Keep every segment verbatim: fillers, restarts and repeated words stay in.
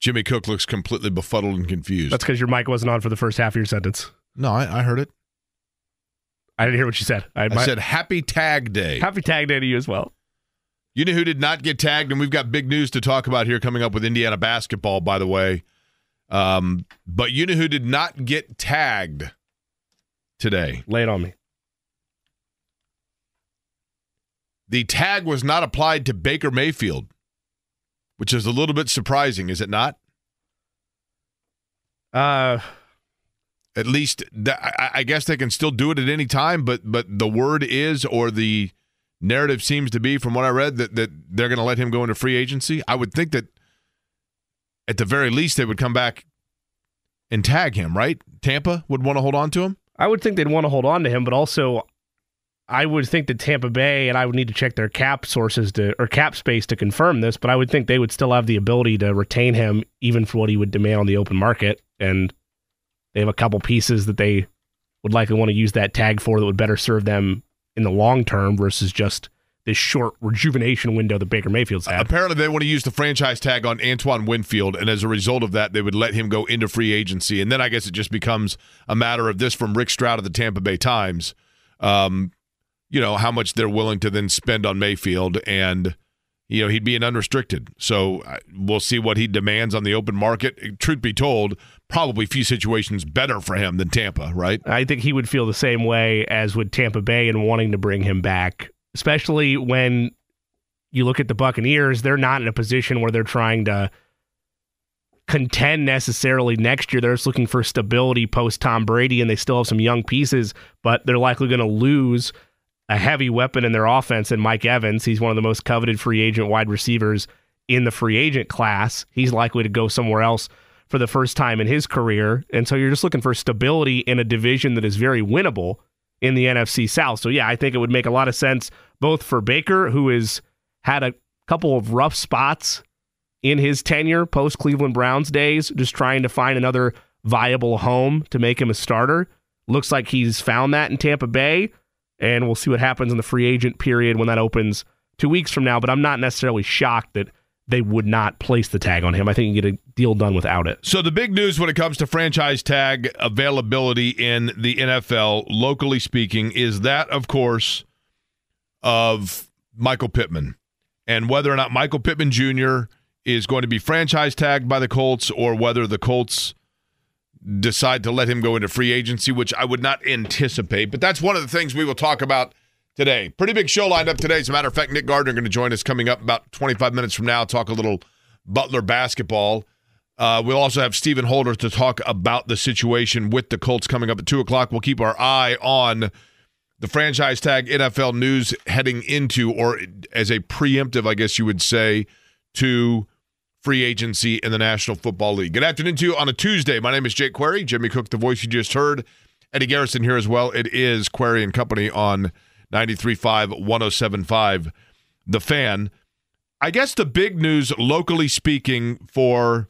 Jimmy Cook looks completely befuddled and confused. That's because your mic wasn't on for the first half of your sentence. No, I, I heard it. I didn't hear what you said. I, I said happy Tag Day. Happy Tag Day to you as well. You know who did not get tagged? And we've got big news to talk about here coming up with Indiana basketball, by the way. Um, but you know who did not get tagged today? Lay it on me. The tag was not applied to Baker Mayfield, which is a little bit surprising, is it not? Uh, at least th- I guess they can still do it at any time, but but the word is, or the narrative seems to be, from what I read, that, that they're going to let him go into free agency. I would think that at the very least they would come back and tag him, right? Tampa would want to hold on to him? I would think they'd want to hold on to him, but also I would think that Tampa Bay, and I would need to check their cap sources to or cap space to confirm this, but I would think they would still have the ability to retain him even for what he would demand on the open market. And they have a couple pieces that they would likely want to use that tag for that would better serve them in the long term versus just this short rejuvenation window that Baker Mayfield's had. Apparently they want to use the franchise tag on Antoine Winfield, and as a result of that, they would let him go into free agency. And then I guess it just becomes a matter of this from Rick Stroud of the Tampa Bay Times. Um, you know, how much they're willing to then spend on Mayfield, and, you know, he'd be an unrestricted. So we'll see what he demands on the open market. Truth be told, probably few situations better for him than Tampa, right? I think he would feel the same way as would Tampa Bay in wanting to bring him back, especially when you look at the Buccaneers. They're not in a position where they're trying to contend necessarily next year. They're just looking for stability post-Tom Brady, and they still have some young pieces, but they're likely going to lose a heavy weapon in their offense in Mike Evans. He's one of the most coveted free agent wide receivers in the free agent class. He's likely to go somewhere else for the first time in his career. And so you're just looking for stability in a division that is very winnable in the N F C South. So yeah, I think it would make a lot of sense both for Baker, who has had a couple of rough spots in his tenure post Cleveland Browns days, just trying to find another viable home to make him a starter. Looks like he's found that in Tampa Bay. And we'll see what happens in the free agent period when that opens two weeks from now. But I'm not necessarily shocked that they would not place the tag on him. I think you get a deal done without it. So the big news when it comes to franchise tag availability in the N F L, locally speaking, is that, of course, of Michael Pittman. And whether or not Michael Pittman Junior is going to be franchise tagged by the Colts, or whether the Colts decide to let him go into free agency, which I would not anticipate. But that's one of the things we will talk about today. Pretty big show lined up today. As a matter of fact, Nick Gardner going to join us coming up about twenty-five minutes from now, talk a little Butler basketball. Uh, we'll also have Stephen Holder to talk about the situation with the Colts coming up at two o'clock. We'll keep our eye on the franchise tag N F L news heading into, or as a preemptive, I guess you would say, to free agency in the National Football League. Good afternoon to you on a Tuesday. My name is Jake Query. Jimmy Cook, the voice you just heard. Eddie Garrison here as well. It is Query and Company on ninety-three point five, one oh seven point five, The Fan. I guess the big news, locally speaking, for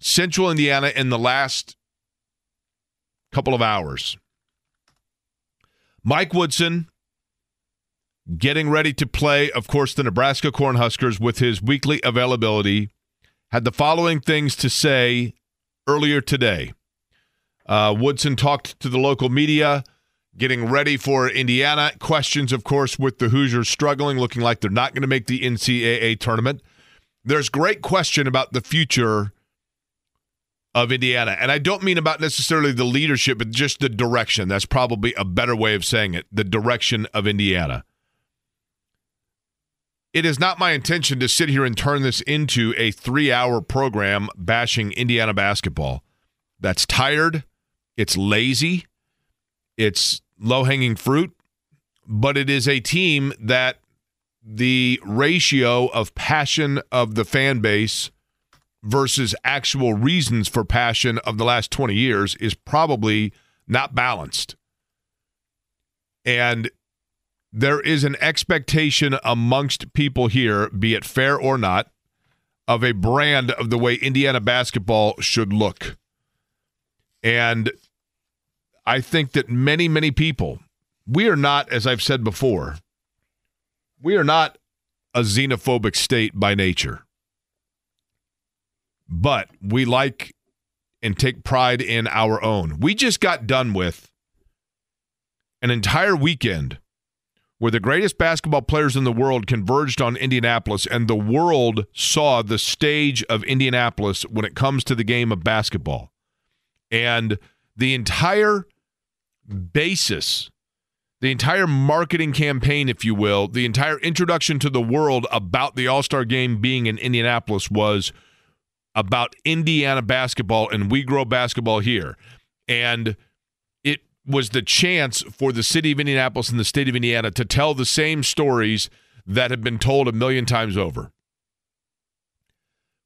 Central Indiana in the last couple of hours. Mike Woodson getting ready to play, of course, the Nebraska Cornhuskers with his weekly availability, had the following things to say earlier today. Uh, Woodson talked to the local media, getting ready for Indiana. Questions, of course, with the Hoosiers struggling, looking like they're not going to make the N C double A tournament. There's great question about the future of Indiana. And I don't mean about necessarily the leadership, but just the direction. That's probably a better way of saying it, the direction of Indiana. It is not my intention to sit here and turn this into a three-hour program bashing Indiana basketball. That's tired. It's lazy. It's low-hanging fruit. But it is a team that the ratio of passion of the fan base versus actual reasons for passion of the last twenty years is probably not balanced. And there is an expectation amongst people here, be it fair or not, of a brand of the way Indiana basketball should look. And I think that many, many people, we are not, as I've said before, we are not a xenophobic state by nature. But we like and take pride in our own. We just got done with an entire weekend where the greatest basketball players in the world converged on Indianapolis, and the world saw the stage of Indianapolis when it comes to the game of basketball. And the entire basis, the entire marketing campaign, if you will, the entire introduction to the world about the All-Star Game being in Indianapolis was about Indiana basketball, and we grow basketball here. And it was the chance for the city of Indianapolis and the state of Indiana to tell the same stories that have been told a million times over.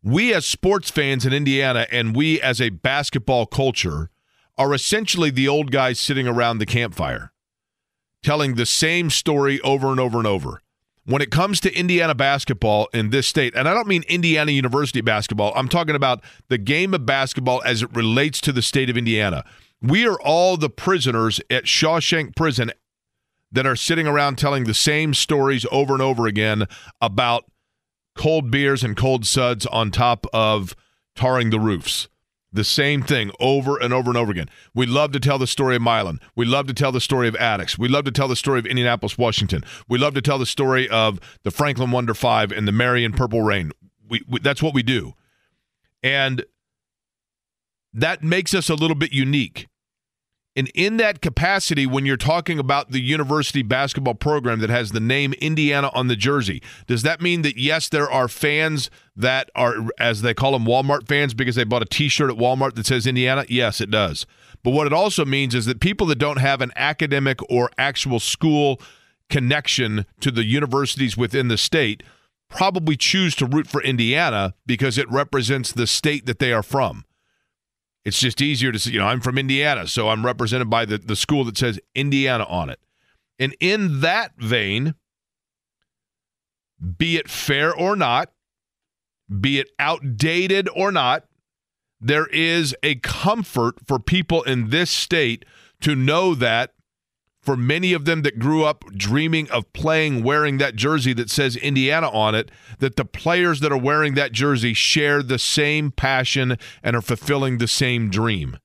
We as sports fans in Indiana and we as a basketball culture are essentially the old guys sitting around the campfire telling the same story over and over and over. When it comes to Indiana basketball in this state, and I don't mean Indiana University basketball, I'm talking about the game of basketball as it relates to the state of Indiana. We are all the prisoners at Shawshank Prison that are sitting around telling the same stories over and over again about cold beers and cold suds on top of tarring the roofs. The same thing over and over and over again. We love to tell the story of Milan. We love to tell the story of Attucks. We love to tell the story of Indianapolis, Washington. We love to tell the story of the Franklin Wonder Five and the Marion Purple Rain. We, we, that's what we do. And that makes us a little bit unique. And in that capacity, when you're talking about the university basketball program that has the name Indiana on the jersey, does that mean that, yes, there are fans that are, as they call them, Walmart fans because they bought a T-shirt at Walmart that says Indiana? Yes, it does. But what it also means is that people that don't have an academic or actual school connection to the universities within the state probably choose to root for Indiana because it represents the state that they are from. It's just easier to see, you know, I'm from Indiana, so I'm represented by the, the school that says Indiana on it. And in that vein, be it fair or not, be it outdated or not, there is a comfort for people in this state to know that for many of them that grew up dreaming of playing, wearing that jersey that says Indiana on it, that the players that are wearing that jersey share the same passion and are fulfilling the same dream.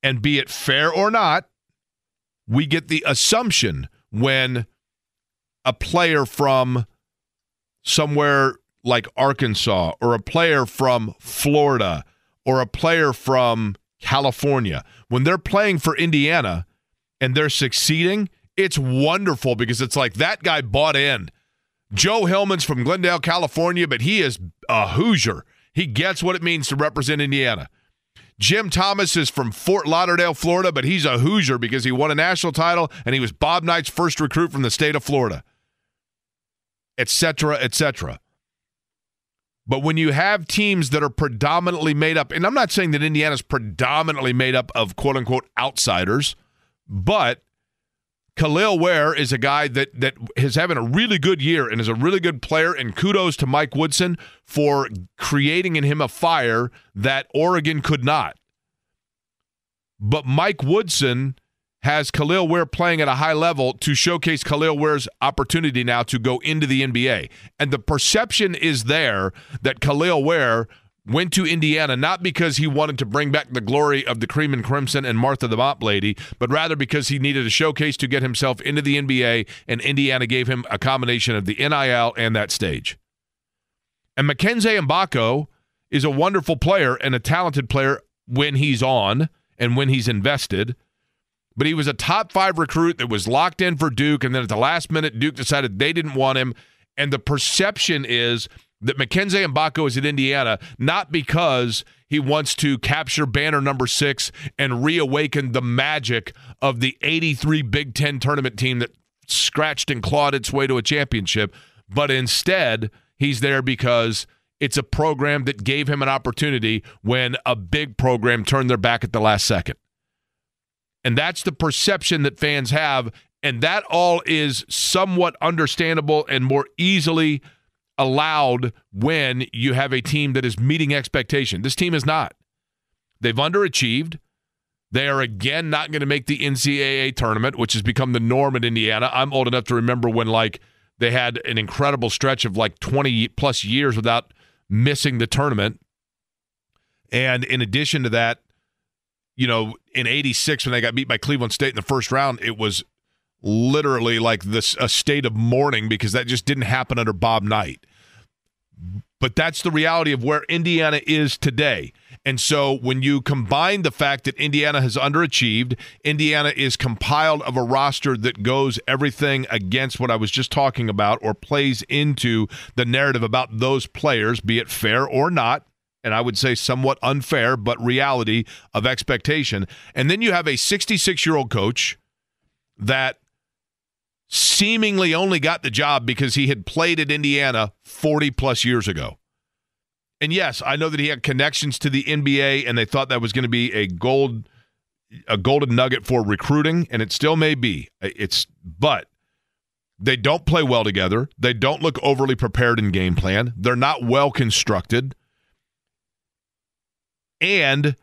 And be it fair or not, we get the assumption when a player from somewhere like Arkansas or a player from Florida or a player from California, when they're playing for Indiana and they're succeeding, it's wonderful because it's like that guy bought in. Joe Hillman's from Glendale, California, but he is a Hoosier. He gets what it means to represent Indiana. Jim Thomas is from Fort Lauderdale, Florida, but he's a Hoosier because he won a national title and he was Bob Knight's first recruit from the state of Florida, et cetera, et cetera. But when you have teams that are predominantly made up, and I'm not saying that Indiana's predominantly made up of quote-unquote outsiders, but Khalil Ware is a guy that that is having a really good year and is a really good player, and kudos to Mike Woodson for creating in him a fire that Oregon could not. But Mike Woodson has Khalil Ware playing at a high level to showcase Khalil Ware's opportunity now to go into the N B A. And the perception is there that Khalil Ware went to Indiana not because he wanted to bring back the glory of the Cream and Crimson and Martha the Mop Lady, but rather because he needed a showcase to get himself into the N B A, and Indiana gave him a combination of the N I L and that stage. And Mackenzie Mgbako is a wonderful player and a talented player when he's on and when he's invested, but he was a top five recruit that was locked in for Duke, and then at the last minute, Duke decided they didn't want him, and the perception is that Mackenzie Mgbako is at Indiana not because he wants to capture banner number six and reawaken the magic of the eighty-three Big Ten tournament team that scratched and clawed its way to a championship, but instead he's there because It's a program that gave him an opportunity when a big program turned their back at the last second. And that's the perception that fans have, and that all is somewhat understandable and more easily allowed when you have a team that is meeting expectation. This team is not. They've underachieved. They are, again, not going to make the N C double A tournament, which has become the norm in Indiana. I'm old enough to remember when, like, they had an incredible stretch of, like, twenty-plus years without missing the tournament. And in addition to that, you know, in eighty-six, when they got beat by Cleveland State in the first round, it was literally, like, this a state of mourning because that just didn't happen under Bob Knight. But that's the reality of where Indiana is today. And so when you combine the fact that Indiana has underachieved, Indiana is compiled of a roster that goes everything against what I was just talking about or plays into the narrative about those players, be it fair or not, and I would say somewhat unfair, but reality of expectation. And then you have a sixty-six-year-old coach that seemingly only got the job because he had played at Indiana forty-plus years ago. And yes, I know that he had connections to the N B A, and they thought that was going to be a gold, a golden nugget for recruiting, and it still may be. It's, but they don't play well together. They don't look overly prepared in game plan. They're not well constructed. And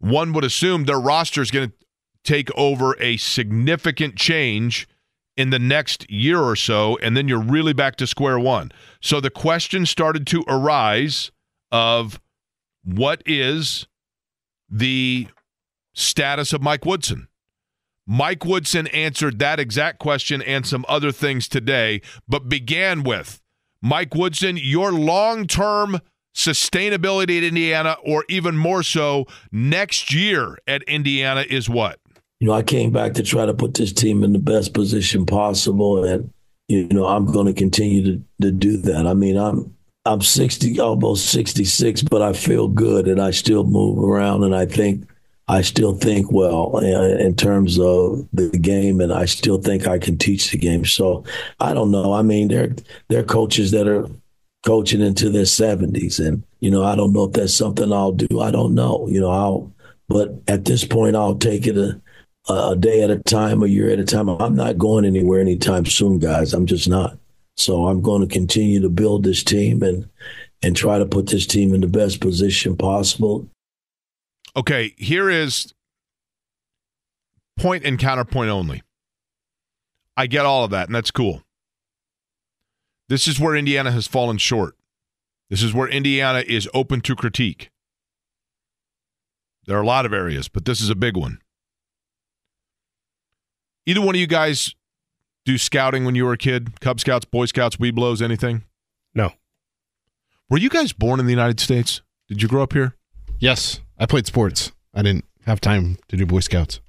one would assume their roster is going to take over a significant change in the next year or so, and then you're really back to square one. So the question started to arise of what is the status of Mike Woodson? Mike Woodson answered that exact question and some other things today, but began with, Mike Woodson, your long-term sustainability at Indiana, or even more so, next year at Indiana is what? You know, I came back to try to put this team in the best position possible, and, you know, I'm going to continue to, to do that. I mean, I'm I'm sixty, almost sixty-six, but I feel good, and I still move around, and I think I still think well in, in terms of the game, and I still think I can teach the game. So I don't know. I mean, there there are coaches that are coaching into their seventies, and, you know, I don't know if that's something I'll do. I don't know. You know, I'll, but at this point, I'll take it a. a day at a time, a year at a time. I'm not going anywhere anytime soon, guys. I'm just not. So I'm going to continue to build this team and and try to put this team in the best position possible. Okay, here is point and counterpoint only. I get all of that, and that's cool. This is where Indiana has fallen short. This is where Indiana is open to critique. There are a lot of areas, but this is a big one. Either one of you guys do scouting when you were a kid? Cub Scouts, Boy Scouts, Weeblos, anything? No. Were you guys born in the United States? Did you grow up here? Yes. I played sports. I didn't have time to do Boy Scouts.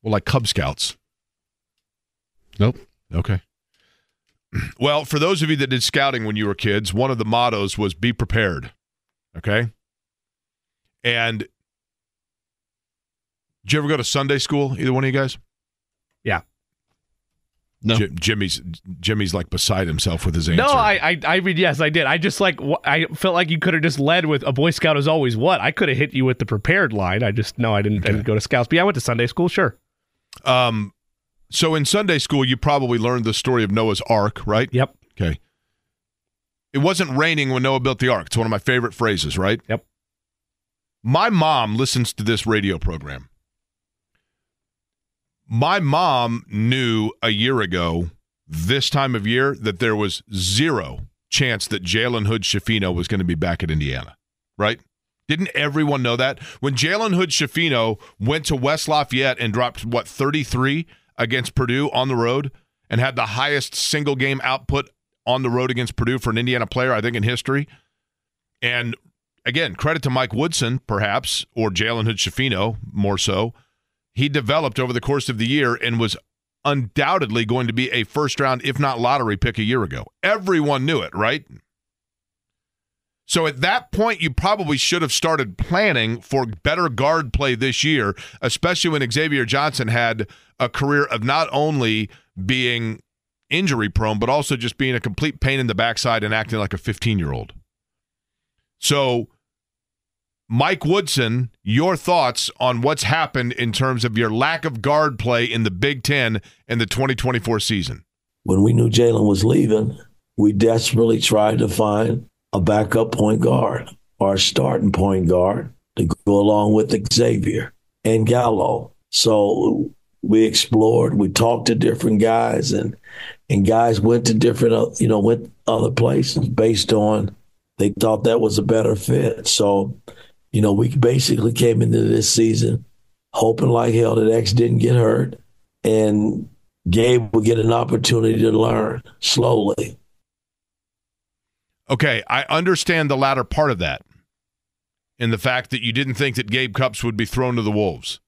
Well, like Cub Scouts? Nope. Okay. Well, for those of you that did scouting when you were kids, one of the mottos was be prepared. Okay? And did you ever go to Sunday school, either one of you guys? Yeah. No. Jim, Jimmy's Jimmy's like beside himself with his answer. No, I, I, I mean, yes, I did. I just like, I felt like you could have just led with a Boy Scout is always what? I could have hit you with the prepared line. I just, no, I didn't, okay. I didn't go to Scouts. But yeah, I went to Sunday school, sure. Um, so in Sunday school, you probably learned the story of Noah's Ark, right? Yep. Okay. It wasn't raining when Noah built the Ark. It's one of my favorite phrases, right? Yep. My mom listens to this radio program. My mom knew a year ago, this time of year, that there was zero chance that Jalen Hood-Schifino was going to be back at Indiana, right? Didn't everyone know that? When Jalen Hood-Schifino went to West Lafayette and dropped, what, thirty-three against Purdue on the road and had the highest single-game output on the road against Purdue for an Indiana player, I think, in history. And, again, credit to Mike Woodson, perhaps, or Jalen Hood-Schifino more so. He developed over the course of the year and was undoubtedly going to be a first-round, if not lottery pick a year ago. Everyone knew it, right? So at that point, you probably should have started planning for better guard play this year, especially when Xavier Johnson had a career of not only being injury-prone, but also just being a complete pain in the backside and acting like a fifteen-year-old. So, Mike Woodson, your thoughts on what's happened in terms of your lack of guard play in the Big Ten in the twenty twenty-four season? When we knew Jalen was leaving, we desperately tried to find a backup point guard or a starting point guard to go along with Xavier and Gallo. So we explored, we talked to different guys, and and guys went to different, you know, went other places based on they thought that was a better fit. So, you know, we basically came into this season hoping like hell that X didn't get hurt and Gabe would get an opportunity to learn slowly. Okay, I understand the latter part of that and the fact that you didn't think that Gabe Cups would be thrown to the wolves.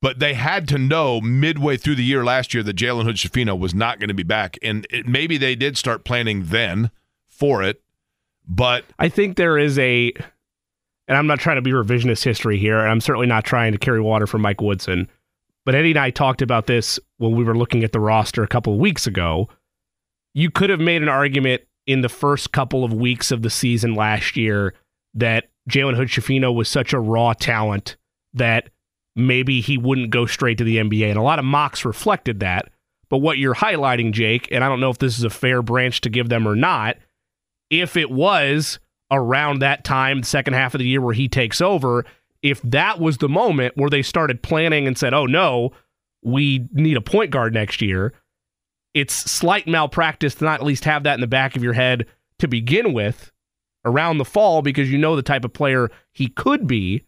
But they had to know midway through the year last year that Jalen Hood-Schifino was not going to be back. And it, maybe they did start planning then for it, but... I think there is a... And I'm not trying to be revisionist history here, and I'm certainly not trying to carry water for Mike Woodson. But Eddie and I talked about this when we were looking at the roster a couple of weeks ago. You could have made an argument in the first couple of weeks of the season last year that Jalen Hood-Schifino was such a raw talent that maybe he wouldn't go straight to the N B A. And a lot of mocks reflected that. But what you're highlighting, Jake, and I don't know if this is a fair branch to give them or not, if it was around that time, the second half of the year where he takes over, if that was the moment where they started planning and said, oh, no, we need a point guard next year, it's slight malpractice to not at least have that in the back of your head to begin with around the fall, because you know the type of player he could be.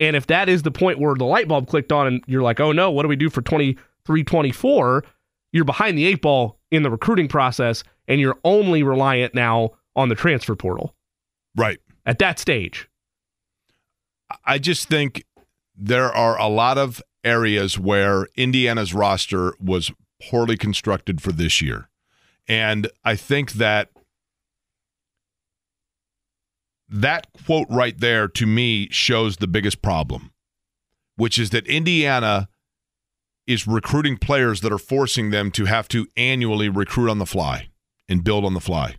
And if that is the point where the light bulb clicked on and you're like, oh, no, what do we do for twenty-three twenty-four? You're behind the eight ball in the recruiting process, and you're only reliant now on the transfer portal. Right. At that stage. I just think there are a lot of areas where Indiana's roster was poorly constructed for this year. And I think that that quote right there to me shows the biggest problem, which is that Indiana is recruiting players that are forcing them to have to annually recruit on the fly and build on the fly.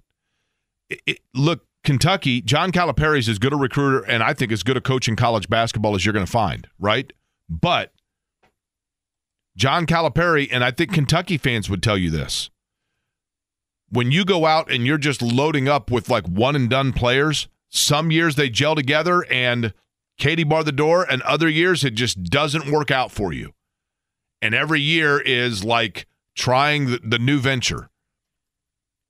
It, it, look, Kentucky, John Calipari is as good a recruiter and I think as good a coach in college basketball as you're going to find, right? But John Calipari, and I think Kentucky fans would tell you this, when you go out and you're just loading up with like one and done players, some years they gel together and Katie bar the door, and other years it just doesn't work out for you. And every year is like trying the, the new venture.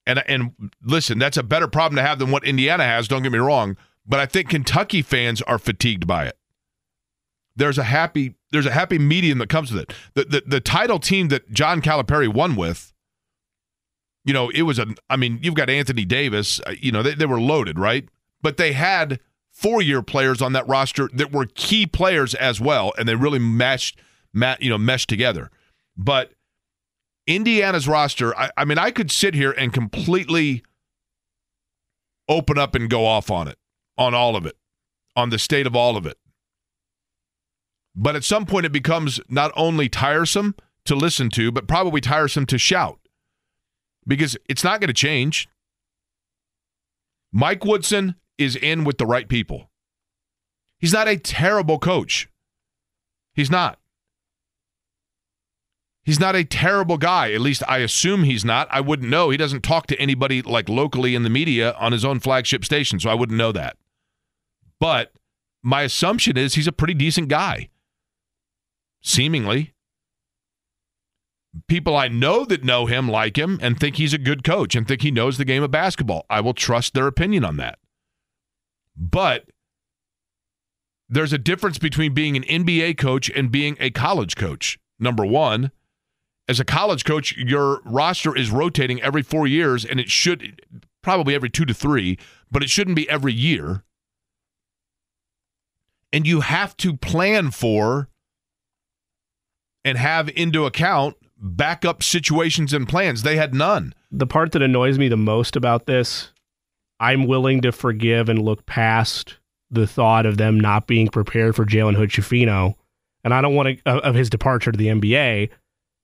And and listen, that's a better problem to have than what Indiana has, don't get me wrong, but I think Kentucky fans are fatigued by it. There's a happy there's a happy medium that comes with it. The the, the title team that John Calipari won with, you know, it was a I mean, you've got Anthony Davis, you know, they, they were loaded, right? But they had four-year players on that roster that were key players as well, and they really matched you know, meshed together. But Indiana's roster, I, I mean, I could sit here and completely open up and go off on it, on all of it, on the state of all of it. But at some point it becomes not only tiresome to listen to, but probably tiresome to shout, because it's not going to change. Mike Woodson is in with the right people. He's not a terrible coach. He's not. He's not a terrible guy. At least I assume he's not. I wouldn't know. He doesn't talk to anybody like locally in the media on his own flagship station, so I wouldn't know that. But my assumption is he's a pretty decent guy. Seemingly. People I know that know him like him and think he's a good coach and think he knows the game of basketball. I will trust their opinion on that. But there's a difference between being an N B A coach and being a college coach. Number one, as a college coach, your roster is rotating every four years, and it should probably every two to three, but it shouldn't be every year. And you have to plan for and have into account backup situations and plans. They had none. The part that annoys me the most about this, I'm willing to forgive and look past the thought of them not being prepared for Jalen Hood-Schifino, and I don't want to, of his departure to the N B A.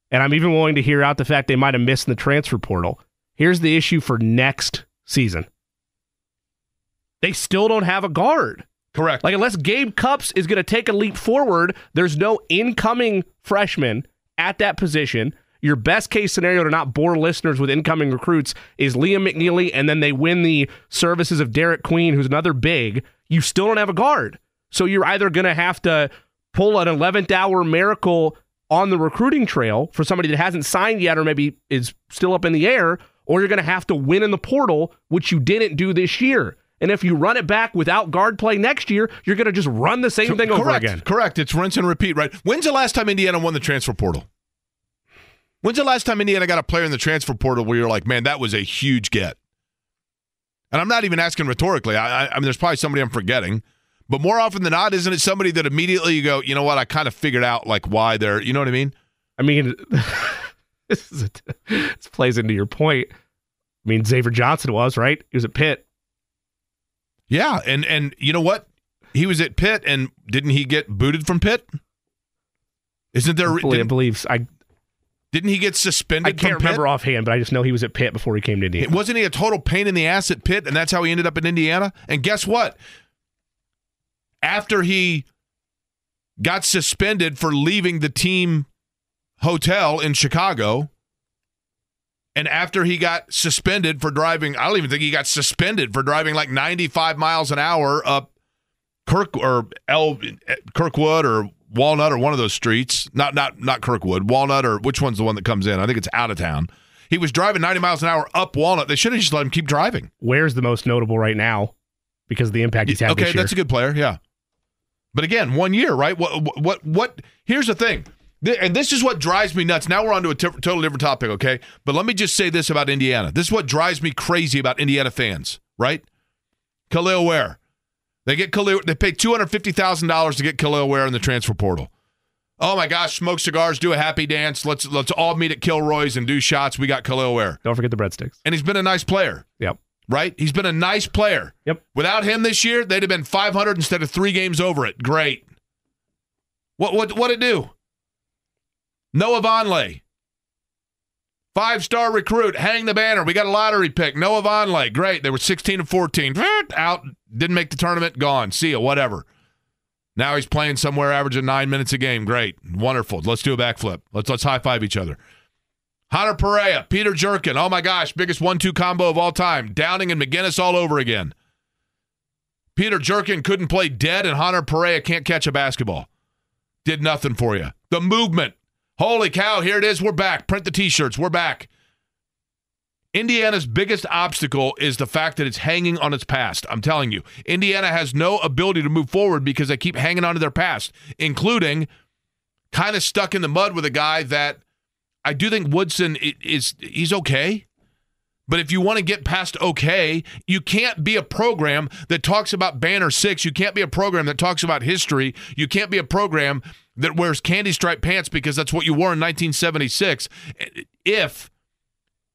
And I'm even willing to hear out the fact they might have missed in the transfer portal. Here's the issue for next season. they still don't have a guard. Correct. Like, unless Gabe Cups is going to take a leap forward, there's no incoming freshman at that position. Your best case scenario to not bore listeners with incoming recruits is Liam McNeely, and then they win the services of Derek Queen, who's another big. You still don't have a guard. So you're either going to have to pull an eleventh hour miracle on the recruiting trail for somebody that hasn't signed yet or maybe is still up in the air, or you're going to have to win in the portal, which you didn't do this year. And if you run it back without guard play next year, you're going to just run the same thing over again. Correct. It's rinse and repeat, right? When's the last time Indiana won the transfer portal? When's the last time Indiana got a player in the transfer portal where you're like, man, that was a huge get? And I'm not even asking rhetorically. I, I, I mean, there's probably somebody I'm forgetting. But more often than not, isn't it somebody that immediately you go, you know what, I kind of figured out like why they're, you know what I mean? I mean, this, is a, this plays into your point. I mean, Xavier Johnson was, right? He was at Pitt. Yeah, and and you know what? He was at Pitt, and didn't he get booted from Pitt? Isn't there? I believe, I believe I. Didn't he get suspended? I can't from remember Pitt? offhand, but I just know he was at Pitt before he came to Indiana. Wasn't he a total pain in the ass at Pitt, and that's how he ended up in Indiana? And guess what? After he got suspended for leaving the team hotel in Chicago, and after he got suspended for driving, I don't even think he got suspended for driving like ninety-five miles an hour up Kirk or El Kirkwood or Walnut or one of those streets. Not not not Kirkwood. Walnut, or which one's the one that comes in? I think it's out of town. He was driving ninety miles an hour up Walnut. They should have just let him keep driving. Where's the most notable right now because of the impact he's had okay, this year? Okay, that's a good player, yeah. But again, one year, right? What what what? Here's the thing. And this is what drives me nuts. Now we're on to a t- totally different topic, okay? But let me just say this about Indiana. This is what drives me crazy about Indiana fans, right? Khalil Ware. They get Khalil. They pay two hundred fifty thousand dollars to get Khalil Ware in the transfer portal. Oh, my gosh, smoke cigars, do a happy dance. Let's let's all meet at Kilroy's and do shots. We got Khalil Ware. Don't forget the breadsticks. And he's been a nice player. Yep. Right? He's been a nice player. Yep. Without him this year, they'd have been five hundred instead of three games over it. Great. What what what it do? Noah Vonleh, five-star recruit, hang the banner. We got a lottery pick. Noah Vonleh, great. They were sixteen and fourteen. Out, didn't make the tournament, gone. See ya, whatever. Now he's playing somewhere, averaging nine minutes a game. Great, wonderful. Let's do a backflip. Let's let's high-five each other. Hunter Pareja, Peter Jerkin. Oh, my gosh, biggest one two combo of all time. Downing and McGinnis all over again. Peter Jerkin couldn't play dead, and Hunter Pareja can't catch a basketball. Did nothing for you. The movement. Holy cow, here it is. We're back. Print the T-shirts. We're back. Indiana's biggest obstacle is the fact that it's hanging on its past. I'm telling you. Indiana has no ability to move forward because they keep hanging on to their past, including kind of stuck in the mud with a guy that I do think Woodson is, he's okay. But if you want to get past okay, you can't be a program that talks about Banner Six. You can't be a program that talks about history. You can't be a program that wears candy-striped pants because that's what you wore in nineteen seventy-six. If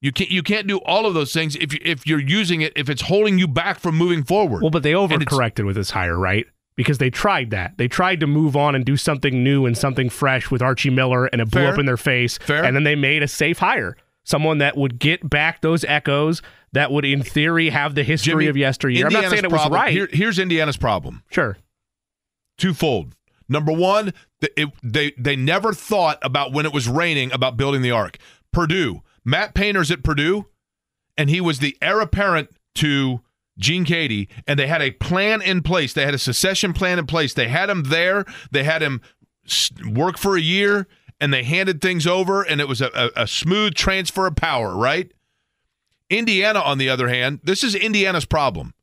you can't, you can't do all of those things if you, if you're using it, if it's holding you back from moving forward. Well, but they overcorrected with this hire, right? Because they tried that. They tried to move on and do something new and something fresh with Archie Miller, and it blew Fair. up in their face. Fair. And then they made a safe hire. Someone that would get back those echoes that would, in theory, have the history Jimmy, of yesteryear. Indiana's I'm not saying it problem, was right. Here, here's Indiana's problem. Sure. Twofold. Number one, it, they, they never thought about when it was raining about building the ark. Purdue. Matt Painter's at Purdue, and he was the heir apparent to Gene Cady, and they had a plan in place. They had a succession plan in place. They had him there. They had him work for a year. And they handed things over, and it was a, a, a smooth transfer of power, right? Indiana, on the other hand, this is Indiana's problem.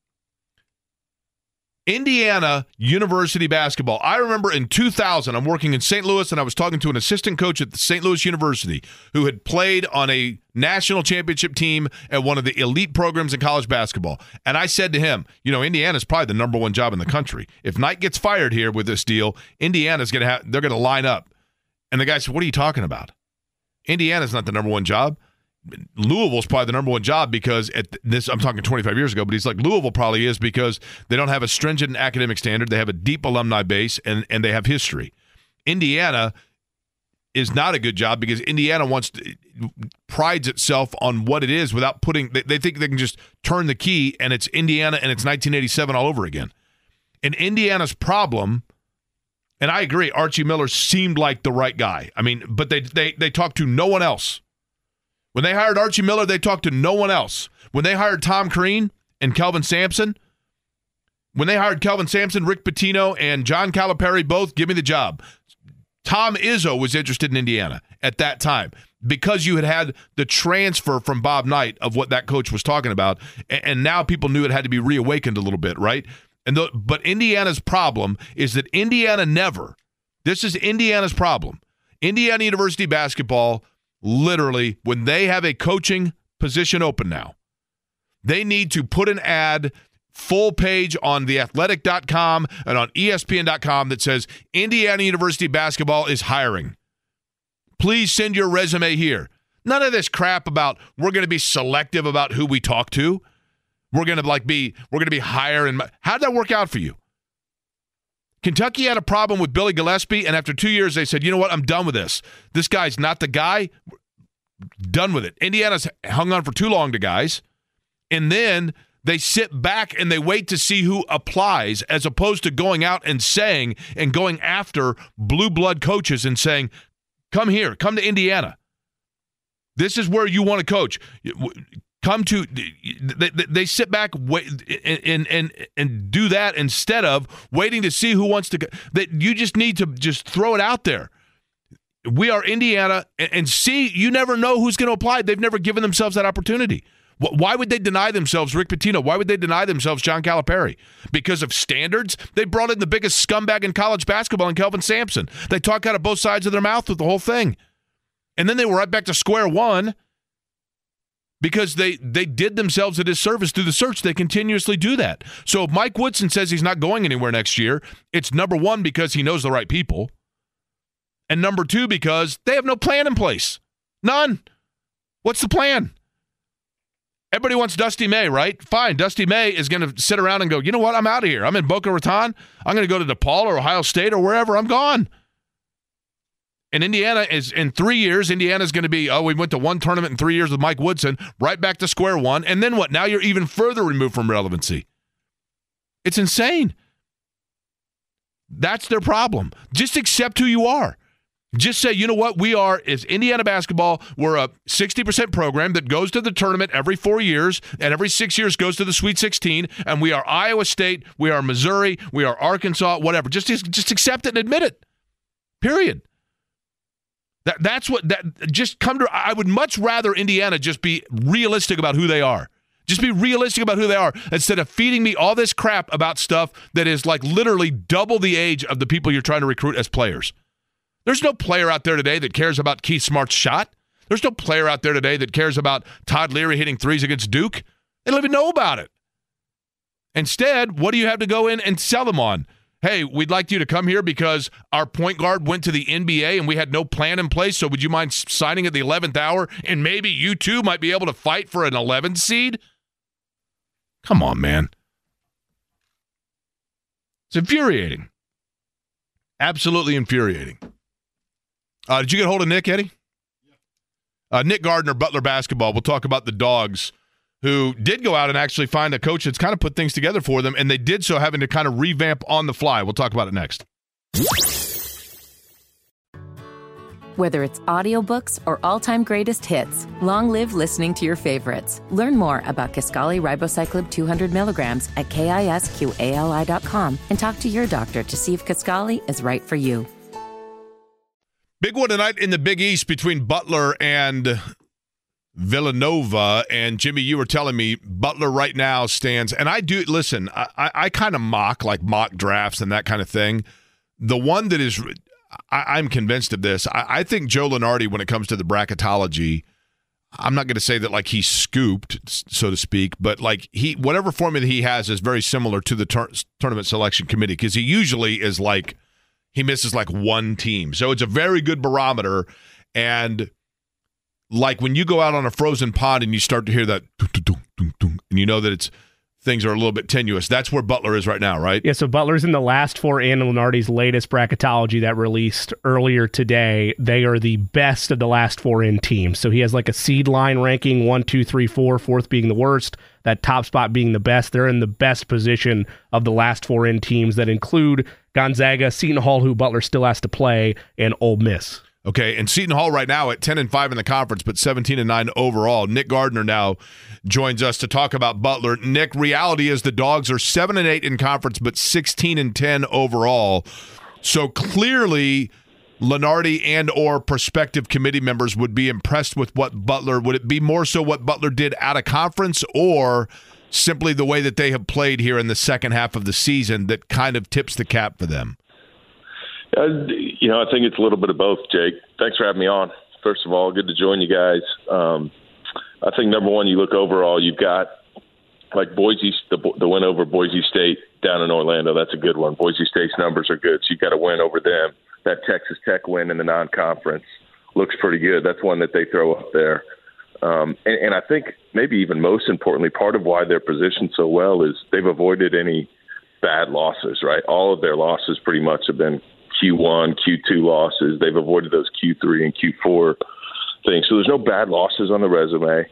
Indiana University basketball. I remember in two thousand, I'm working in Saint Louis, and I was talking to an assistant coach at the Saint Louis University who had played on a national championship team at one of the elite programs in college basketball. And I said to him, you know, Indiana's probably the number one job in the country. If Knight gets fired here with this deal, Indiana's going to have, they're going to line up. And the guy said, what are you talking about? Indiana's not the number one job. Louisville's probably the number one job because at this, I'm talking twenty-five years ago, but he's like, Louisville probably is because they don't have a stringent academic standard. They have a deep alumni base, and, and they have history. Indiana is not a good job because Indiana wants to, prides itself on what it is without putting they, they think they can just turn the key and it's Indiana and it's nineteen eighty-seven all over again. And Indiana's problem, and I agree, Archie Miller seemed like the right guy. I mean, but they they they talked to no one else. When they hired Archie Miller, they talked to no one else. When they hired Tom Crean and Kelvin Sampson, when they hired Kelvin Sampson, Rick Pitino, and John Calipari both, give me the job. Tom Izzo was interested in Indiana at that time because you had had the transfer from Bob Knight of what that coach was talking about, and now people knew it had to be reawakened a little bit, right? And the, but Indiana's problem is that Indiana never, this is Indiana's problem. Indiana University basketball, literally, when they have a coaching position open now, they need to put an ad full page on the athletic dot com and on E S P N dot com that says Indiana University basketball is hiring. Please send your resume here. None of this crap about we're going to be selective about who we talk to. We're going to like be we're going to be higher. And how'd that work out for you? Kentucky had a problem with Billy Gillespie, and after two years they said, you know what, I'm done with this. This guy's not the guy. Done with it. Indiana's hung on for too long to guys. And then they sit back and they wait to see who applies as opposed to going out and saying and going after blue blood coaches and saying, come here, come to Indiana. This is where you want to coach. Come to they, – they sit back and, and, and do that instead of waiting to see who wants to – you just need to just throw it out there. We are Indiana, and see, you never know who's going to apply. They've never given themselves that opportunity. Why would they deny themselves Rick Pitino? Why would they deny themselves John Calipari? Because of standards? They brought in the biggest scumbag in college basketball in Kelvin Sampson. They talk out of both sides of their mouth with the whole thing. And then they were right back to square one because they, they did themselves a disservice through the search. They continuously do that. So if Mike Woodson says he's not going anywhere next year, it's number one because he knows the right people, and number two because they have no plan in place. None. What's the plan? Everybody wants Dusty May, right? Fine. Dusty May is going to sit around and go, you know what? I'm out of here. I'm in Boca Raton. I'm going to go to DePaul or Ohio State or wherever. I'm gone. And Indiana is in three years. Indiana's going to be, oh, we went to one tournament in three years with Mike Woodson, right back to square one. And then what? Now you're even further removed from relevancy. It's insane. That's their problem. Just accept who you are. Just say, you know what, we are, is Indiana basketball, we're a sixty percent program that goes to the tournament every four years and every six years goes to the Sweet sixteen, and we are Iowa State, we are Missouri, we are Arkansas, whatever. Just just accept it and admit it, period. That That's what, that just come to, I would much rather Indiana just be realistic about who they are. Just be realistic about who they are instead of feeding me all this crap about stuff that is like literally double the age of the people you're trying to recruit as players. There's no player out there today that cares about Keith Smart's shot. There's no player out there today that cares about Todd Leary hitting threes against Duke. They don't even know about it. Instead, what do you have to go in and sell them on? Hey, we'd like you to come here because our point guard went to the N B A and we had no plan in place, so would you mind signing at the eleventh hour? And maybe you too might be able to fight for an eleventh seed? Come on, man. It's infuriating. Absolutely infuriating. Uh, did you get a hold of Nick, Eddie? Uh, Nick Gardner, Butler Basketball. We'll talk about the Dogs, who did go out and actually find a coach that's kind of put things together for them, and they did so having to kind of revamp on the fly. We'll talk about it next. Whether it's audiobooks or all-time greatest hits, long live listening to your favorites. Learn more about Kisqali Ribocyclib two hundred milligrams at kisqali dot com and talk to your doctor to see if Kisqali is right for you. Big one tonight in the Big East between Butler and Villanova. And, Jimmy, you were telling me Butler right now stands – and I do – listen, I, I, I kind of mock, like mock drafts and that kind of thing. The one that is – I'm convinced of this. I, I think Joe Lunardi, when it comes to the bracketology, I'm not going to say that, like, he's scooped, so to speak, but, like, he whatever formula he has is very similar to the tur- Tournament Selection Committee because he usually is, like – he misses like one team. So it's a very good barometer. And like when you go out on a frozen pond and you start to hear that, and you know that it's things are a little bit tenuous. That's where Butler is right now, right? Yeah, so Butler's in the last four. Ann Lunardi's latest bracketology that released earlier today, they are the best of the last four in teams. So he has like a seed line ranking, one, two, three, four, fourth being the worst, that top spot being the best. They're in the best position of the last four in teams that include Gonzaga, Seton Hall, who Butler still has to play, and Ole Miss. Okay, and Seton Hall right now at ten and five in the conference, but seventeen and nine overall. Nick Gardner now joins us to talk about Butler. Nick, reality is the Dogs are seven and eight in conference, but sixteen and ten overall. So clearly, Lunardi and or prospective committee members would be impressed with what Butler, would it be more so what Butler did out of conference or simply the way that they have played here in the second half of the season that kind of tips the cap for them? Uh, you know, I think it's a little bit of both, Jake. Thanks for having me on. First of all, good to join you guys. Um, I think, number one, you look overall, you've got, like, Boise, the, the win over Boise State down in Orlando. That's a good one. Boise State's numbers are good, so you've got a win over them. That Texas Tech win in the non-conference looks pretty good. That's one that they throw up there. Um, and, and I think maybe even most importantly, part of why they're positioned so well is they've avoided any bad losses, right? All of their losses pretty much have been Q one, Q two losses. They've avoided those Q three and Q four things. So there's no bad losses on the resume.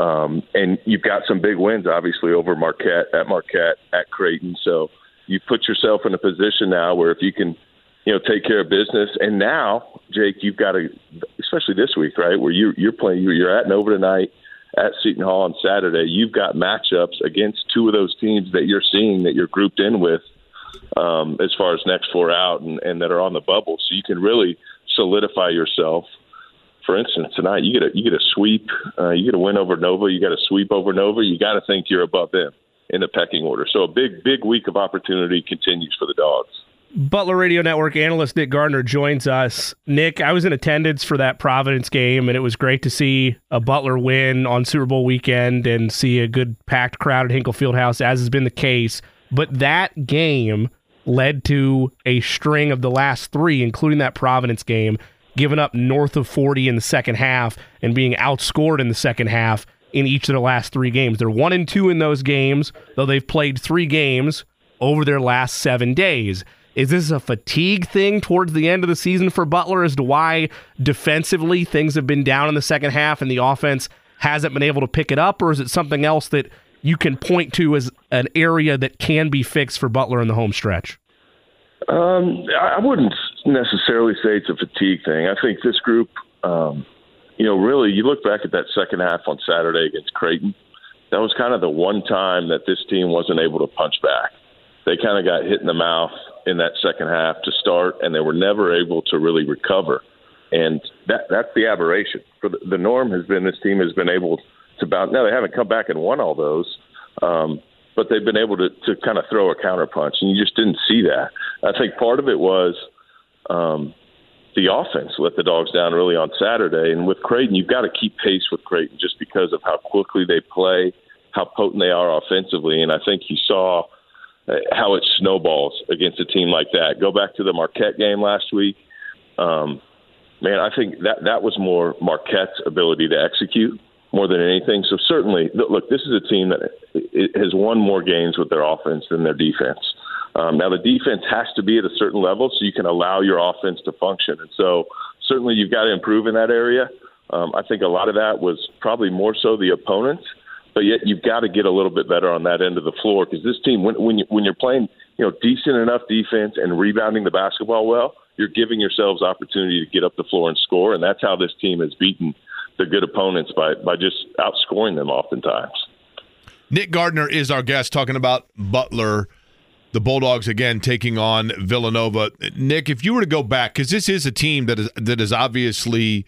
Um, and you've got some big wins, obviously, over Marquette, at Marquette, at Creighton. So you put yourself in a position now where if you can, you know, take care of business. And now, Jake, you've got to, especially this week, right, where you, you're playing, you're at Nova tonight, at Seton Hall on Saturday. You've got matchups against two of those teams that you're seeing that you're grouped in with. Um, as far as next four out and, and that are on the bubble. So you can really solidify yourself. For instance, tonight you get a, you get a sweep, uh, you get a win over Nova, you got a sweep over Nova, you got to think you're above them in the pecking order. So a big, big week of opportunity continues for the Dogs. Butler Radio Network analyst Nick Gardner joins us. Nick, I was in attendance for that Providence game, and it was great to see a Butler win on Super Bowl weekend and see a good packed crowd at Hinkle Fieldhouse, as has been the case. But that game led to a string of the last three, including that Providence game, giving up north of forty in the second half and being outscored in the second half in each of the last three games. They're one and two in those games, though they've played three games over their last seven days. Is this a fatigue thing towards the end of the season for Butler as to why defensively things have been down in the second half and the offense hasn't been able to pick it up, or is it something else that you can point to as an area that can be fixed for Butler in the home stretch? Um, I wouldn't necessarily say it's a fatigue thing. I think this group, um, you know, really, you look back at that second half on Saturday against Creighton, that was kind of the one time that this team wasn't able to punch back. They kind of got hit in the mouth in that second half to start, and they were never able to really recover. And that, that's the aberration. For the, the norm has been this team has been able to It's about now. They haven't come back and won all those, um, but they've been able to, to kind of throw a counterpunch, and you just didn't see that. I think part of it was um, the offense let the Dogs down really on Saturday, and with Creighton, you've got to keep pace with Creighton just because of how quickly they play, how potent they are offensively, and I think you saw how it snowballs against a team like that. Go back to the Marquette game last week. Um, man, I think that, that was more Marquette's ability to execute more than anything. So certainly, look, this is a team that has won more games with their offense than their defense. Um, now, the defense has to be at a certain level so you can allow your offense to function. And so certainly you've got to improve in that area. Um, I think a lot of that was probably more so the opponents, but yet you've got to get a little bit better on that end of the floor because this team, when, when, you, when you're playing you know, decent enough defense and rebounding the basketball well, you're giving yourselves opportunity to get up the floor and score, and that's how this team has beaten the good opponents by, by just outscoring them oftentimes. Nick Gardner is our guest talking about Butler, the Bulldogs again taking on Villanova. Nick, if you were to go back, because this is a team that is that is obviously,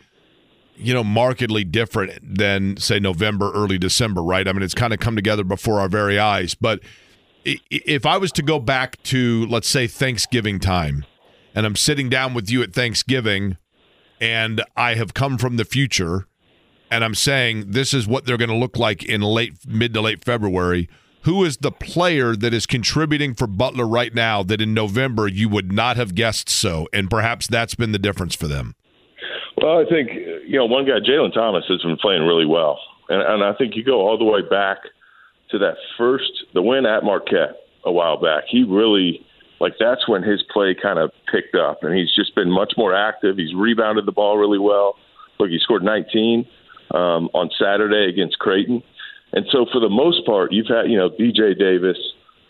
you know, markedly different than, say, November, early December, right? I mean, it's kind of come together before our very eyes. But if I was to go back to, let's say, Thanksgiving time, and I'm sitting down with you at Thanksgiving, and I have come from the future, and I'm saying this is what they're going to look like in late, mid to late February. Who is the player that is contributing for Butler right now that in November you would not have guessed so, and perhaps that's been the difference for them? Well, I think, you know, one guy, Jalen Thomas, has been playing really well. And, and I think you go all the way back to that first, the win at Marquette a while back. He really, like, that's when his play kind of picked up, and he's just been much more active. He's rebounded the ball really well. Look, he scored nineteen um, on Saturday against Creighton. And so for the most part, you've had, you know, B J Davis,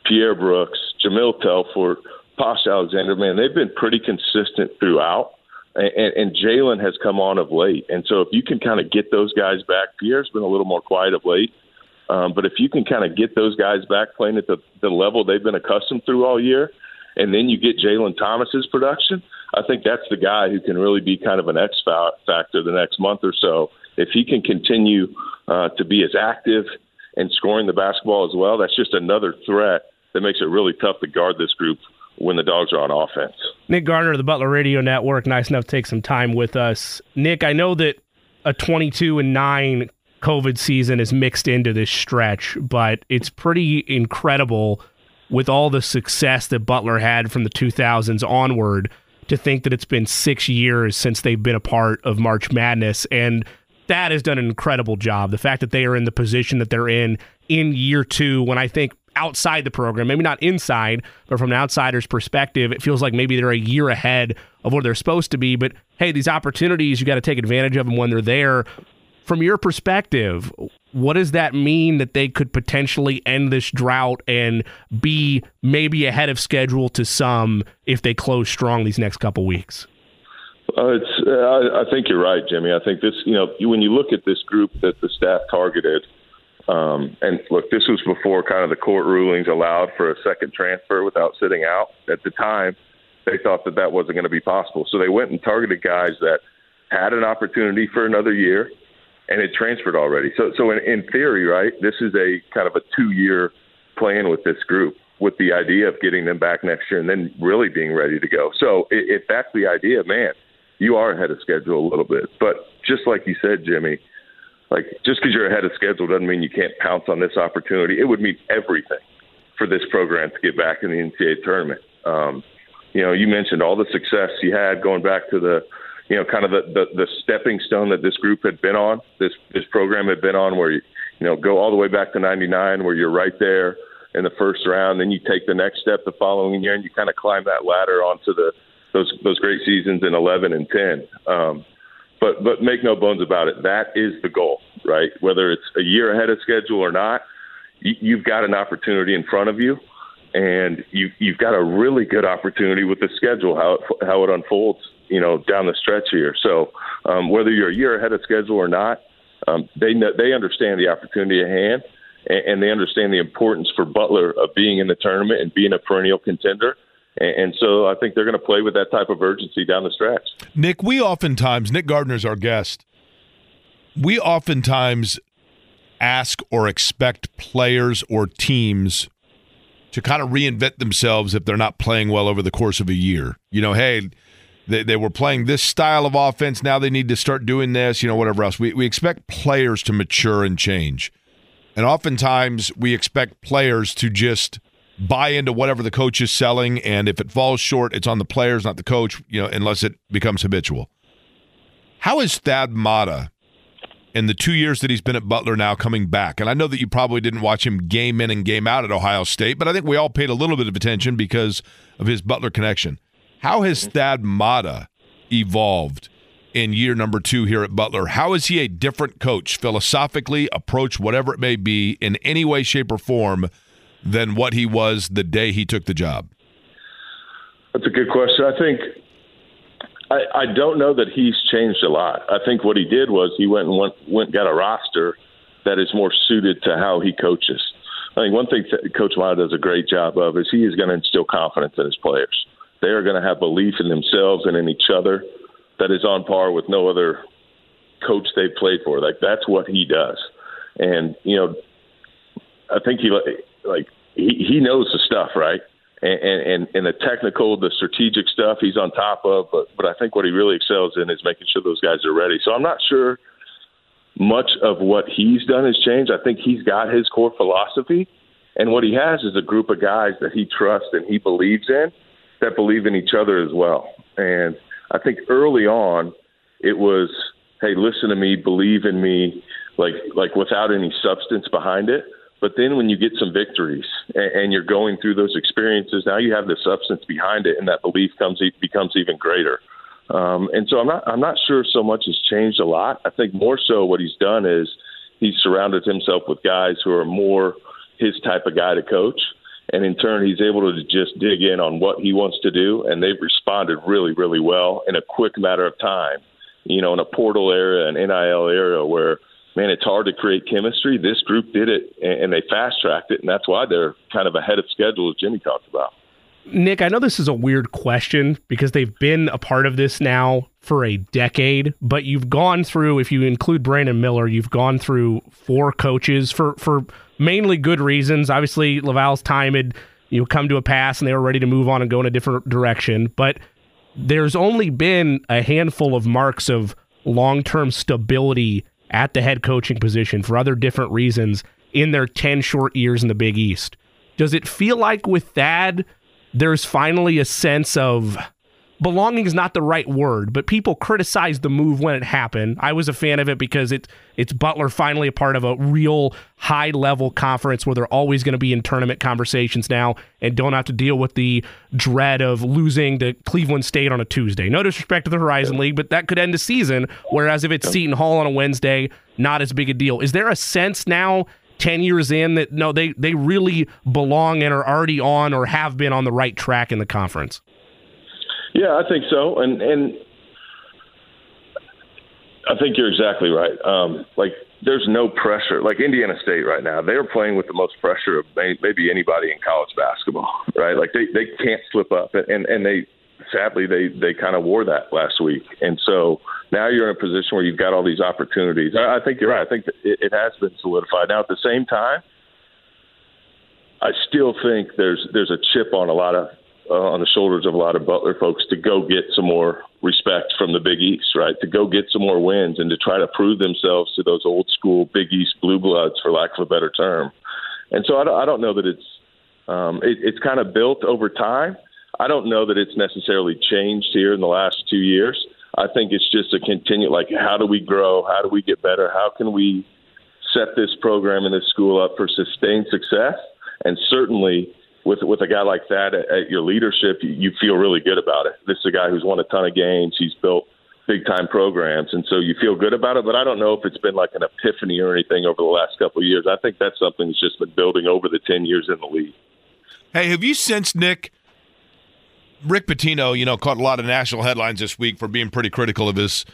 Pierre Brooks, Jamil Telford, Posh Alexander, man, they've been pretty consistent throughout. And, and, and Jalen has come on of late. And so if you can kind of get those guys back, Pierre's been a little more quiet of late. Um, but if you can kind of get those guys back playing at the, the level they've been accustomed through all year, and then you get Jalen Thomas's production, I think that's the guy who can really be kind of an X factor the next month or so. If he can continue uh, to be as active and scoring the basketball as well, that's just another threat that makes it really tough to guard this group when the Dogs are on offense. Nick Garner of the Butler Radio Network, nice enough to take some time with us. Nick, I know that a twenty-two and nine COVID season is mixed into this stretch, but it's pretty incredible with all the success that Butler had from the two thousands onward to think that it's been six years since they've been a part of March Madness. And that has done an incredible job. The fact that they are in the position that they're in in year two, when I think outside the program, maybe not inside, but from an outsider's perspective, it feels like maybe they're a year ahead of where they're supposed to be. But hey, these opportunities, you got to take advantage of them when they're there. From your perspective, what does that mean that they could potentially end this drought and be maybe ahead of schedule to some if they close strong these next couple weeks? Uh, it's, uh, I, I think you're right, Jimmy. I think this, you know, when you look at this group that the staff targeted, um, and look, this was before kind of the court rulings allowed for a second transfer without sitting out. At the time, they thought that that wasn't going to be possible. So they went and targeted guys that had an opportunity for another year, and it transferred already. So so in, in theory, right, this is a kind of a two-year plan with this group with the idea of getting them back next year and then really being ready to go. So if that's the idea, man, you are ahead of schedule a little bit. But just like you said, Jimmy, like just because you're ahead of schedule doesn't mean you can't pounce on this opportunity. It would mean everything for this program to get back in the N C A A tournament. Um, you know, you mentioned all the success you had going back to the – you know, kind of the, the, the stepping stone that this group had been on, this this program had been on, where, you, you know, go all the way back to ninety-nine, where you're right there in the first round. Then you take the next step the following year, and you kind of climb that ladder onto the those those great seasons in eleven and ten. Um, but, but make no bones about it, that is the goal, right? Whether it's a year ahead of schedule or not, you, you've got an opportunity in front of you, and you, you've got a really good opportunity with the schedule, how it, how it unfolds, you know, down the stretch here. So um, whether you're a year ahead of schedule or not, um, they know, they understand the opportunity at hand, and, and they understand the importance for Butler of being in the tournament and being a perennial contender. And, and so I think they're going to play with that type of urgency down the stretch. Nick, we oftentimes, Nick Gardner's our guest, we oftentimes ask or expect players or teams to kind of reinvent themselves if they're not playing well over the course of a year. You know, hey, They they were playing this style of offense. Now they need to start doing this, you know, whatever else. We we expect players to mature and change. And oftentimes we expect players to just buy into whatever the coach is selling. And if it falls short, it's on the players, not the coach, you know, unless it becomes habitual. How is Thad Matta in the two years that he's been at Butler now coming back? And I know that you probably didn't watch him game in and game out at Ohio State, but I think we all paid a little bit of attention because of his Butler connection. How has Thad Matta evolved in year number two here at Butler? How is he a different coach, philosophically, approach, whatever it may be, in any way, shape, or form than what he was the day he took the job? That's a good question. I think I, I don't know that he's changed a lot. I think what he did was he went and went, went and got a roster that is more suited to how he coaches. I think one thing Coach Matta does a great job of is he is going to instill confidence in his players. They are going to have belief in themselves and in each other that is on par with no other coach they've played for. Like, that's what he does. And, you know, I think he like he, he knows the stuff, right? And, and, and the technical, the strategic stuff he's on top of. But, but I think what he really excels in is making sure those guys are ready. So I'm not sure much of what he's done has changed. I think he's got his core philosophy. And what he has is a group of guys that he trusts and he believes in, that believe in each other as well. And I think early on it was, hey, listen to me, believe in me, like like without any substance behind it. But then when you get some victories and you're going through those experiences, now you have the substance behind it, and that belief comes becomes even greater. Um, and so I'm not I'm not sure so much has changed a lot. I think more so what he's done is he's surrounded himself with guys who are more his type of guy to coach. And in turn, he's able to just dig in on what he wants to do. And they've responded really, really well in a quick matter of time, you know, in a portal era, an N I L era where, man, it's hard to create chemistry. This group did it, and they fast-tracked it, and that's why they're kind of ahead of schedule, as Jimmy talked about. Nick, I know this is a weird question because they've been a part of this now for a decade, but you've gone through, if you include Brandon Miller, you've gone through four coaches for, for mainly good reasons. Obviously, Laval's time had you know, come to a pass, and they were ready to move on and go in a different direction, but there's only been a handful of marks of long-term stability at the head coaching position for other different reasons in their ten short years in the Big East. Does it feel like with Thad, there's finally a sense of belonging is not the right word, but people criticize the move when it happened. I was a fan of it because it it's Butler finally a part of a real high-level conference where they're always going to be in tournament conversations now and don't have to deal with the dread of losing to Cleveland State on a Tuesday. No disrespect to the Horizon League, but that could end the season, whereas if it's Seton Hall on a Wednesday, not as big a deal. Is there a sense now, ten years in, that no, they, they really belong and are already on or have been on the right track in the conference? Yeah, I think so, and and I think you're exactly right. Um, like, there's no pressure. Like, Indiana State right now, they're playing with the most pressure of maybe anybody in college basketball, right? Like, they, they can't slip up, and, and they sadly, they, they kind of wore that last week. And so now you're in a position where you've got all these opportunities. I, I think you're right. I think that it, it has been solidified. Now, at the same time, I still think there's there's a chip on a lot of – Uh, on the shoulders of a lot of Butler folks to go get some more respect from the Big East, right? To go get some more wins and to try to prove themselves to those old school Big East blue bloods, for lack of a better term. And so I don't, I don't know that it's um, it, it's kind of built over time. I don't know that it's necessarily changed here in the last two years. I think it's just a continue, like, how do we grow? How do we get better? How can we set this program and this school up for sustained success? And certainly, With with a guy like that at, at your leadership, you, you feel really good about it. This is a guy who's won a ton of games. He's built big-time programs, and so you feel good about it. But I don't know if it's been like an epiphany or anything over the last couple of years. I think that's something that's just been building over the ten years in the league. Hey, have you sensed, Nick, Rick Pitino, you know, caught a lot of national headlines this week for being pretty critical of his,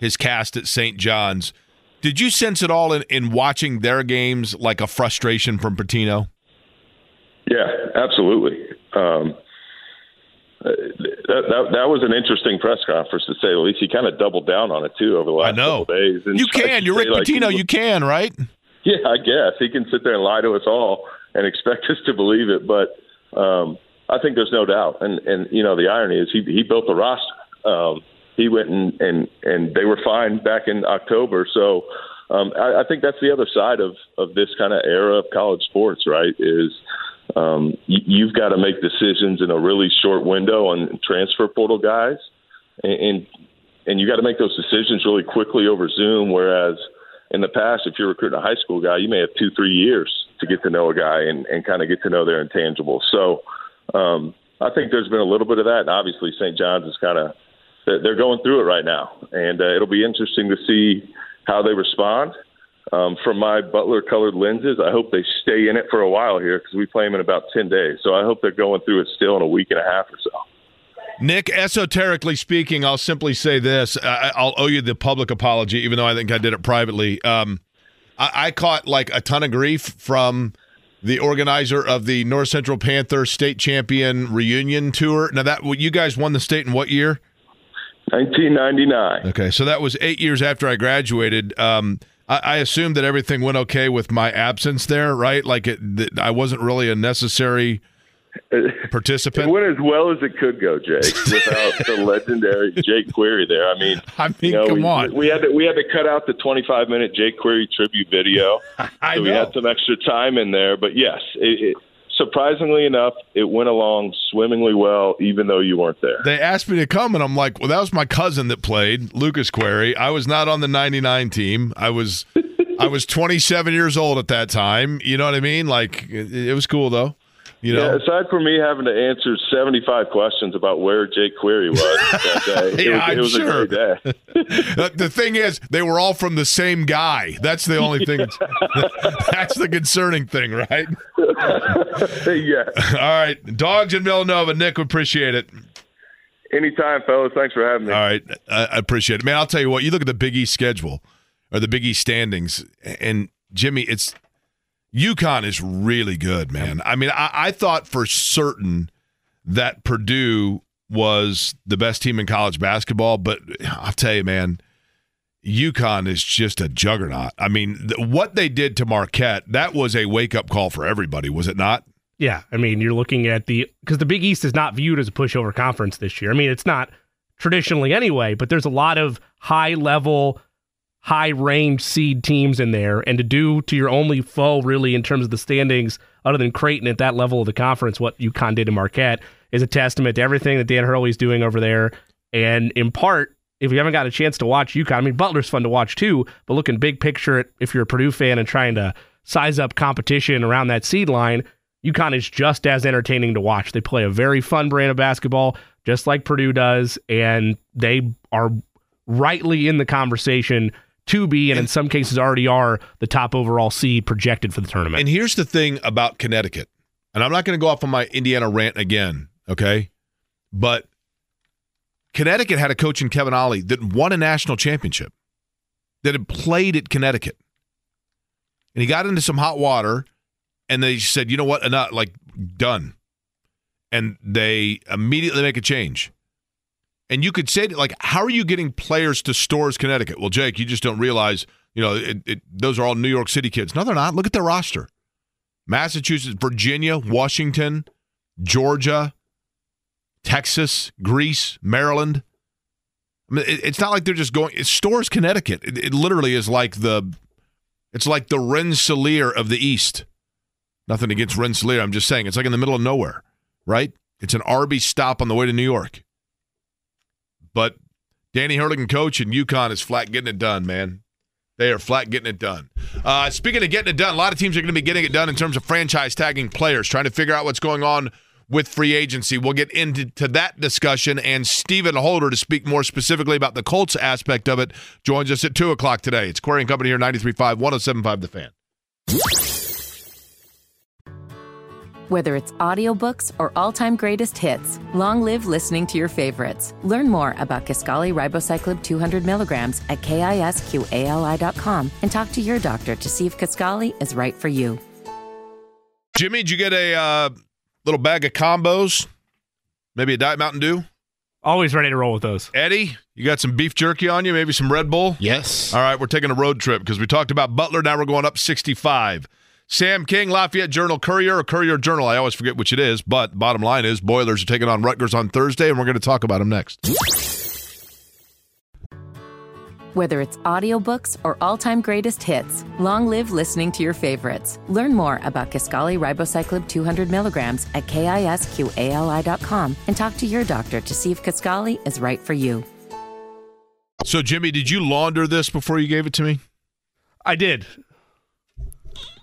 his cast at Saint John's. Did you sense at all in, in watching their games like a frustration from Pitino? Yeah, absolutely. Um, that, that that was an interesting press conference, to say the least. He kind of doubled down on it, too, over the last I know. couple days. And you can. You're Rick Pitino. Like, you can, right? Yeah, I guess. He can sit there and lie to us all and expect us to believe it. But um, I think there's no doubt. And, and you know, the irony is he, he built the roster. Um, he went and, and, and they were fine back in October. So um, I, I think that's the other side of, of this kind of era of college sports, right, is – Um, you, you've got to make decisions in a really short window on transfer portal guys, and and, and you got to make those decisions really quickly over Zoom. Whereas in the past, if you're recruiting a high school guy, you may have two, three years to get to know a guy and, and kind of get to know their intangibles. So um, I think there's been a little bit of that, and obviously Saint John's is kind of they're, they're going through it right now, and uh, it'll be interesting to see how they respond. Um, from my Butler-colored lenses, I hope they stay in it for a while here because we play them in about ten days. So I hope they're going through it still in a week and a half or so. Nick, esoterically speaking, I'll simply say this. I, I'll owe you the public apology, even though I think I did it privately. Um, I, I caught like a ton of grief from the organizer of the North Central Panther State Champion Reunion Tour. Now, that you guys won the state in what year? nineteen ninety-nine. Okay, so that was eight years after I graduated. Um I assume that everything went okay with my absence there, right? Like it, th- I wasn't really a necessary participant. It went as well as it could go, Jake, without the legendary Jake Query there. I mean, I mean, you know, come we, on. We had to we had to cut out the twenty-five minute Jake Query tribute video. I so know. We had some extra time in there, but yes, it, it, surprisingly enough, it went along swimmingly well, even though you weren't there. They asked me to come, and I'm like, well, that was my cousin that played, Lucas Query. I was not on the ninety-nine team. I was I was twenty-seven years old at that time. You know what I mean? Like, it, it was cool, though. You know? Yeah, aside from me having to answer seventy-five questions about where jQuery was that day, it yeah, was, it was sure. a great day. The thing is, they were all from the same guy. That's the only yeah. thing. That's the concerning thing, right? yeah. All right. Dogs in Villanova. Nick, appreciate it. Anytime, fellas. Thanks for having me. All right. I appreciate it. Man, I'll tell you what. You look at the Big East schedule or the Big East standings, and, Jimmy, it's – UConn is really good, man. I mean, I, I thought for certain that Purdue was the best team in college basketball, but I'll tell you, man, UConn is just a juggernaut. I mean, th- what they did to Marquette, that was a wake-up call for everybody, was it not? Yeah, I mean, you're looking at the – because the Big East is not viewed as a pushover conference this year. I mean, it's not traditionally anyway, but there's a lot of high-level – high-range seed teams in there, and to do to your only foe, really, in terms of the standings, other than Creighton at that level of the conference, what UConn did to Marquette is a testament to everything that Dan Hurley's doing over there. And in part, if you haven't got a chance to watch UConn, I mean, Butler's fun to watch too, but looking big picture, at, if you're a Purdue fan and trying to size up competition around that seed line, UConn is just as entertaining to watch. They play a very fun brand of basketball, just like Purdue does, and they are rightly in the conversation to be, and in some cases already are, the top overall seed projected for the tournament. And here's the thing about Connecticut, and I'm not going to go off on my Indiana rant again, okay? But Connecticut had a coach in Kevin Ollie that won a national championship, that had played at Connecticut. And he got into some hot water, and they said, you know what, enough, like, done. And they immediately make a change. And you could say, like, how are you getting players to stores Connecticut? Well, Jake, you just don't realize, you know, it, it, those are all New York City kids. No, they're not. Look at their roster. Massachusetts, Virginia, Washington, Georgia, Texas, Greece, Maryland. I mean, it, it's not like they're just going. It stores Connecticut. It, it literally is like the, it's like the Rensselaer of the East. Nothing against Rensselaer. I'm just saying it's like in the middle of nowhere, right? It's an Arby's stop on the way to New York. But Danny Hurley can coach, and UConn is flat getting it done, man. They are flat getting it done. Uh, speaking of getting it done, a lot of teams are going to be getting it done in terms of franchise tagging players, trying to figure out what's going on with free agency. We'll get into to that discussion, and Stephen Holder, to speak more specifically about the Colts aspect of it, joins us at two o'clock today. It's Query and Company here, ninety-three point five, one oh seven point five The Fan. Whether it's audiobooks or all-time greatest hits, long live listening to your favorites. Learn more about Kisqali Ribocyclib two hundred milligrams at kisqali dot com and talk to your doctor to see if Kisqali is right for you. Jimmy, did you get a uh, little bag of combos? Maybe a Diet Mountain Dew? Always ready to roll with those. Eddie, you got some beef jerky on you? Maybe some Red Bull? Yes. All right, we're taking a road trip because we talked about Butler. Now we're going up sixty-five. Sam King, Lafayette Journal-Courier, or Courier-Journal. I always forget which it is, but bottom line is Boilers are taking on Rutgers on Thursday, and we're going to talk about them next. Whether it's audiobooks or all-time greatest hits, long live listening to your favorites. Learn more about Kisqali Ribocyclib two hundred milligrams at kisqali dot com and talk to your doctor to see if Kisqali is right for you. So, Jimmy, did you launder this before you gave it to me? I did.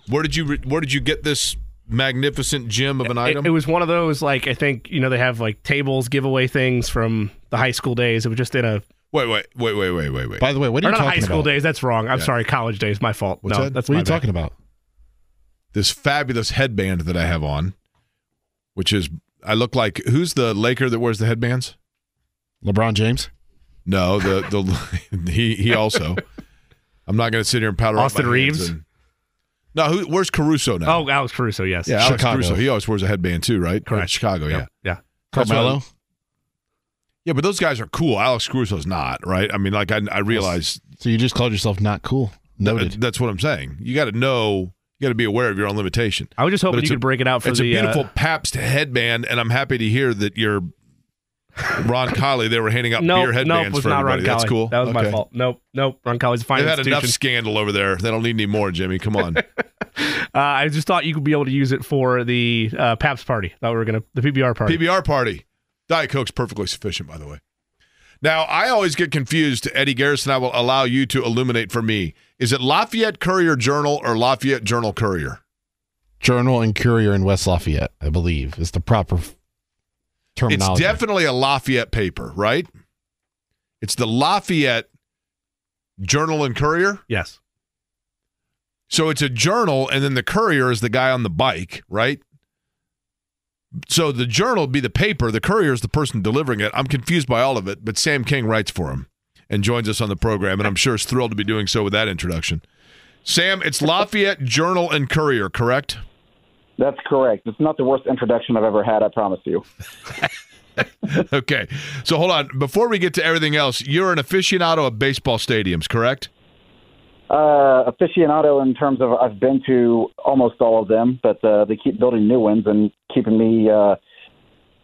Where did you where did you get this magnificent gem of an item? It, it was one of those, like, I think, you know, they have, like, tables, giveaway things from the high school days. It was just in a... Wait, wait, wait, wait, wait, wait, wait. By the way, what are you talking about? Or not high school days, that's wrong. I'm yeah. sorry, college days, my fault. What's no, that? That's what are you bad. talking about? This fabulous headband that I have on, which is, I look like, who's the Laker that wears the headbands? LeBron James? No, the the he, he also. I'm not going to sit here and powder Austin up my Reeves? Hands and, No, who, where's Caruso now? Oh, Alex Caruso, yes. Yeah, Alex Chicago. Caruso. He always wears a headband too, right? Correct. Or Chicago, yeah. Yeah. Carmelo? Yeah, but those guys are cool. Alex Caruso's not, right? I mean, like, I, I realize. So you just called yourself not cool. Noted. That, that's what I'm saying. You got to know, you got to be aware of your own limitation. I was just hoping you could a, break it out for it's the. It's a beautiful uh, Pabst headband, and I'm happy to hear that you're Ron Colley. They were handing out nope, beer headbands nope, for everybody. That's cool. That was okay. my fault. Nope, nope. Ron Colley's a fine They've institution. They've had enough scandal over there. They don't need any more, Jimmy. Come on. Uh, I just thought you could be able to use it for the uh, P A P S party. Thought we were gonna the P B R party. P B R party. Diet Coke's perfectly sufficient, by the way. Now I always get confused. Eddie Garrison, I will allow you to illuminate for me. Is it Lafayette Courier Journal or Lafayette Journal Courier? Journal and Courier in West Lafayette, I believe, is the proper terminology. It's definitely a Lafayette paper, right? It's the Lafayette Journal and Courier? Yes. So it's a journal, and then the courier is the guy on the bike, right? So the journal would be the paper. The courier is the person delivering it. I'm confused by all of it, but Sam King writes for him and joins us on the program, and I'm sure is thrilled to be doing so with that introduction. Sam, it's Lafayette Journal and Courier, correct? That's correct. It's not the worst introduction I've ever had, I promise you. Okay. So hold on. Before we get to everything else, you're an aficionado of baseball stadiums, correct? Uh, aficionado in terms of I've been to almost all of them, but uh, they keep building new ones and keeping me uh,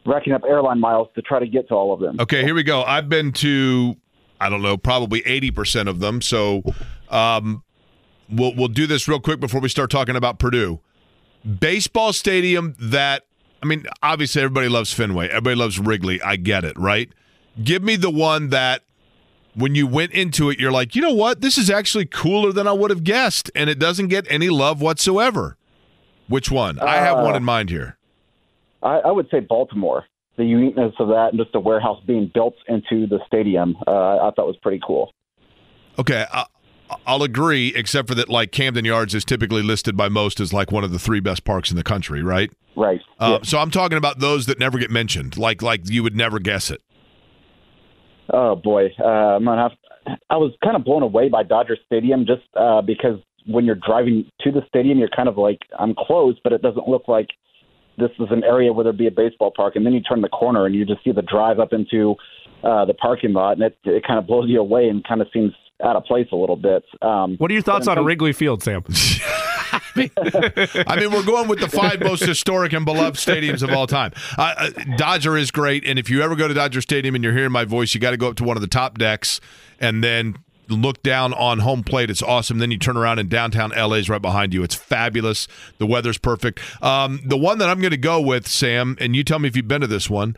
racking up airline miles to try to get to all of them. Okay, here we go. I've been to, I don't know, probably eighty percent of them. So um, we'll we'll do this real quick before we start talking about Purdue. Baseball stadium that, I mean, obviously everybody loves Fenway. Everybody loves Wrigley. I get it, right? Give me the one that when you went into it, you're like, you know what? This is actually cooler than I would have guessed, and it doesn't get any love whatsoever. Which one? Uh, I have one in mind here. I, I would say Baltimore. The uniqueness of that and just the warehouse being built into the stadium, uh, I thought was pretty cool. Okay, I, I'll agree, except for that, like, Camden Yards is typically listed by most as, like, one of the three best parks in the country, right? Right. Uh, yeah. So I'm talking about those that never get mentioned, like like you would never guess it. Oh, boy. Uh, man, I, I was kind of blown away by Dodger Stadium just uh, because when you're driving to the stadium, you're kind of like, I'm close, but it doesn't look like this is an area where there'd be a baseball park. And then you turn the corner and you just see the drive up into uh, the parking lot, and it, it kind of blows you away and kind of seems out of place a little bit. Um, what are your thoughts on terms- Wrigley Field, Sam? I mean, we're going with the five most historic and beloved stadiums of all time. Uh, Dodger is great, and if you ever go to Dodger Stadium and you're hearing my voice, you got to go up to one of the top decks and then look down on home plate. It's awesome. Then you turn around and downtown L A is right behind you. It's fabulous. The weather's perfect. Um, the one that I'm going to go with, Sam, and you tell me if you've been to this one,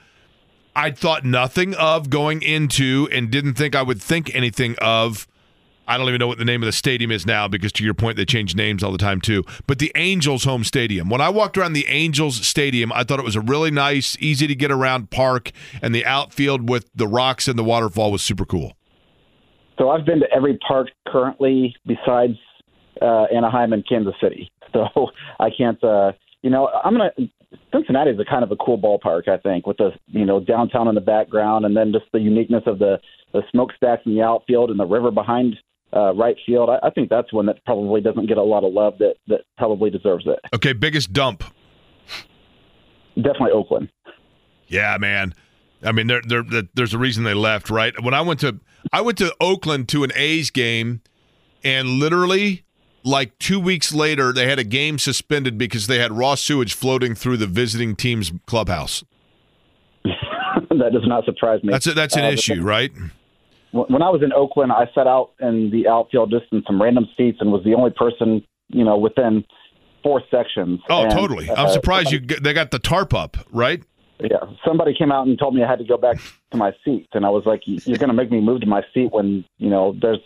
I thought nothing of going into and didn't think I would think anything of. I don't even know what the name of the stadium is now because, to your point, they change names all the time too. But the Angels' home stadium. When I walked around the Angels' stadium, I thought it was a really nice, easy-to-get-around park, and the outfield with the rocks and the waterfall was super cool. So I've been to every park currently besides uh, Anaheim and Kansas City. So I can't uh, – you know, I'm going to – Cincinnati is a kind of a cool ballpark, I think, with the, you know, downtown in the background and then just the uniqueness of the, the smokestacks in the outfield and the river behind – Uh, right field. I, I think that's one that probably doesn't get a lot of love that, that probably deserves it. Okay, biggest dump. Definitely Oakland. Yeah, man. I mean, they're, they're, they're, there's a reason they left, right? When I went to I went to Oakland to an A's game, and literally like two weeks later, they had a game suspended because they had raw sewage floating through the visiting team's clubhouse. That does not surprise me. That's a, that's an uh, issue, but- right? When I was in Oakland, I sat out in the outfield just in some random seats and was the only person, you know, within four sections. Oh, and, totally. I'm uh, surprised somebody, you they got the tarp up, right? Yeah. Somebody came out and told me I had to go back to my seats, and I was like, you're going to make me move to my seat when, you know, there's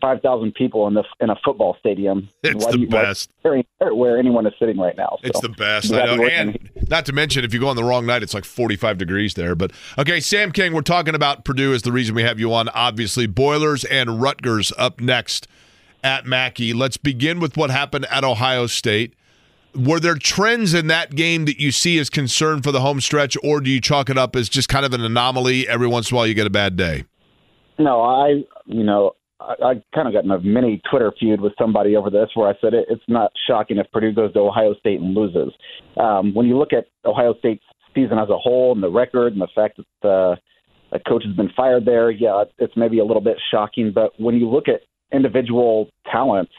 five thousand people in the in a football stadium. It's why the you, best. Why, where anyone is sitting right now. So. It's the best. I know. And not to mention, if you go on the wrong night, it's like forty-five degrees there. But okay, Sam King, we're talking about Purdue is the reason we have you on. Obviously, Boilers and Rutgers up next at Mackey. Let's begin with what happened at Ohio State. Were there trends in that game that you see as concern for the home stretch, or do you chalk it up as just kind of an anomaly? Every once in a while, you get a bad day. No, I, you know. I kind of got in a mini Twitter feud with somebody over this where I said it, it's not shocking if Purdue goes to Ohio State and loses. Um, when you look at Ohio State's season as a whole and the record and the fact that uh, a coach has been fired there, yeah, it's maybe a little bit shocking. But when you look at individual talents,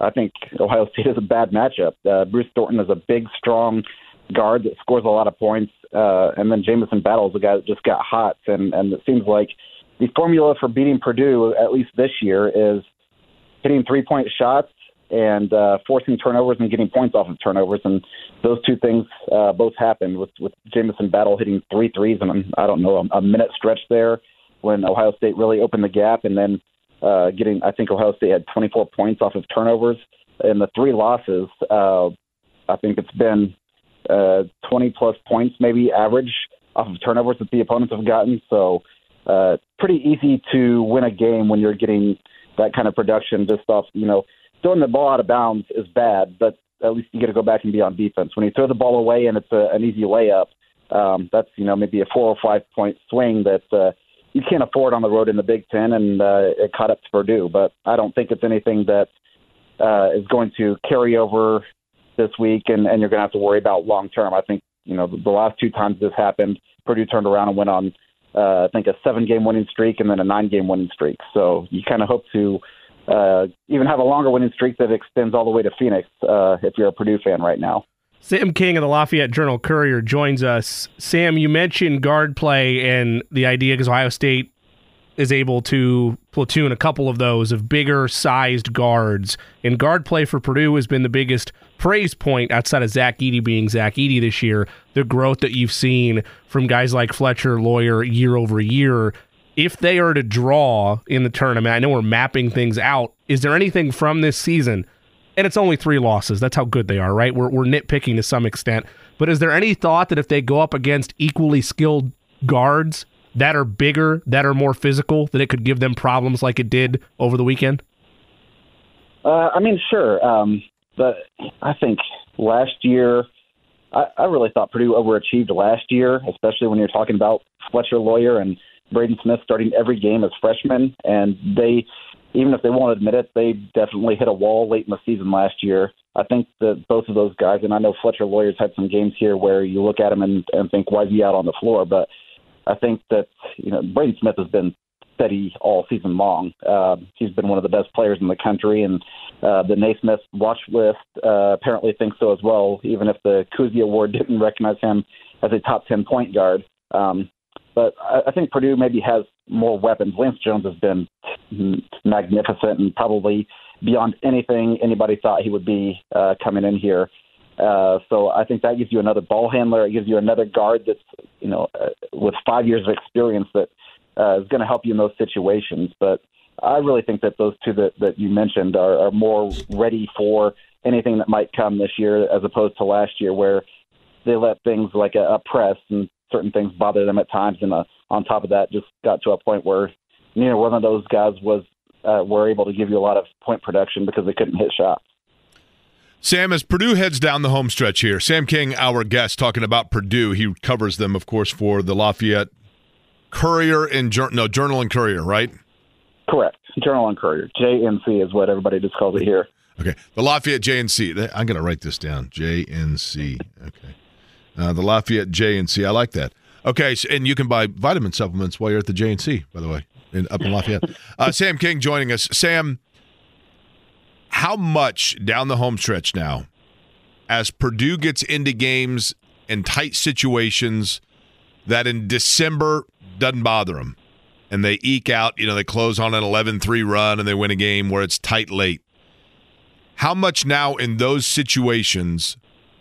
I think Ohio State is a bad matchup. Uh, Bruce Thornton is a big, strong guard that scores a lot of points. Uh, and then Jamison Battle is a guy that just got hot. And, and it seems like the formula for beating Purdue, at least this year, is hitting three-point shots and uh, forcing turnovers and getting points off of turnovers. And those two things uh, both happened with, with Jamison Battle hitting three threes and, I don't know, a, a minute stretch there when Ohio State really opened the gap. And then uh, getting, I think Ohio State had twenty-four points off of turnovers. And the three losses, uh, I think it's been uh, twenty-plus points maybe average off of turnovers that the opponents have gotten. So uh, pretty easy to win a game when you're getting that kind of production just off, you know, throwing the ball out of bounds is bad, but at least you get to go back and be on defense. When you throw the ball away and it's a, an easy layup, um, that's, you know, maybe a four or five-point swing that uh, you can't afford on the road in the Big Ten, and uh, it caught up to Purdue. But I don't think it's anything that uh, is going to carry over this week, and, and you're going to have to worry about long-term. I think, you know, the, the last two times this happened, Purdue turned around and went on, uh, I think, a seven-game winning streak and then a nine-game winning streak. So you kind of hope to Uh, even have a longer winning streak that extends all the way to Phoenix uh, if you're a Purdue fan right now. Sam King of the Lafayette Journal-Courier joins us. Sam, you mentioned guard play and the idea because Ohio State is able to platoon a couple of those of bigger-sized guards. And guard play for Purdue has been the biggest praise point outside of Zach Edey being Zach Edey this year, the growth that you've seen from guys like Fletcher, Lawyer, year over year. If they are to draw in the tournament, I know we're mapping things out. Is there anything from this season? And it's only three losses. That's how good they are, right? We're we're nitpicking to some extent. But is there any thought that if they go up against equally skilled guards that are bigger, that are more physical, that it could give them problems like it did over the weekend? Uh, I mean, sure. Um, but I think last year, I, I really thought Purdue overachieved last year, especially when you're talking about Fletcher Lawyer and Braden Smith starting every game as freshmen, and they, even if they won't admit it, they definitely hit a wall late in the season last year. I think that both of those guys, and I know Fletcher Lawyer's had some games here where you look at him and, and think, why is he out on the floor? But I think that, you know, Braden Smith has been steady all season long. Uh, he's been one of the best players in the country, and uh, the Naismith watch list uh, apparently thinks so as well, even if the Cousy Award didn't recognize him as a top ten point guard. Um, But I think Purdue maybe has more weapons. Lance Jones has been magnificent and probably beyond anything anybody thought he would be uh, coming in here. Uh, so I think that gives you another ball handler. It gives you another guard that's, you know, uh, with five years of experience that uh, is going to help you in those situations. But I really think that those two that, that you mentioned are, are more ready for anything that might come this year as opposed to last year where they let things like a, a press and certain things bothered them at times, and uh, on top of that, just got to a point where neither one of those guys was uh, were able to give you a lot of point production because they couldn't hit shots. Sam, as Purdue heads down the home stretch here, Sam King, our guest, talking about Purdue. He covers them, of course, for the Lafayette Courier and Jour- no Journal and Courier, right? Correct, Journal and Courier. J N C is what everybody just calls it here. Okay, the Lafayette J N C. I'm going to write this down. J N C. Okay. Uh, the Lafayette J and C. I like that. Okay, so, and you can buy vitamin supplements while you're at the J and C, by the way, in, up in Lafayette. Uh, Sam King joining us. Sam, how much down the home stretch now, as Purdue gets into games and tight situations that in December doesn't bother them, and they eke out, you know, they close on an eleven three run and they win a game where it's tight late. How much now in those situations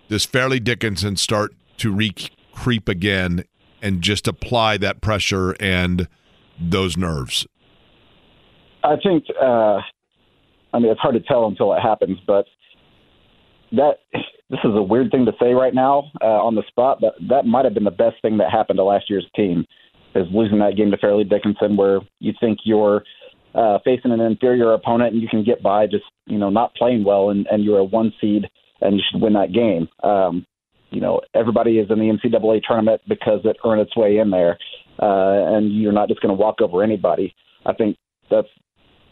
does Fairleigh Dickinson start to re-creep again and just apply that pressure and those nerves? I think, uh, I mean, it's hard to tell until it happens, but that this is a weird thing to say right now uh, on the spot, but that might have been the best thing that happened to last year's team is losing that game to Fairleigh Dickinson where you think you're uh, facing an inferior opponent and you can get by just, you know, not playing well and, and you're a one seed and you should win that game. Um, You know, everybody is in the N C double A tournament because it earned its way in there, uh, and you're not just going to walk over anybody. I think that's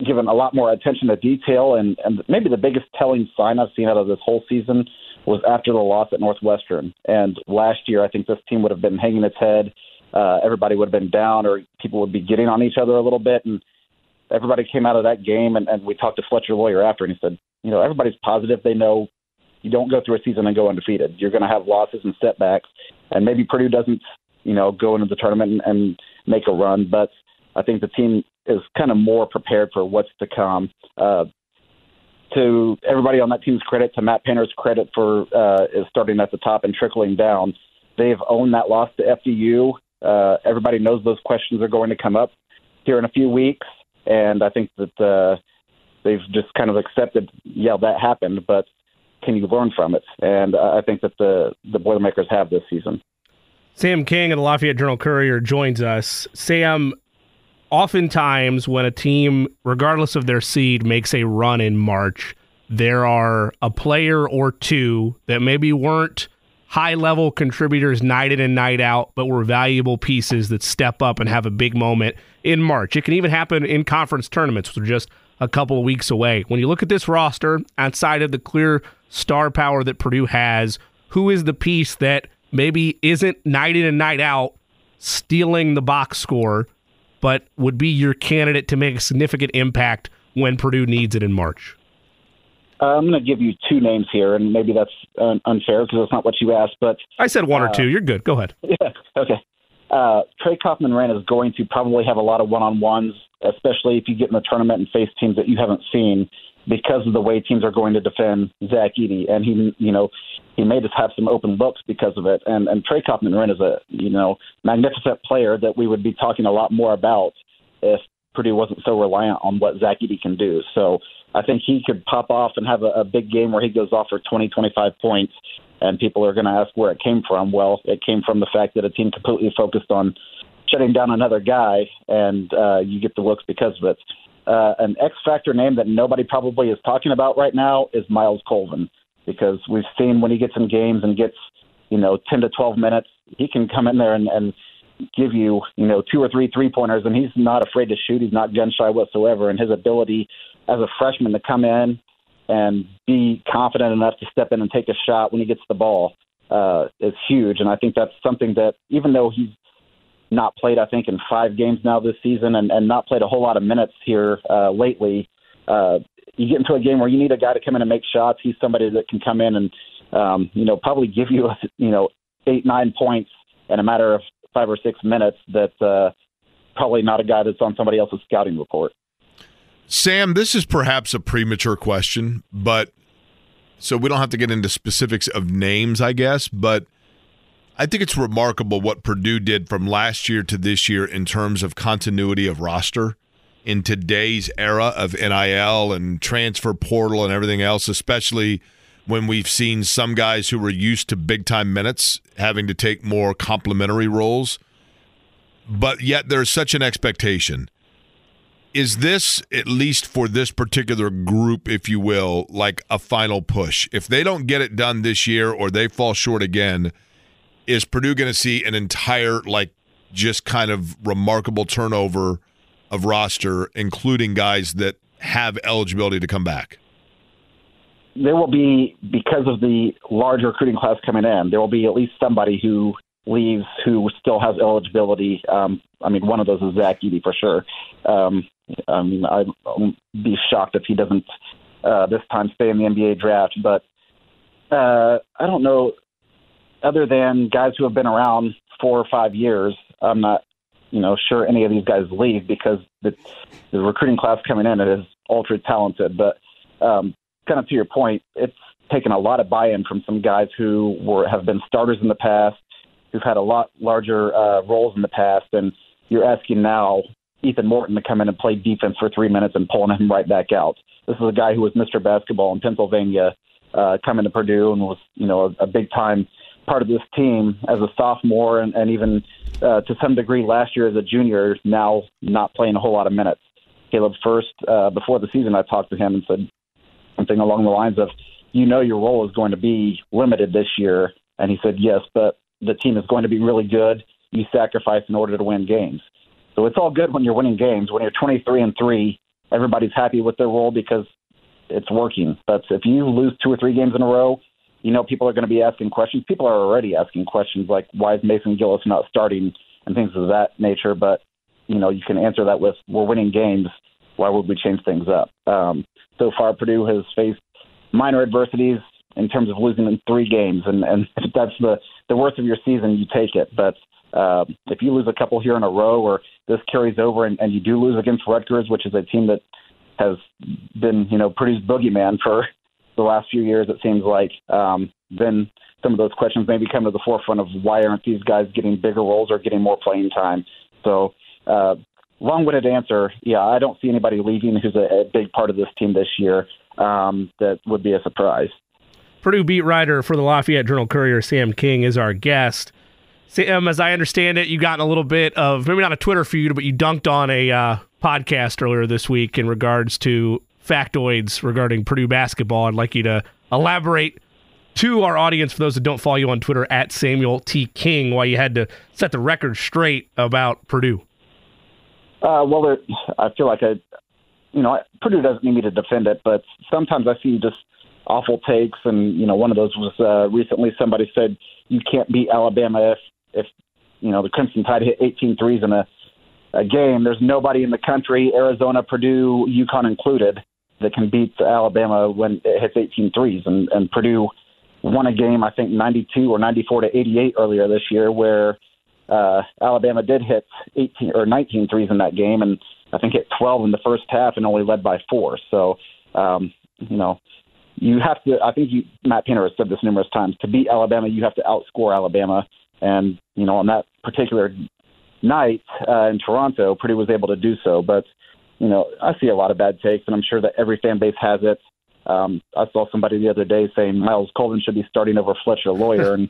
given a lot more attention to detail, and, and maybe the biggest telling sign I've seen out of this whole season was after the loss at Northwestern. And last year, I think this team would have been hanging its head. Uh, everybody would have been down, or people would be getting on each other a little bit. And everybody came out of that game, and, and we talked to Fletcher Lawyer after, and he said, you know, everybody's positive. They know you don't go through a season and go undefeated. You're going to have losses and setbacks, and maybe Purdue doesn't, you know, go into the tournament and, and make a run. But I think the team is kind of more prepared for what's to come. Uh, to everybody on that team's credit, to Matt Painter's credit for uh, is starting at the top and trickling down. They've owned that loss to F D U. Uh, everybody knows those questions are going to come up here in a few weeks. And I think that uh, they've just kind of accepted, yeah, that happened, but can you learn from it? And I think that the, the Boilermakers have this season. Sam King of the Lafayette Journal-Courier joins us. Sam, oftentimes when a team, regardless of their seed, makes a run in March, there are a player or two that maybe weren't high-level contributors night in and night out, but were valuable pieces that step up and have a big moment in March. It can even happen in conference tournaments, which are just a couple of weeks away. When you look at this roster, outside of the clear star power that Purdue has, who is the piece that maybe isn't night in and night out stealing the box score, but would be your candidate to make a significant impact when Purdue needs it in March? Uh, I'm going to give you two names here, and maybe that's uh, unfair because that's not what you asked. But I said one uh, or two. You're good. Go ahead. Yeah, okay. Uh, Trey Kaufman-Wren is going to probably have a lot of one-on-ones, especially if you get in the tournament and face teams that you haven't seen, because of the way teams are going to defend Zach Edey. And he, you know, he may just have some open looks because of it. And and Trey Kaufman-Wren is a, you know, magnificent player that we would be talking a lot more about if Purdue wasn't so reliant on what Zach Edey can do. So I think he could pop off and have a, a big game where he goes off for twenty, twenty-five points, and people are going to ask where it came from. Well, it came from the fact that a team completely focused on shutting down another guy, and uh, you get the looks because of it. Uh, an X-factor name that nobody probably is talking about right now is Miles Colvin, because we've seen when he gets in games and gets, you know, ten to twelve minutes, he can come in there and, and give you, you know, two or three three-pointers, and he's not afraid to shoot. He's not gun-shy whatsoever, and his ability as a freshman to come in and be confident enough to step in and take a shot when he gets the ball uh, is huge, and I think that's something that, even though he's not played, I think, in five games now this season and, and not played a whole lot of minutes here uh, lately. Uh, you get into a game where you need a guy to come in and make shots. He's somebody that can come in and, um, you know, probably give you, you know, eight, nine points in a matter of five or six minutes. That's uh, probably not a guy that's on somebody else's scouting report. Sam, this is perhaps a premature question, but so we don't have to get into specifics of names, I guess, but I think it's remarkable what Purdue did from last year to this year in terms of continuity of roster in today's era of N I L and transfer portal and everything else, especially when we've seen some guys who were used to big-time minutes having to take more complementary roles. But yet there's such an expectation. Is this, at least for this particular group, if you will, like a final push? If they don't get it done this year or they fall short again, is Purdue going to see an entire, like, just kind of remarkable turnover of roster, including guys that have eligibility to come back? There will be, because of the large recruiting class coming in, there will be at least somebody who leaves who still has eligibility. Um, I mean, one of those is Zach Edey for sure. Um, I mean, I'd be shocked if he doesn't uh, this time stay in the N B A draft. But uh, I don't know. Other than guys who have been around four or five years, I'm not, you know, sure any of these guys leave, because the, the recruiting class coming in, it is ultra talented. But um, kind of to your point, it's taken a lot of buy-in from some guys who were have been starters in the past, who've had a lot larger uh, roles in the past, and you're asking now Ethan Morton to come in and play defense for three minutes and pulling him right back out. This is a guy who was Mister Basketball in Pennsylvania, uh, coming to Purdue and was, you know, a, a big-time part of this team as a sophomore, and, and even uh, to some degree last year as a junior, now not playing a whole lot of minutes. Caleb First, uh, before the season, I talked to him and said something along the lines of, you know, your role is going to be limited this year. And he said, yes, but the team is going to be really good. You sacrifice in order to win games. So it's all good when you're winning games. When you're twenty-three and three, everybody's happy with their role because it's working. But if you lose two or three games in a row, you know, people are going to be asking questions. People are already asking questions like, why is Mason Gillis not starting and things of that nature? But, you know, you can answer that with, we're winning games. Why would we change things up? Um, so far, Purdue has faced minor adversities in terms of losing in three games. And, and if that's the, the worst of your season, you take it. But um, if you lose a couple here in a row, or this carries over and, and you do lose against Rutgers, which is a team that has been, you know, Purdue's boogeyman for the last few years, it seems like, um, then some of those questions maybe come to the forefront of why aren't these guys getting bigger roles or getting more playing time. So uh, long-winded answer, yeah, I don't see anybody leaving who's a, a big part of this team this year um, that would be a surprise. Purdue beat writer for the Lafayette Journal-Courier, Sam King, is our guest. Sam, as I understand it, you got a little bit of, maybe not a Twitter feud, but you dunked on a uh, podcast earlier this week in regards to factoids regarding Purdue basketball. I'd like you to elaborate to our audience, for those that don't follow you on Twitter, at Samuel T. King, why you had to set the record straight about Purdue. Uh, well, there, I feel like, I, you know, Purdue doesn't need me to defend it, but sometimes I see just awful takes, and, you know, one of those was uh, recently somebody said you can't beat Alabama if, if you know, the Crimson Tide hit eighteen threes in a, a game. There's nobody in the country, Arizona, Purdue, UConn included, that can beat Alabama when it hits eighteen threes, and, and Purdue won a game, I think, ninety-two or ninety-four to eighty-eight earlier this year, where uh, Alabama did hit eighteen or nineteen threes in that game, and I think hit twelve in the first half and only led by four. So, um, you know, you have to, I think you, Matt Painter has said this numerous times, to beat Alabama, you have to outscore Alabama. And, you know, on that particular night uh, in Toronto, Purdue was able to do so. But, you know, I see a lot of bad takes, and I'm sure that every fan base has it. Um, I saw somebody the other day saying Miles Colvin should be starting over Fletcher Lawyer, and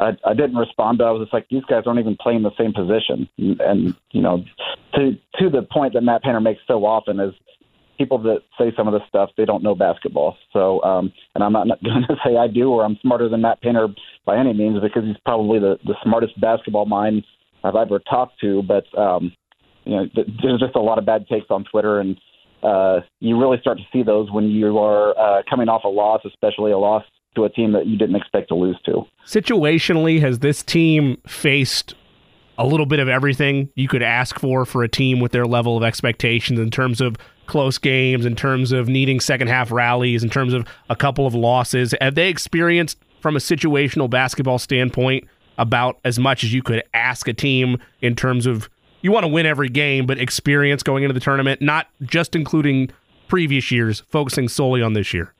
I, I didn't respond, but I was just like, these guys aren't even playing the same position. And, and you know, to to the point that Matt Painter makes so often is people that say some of this stuff, they don't know basketball. So, um, and I'm not, not going to say I do or I'm smarter than Matt Painter by any means, because he's probably the, the smartest basketball mind I've ever talked to. But, um, you know, th- there's just a lot of bad takes on Twitter, and Uh, you really start to see those when you are uh, coming off a loss, especially a loss to a team that you didn't expect to lose to. Situationally, has this team faced a little bit of everything you could ask for for a team with their level of expectations, in terms of close games, in terms of needing second-half rallies, in terms of a couple of losses? Have they experienced, from a situational basketball standpoint, about as much as you could ask a team in terms of, you want to win every game, but experience going into the tournament, not just including previous years, focusing solely on this year?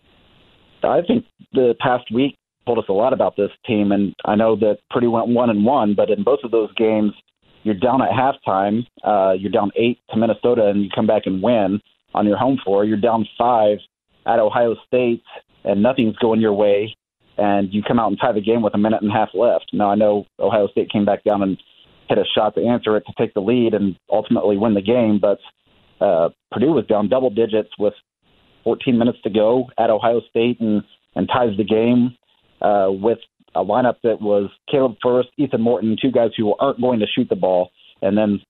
I think the past week told us a lot about this team, and I know that Purdue went one and one, but in both of those games, you're down at halftime. Uh, you're down eight to Minnesota, and you come back and win on your home floor. You're down five at Ohio State, and nothing's going your way, and you come out and tie the game with a minute and a half left. Now, I know Ohio State came back down and hit a shot to answer it, to take the lead and ultimately win the game. But uh, Purdue was down double digits with fourteen minutes to go at Ohio State, and, and ties the game uh, with a lineup that was Caleb First, Ethan Morton, two guys who aren't going to shoot the ball, and then,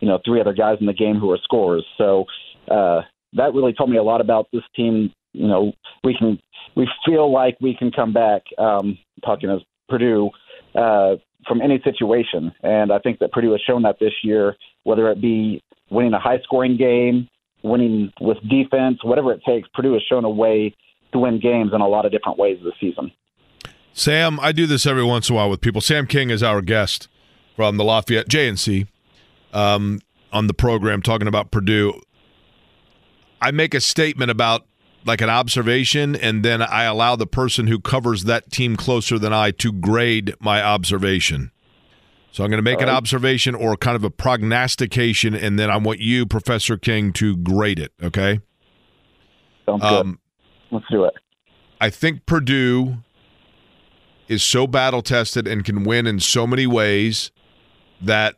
you know, three other guys in the game who are scorers. So uh, that really told me a lot about this team. You know, we can, we feel like we can come back, um, talking as Purdue, uh, from any situation. And I think that Purdue has shown that this year, whether it be winning a high-scoring game, winning with defense, whatever it takes, Purdue has shown a way to win games in a lot of different ways this season. Sam, I do this every once in a while with people. Sam King is our guest from the Lafayette J and C um, on the program, talking about Purdue. I make a statement about like an observation, and then I allow the person who covers that team closer than I to grade my observation. So I'm going to make right. an observation or kind of a prognostication, and then I want you, Professor King, to grade it, okay? Sounds um, good. Let's do it. I think Purdue is so battle-tested and can win in so many ways that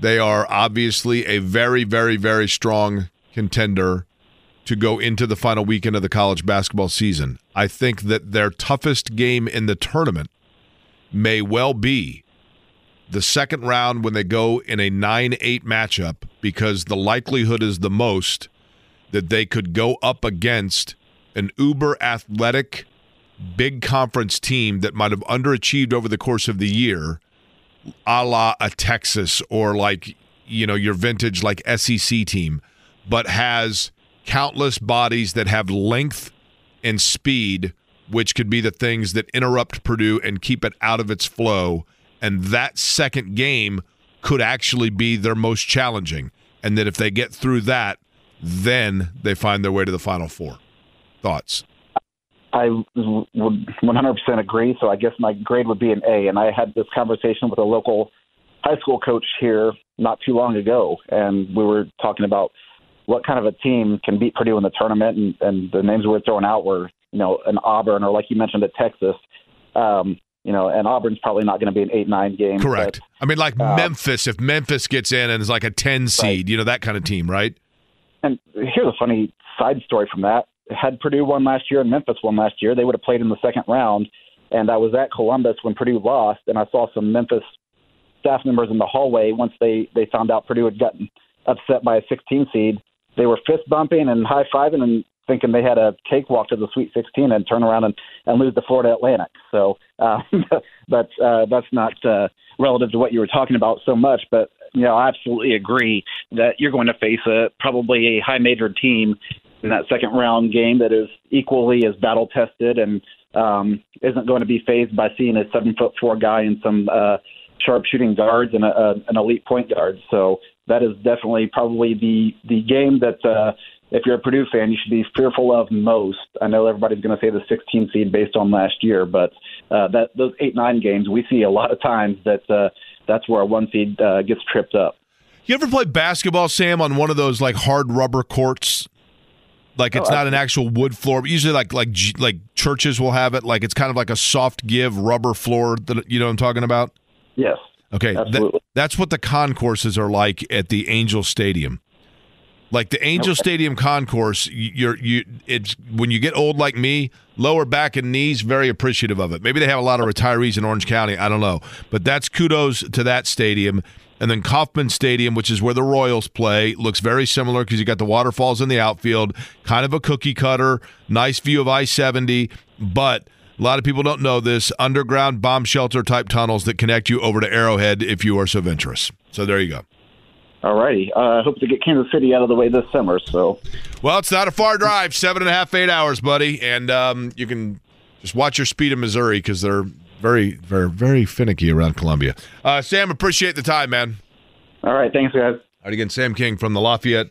they are obviously a very, very, very strong contender to go into the final weekend of the college basketball season. I think that their toughest game in the tournament may well be the second round, when they go in a nine eight matchup, because the likelihood is the most that they could go up against an uber-athletic, big conference team that might have underachieved over the course of the year, a la a Texas or like, you know, your vintage like S E C team, but has countless bodies that have length and speed, which could be the things that interrupt Purdue and keep it out of its flow. And that second game could actually be their most challenging. And that if they get through that, then they find their way to the Final Four. Thoughts? I would one hundred percent agree. So I guess my grade would be an A. And I had this conversation with a local high school coach here not too long ago, and we were talking about what kind of a team can beat Purdue in the tournament, and, and the names we were throwing out were, you know, an Auburn, or like you mentioned, a Texas. Um, you know, and Auburn's probably not going to be an eight nine game. Correct. But, I mean, like uh, Memphis, if Memphis gets in and is like a ten seed, right. You know, that kind of team, right? And here's a funny side story from that. Had Purdue won last year and Memphis won last year, they would have played in the second round, and I was at Columbus when Purdue lost, and I saw some Memphis staff members in the hallway once they, they found out Purdue had gotten upset by a sixteen seed. They were fist bumping and high-fiving and thinking they had a cakewalk to the Sweet sixteen and turn around and, and lose to Florida Atlantic. So uh, that's, uh, that's not uh, relative to what you were talking about so much, but you know, I absolutely agree that you're going to face a probably a high-major team in that second-round game that is equally as battle-tested and um, isn't going to be fazed by seeing a seven foot four guy and some uh, sharp-shooting guards and a, a, an elite point guard. So that is definitely probably the, the game that uh, – if you're a Purdue fan, you should be fearful of most. I know everybody's going to say the sixteen seed based on last year, but uh, that those eight nine games, we see a lot of times that uh, that's where a one seed uh, gets tripped up. You ever play basketball, Sam, on one of those like hard rubber courts? Like it's oh, not I, an actual wood floor, but usually like like like churches will have it. Like it's kind of like a soft give rubber floor. That, you know what I'm talking about? Yes. Okay, that, that's what the concourses are like at the Angel Stadium. Like the Angel okay. Stadium concourse, you're you it's when you get old like me, lower back and knees very appreciative of it. Maybe they have a lot of retirees in Orange County, I don't know, but that's kudos to that stadium. And then Kauffman Stadium, which is where the Royals play, looks very similar because you got the waterfalls in the outfield, kind of a cookie cutter, nice view of I seventy, but a lot of people don't know this, underground bomb shelter type tunnels that connect you over to Arrowhead if you are so venturous. So there you go. All righty. I uh, hope to get Kansas City out of the way this summer. So, well, it's not a far drive, seven and a half, eight hours, buddy. And um, you can just watch your speed in Missouri because they're very, very, very finicky around Columbia. Uh, Sam, appreciate the time, man. All right. Thanks, guys. All right. Again, Sam King from the Lafayette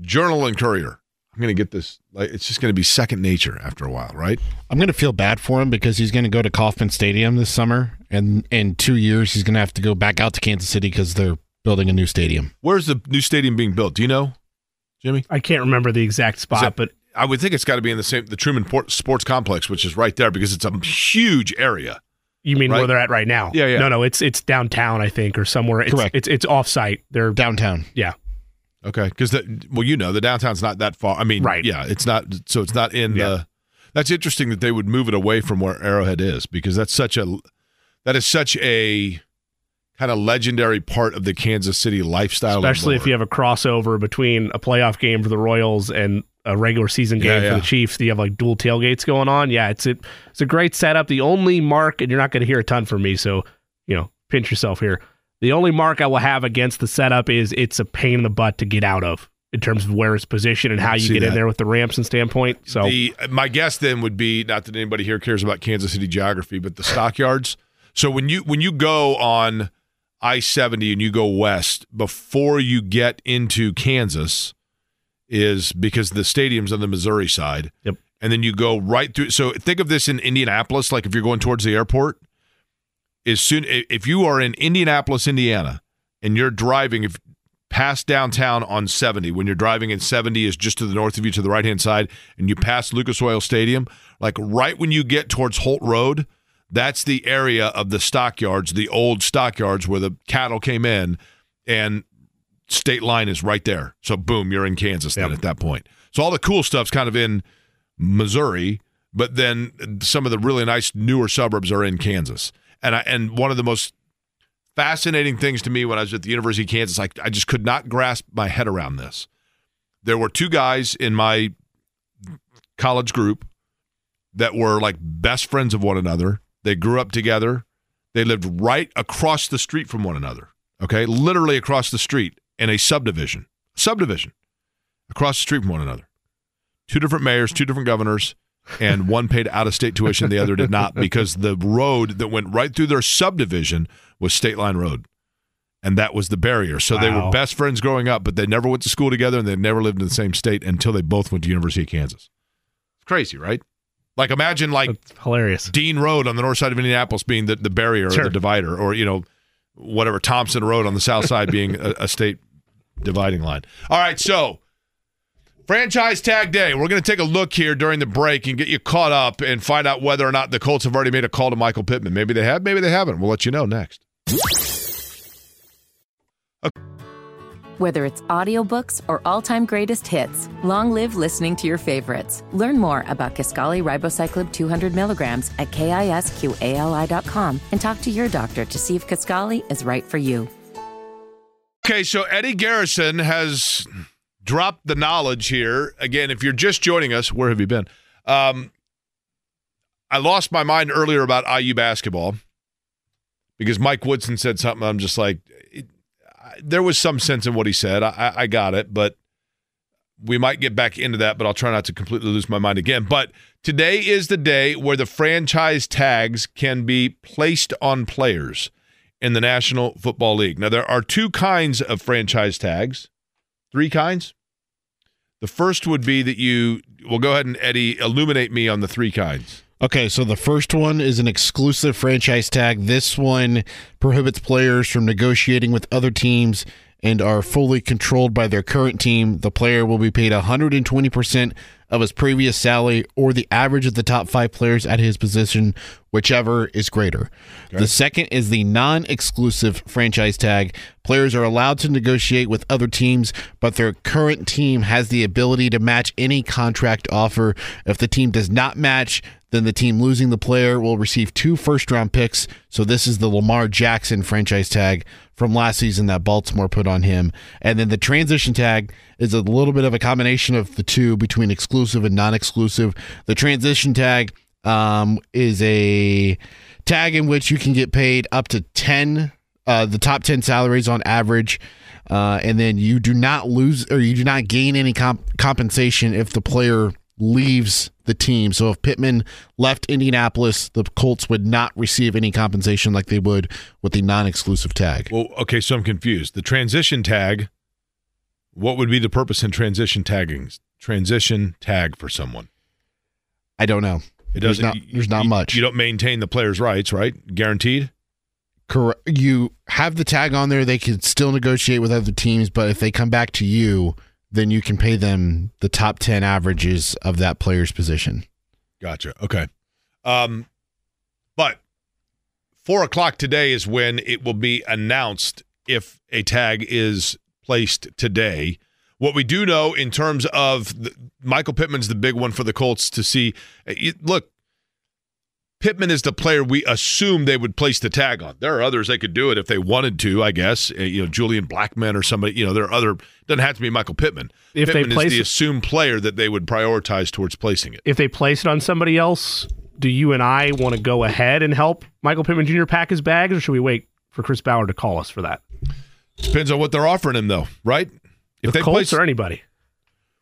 Journal and Courier. I'm going to get this. Like, it's just going to be second nature after a while, right? I'm going to feel bad for him because he's going to go to Kauffman Stadium this summer. And in two years, he's going to have to go back out to Kansas City because they're building a new stadium. Where's the new stadium being built? Do you know, Jimmy? I can't remember the exact spot, that, but I would think it's got to be in the same the Truman Port Sports Complex, which is right there because it's a huge area. You mean right? Where they're at right now? Yeah, yeah. No, no, it's it's downtown, I think, or somewhere. It's, correct. It's it's offsite. They're downtown. Yeah. Okay, because that well, you know, the downtown's not that far. I mean, right. Yeah, it's not. So it's not in yeah. the. That's interesting that they would move it away from where Arrowhead is because that's such a that is such a. kind of legendary part of the Kansas City lifestyle. Especially if you have a crossover between a playoff game for the Royals and a regular season game yeah, yeah. for the Chiefs. Do you have like dual tailgates going on? Yeah, it's a, it's a great setup. The only mark, and you're not going to hear a ton from me, so you know, pinch yourself here. The only mark I will have against the setup is it's a pain in the butt to get out of in terms of where it's positioned and how you get that. in there with the ramps and standpoint. So the, my guess then would be, not that anybody here cares about Kansas City geography, but the stockyards. So when you when you go on I seventy and you go west before you get into Kansas is because the stadium's on the Missouri side. Yep. And then you go right through. So think of this in Indianapolis, like if you're going towards the airport, as soon if you are in Indianapolis, Indiana, and you're driving if past downtown on seventy, when you're driving in seventy is just to the north of you to the right-hand side, and you pass Lucas Oil Stadium, like right when you get towards Holt Road, that's the area of the stockyards, the old stockyards where the cattle came in, and state line is right there. So, boom, you're in Kansas then yep. at that point. So all the cool stuff's kind of in Missouri, but then some of the really nice newer suburbs are in Kansas. And I, and one of the most fascinating things to me when I was at the University of Kansas, I, I just could not grasp my head around this. There were two guys in my college group that were like best friends of one another. They grew up together. They lived right across the street from one another, okay? Literally across the street in a subdivision. Subdivision. Across the street from one another. Two different mayors, two different governors, and one paid out-of-state tuition, the other did not, because the road that went right through their subdivision was State Line Road, and that was the barrier. So wow. They were best friends growing up, but they never went to school together, and they never lived in the same state until they both went to University of Kansas. It's crazy, right? Like imagine like hilarious. Dean Road on the north side of Indianapolis being the, the barrier sure. or the divider or, you know, whatever, Thompson Road on the south side being a, a state dividing line. All right, so franchise tag day. We're going to take a look here during the break and get you caught up and find out whether or not the Colts have already made a call to Michael Pittman. Maybe they have, maybe they haven't. We'll let you know next. Okay. Whether it's audiobooks or all-time greatest hits, long live listening to your favorites. Learn more about Kisqali Ribocyclib two hundred milligrams at kisqali dot com and talk to your doctor to see if Kisqali is right for you. Okay, so Eddie Garrison has dropped the knowledge here. Again, if you're just joining us, where have you been? Um, I lost my mind earlier about I U basketball because Mike Woodson said something. I'm just like... It, There was some sense in what he said. I, I got it, but we might get back into that, but I'll try not to completely lose my mind again. But today is the day where the franchise tags can be placed on players in the National Football League. Now, there are two kinds of franchise tags, three kinds. The first would be that you – well, go ahead and, Eddie, illuminate me on the three kinds. Okay, so the first one is an exclusive franchise tag. This one prohibits players from negotiating with other teams and are fully controlled by their current team. The player will be paid one hundred twenty percent of his previous salary or the average of the top five players at his position, whichever is greater. Okay. The second is the non-exclusive franchise tag. Players are allowed to negotiate with other teams, but their current team has the ability to match any contract offer. If the team does not match, then the team losing the player will receive two first-round picks. So this is the Lamar Jackson franchise tag from last season that Baltimore put on him. And then the transition tag is a little bit of a combination of the two between exclusive and non-exclusive. The transition tag um, is a tag in which you can get paid up to ten, uh, the top ten salaries on average. Uh, and then you do not lose or you do not gain any comp- compensation if the player leaves the team. So if Pittman left Indianapolis, the Colts would not receive any compensation like they would with the non-exclusive tag. Well, okay, so I'm confused. The transition tag, what would be the purpose in transition taggings? Transition tag for someone? I don't know. It doesn't, there's not, there's not you, much. You don't maintain the player's rights, right? Guaranteed? Correct. You have the tag on there. They can still negotiate with other teams, but if they come back to you, then you can pay them the top ten averages of that player's position. Gotcha. Okay. Um, but four o'clock today is when it will be announced if a tag is placed today. What we do know in terms of the, Michael Pittman's the big one for the Colts to see. It, look, Pittman is the player we assume they would place the tag on. There are others they could do it if they wanted to, I guess. You know, Julian Blackman or somebody. You know, there are other. Doesn't have to be Michael Pittman. If Pittman they place is the assumed player that they would prioritize towards placing it. If they place it on somebody else, do you and I want to go ahead and help Michael Pittman Junior pack his bags, or should we wait for Chris Ballard to call us for that? Depends on what they're offering him, though, right? If the they Colts place, or anybody.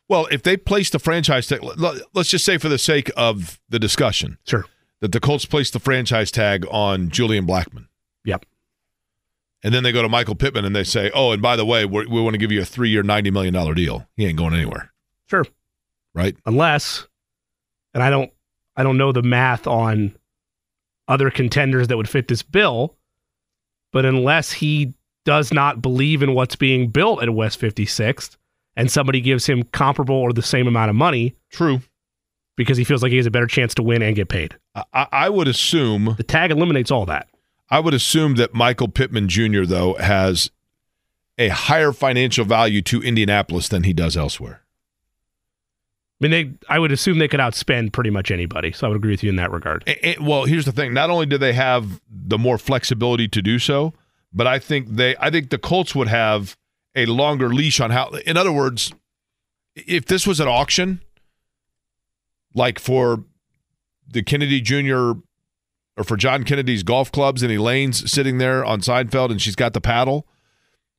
Well, if they place the franchise tag, let's just say for the sake of the discussion. Sure. That the Colts placed the franchise tag on Julian Blackman. Yep. And then they go to Michael Pittman and they say, oh, and by the way, we're, we want to give you a three-year, ninety million dollars deal. He ain't going anywhere. Sure. Right? Unless, and I don't I don't know the math on other contenders that would fit this bill, but unless he does not believe in what's being built at West fifty-sixth and somebody gives him comparable or the same amount of money. True. Because he feels like he has a better chance to win and get paid. I, I would assume... The tag eliminates all that. I would assume that Michael Pittman Junior, though, has a higher financial value to Indianapolis than he does elsewhere. I mean, they, I would assume they could outspend pretty much anybody, so I would agree with you in that regard. And, and, well, here's the thing. Not only do they have the more flexibility to do so, but I think they, I think the Colts would have a longer leash on how... In other words, if this was an auction... Like for the Kennedy Junior or for John Kennedy's golf clubs and Elaine's sitting there on Seinfeld and she's got the paddle.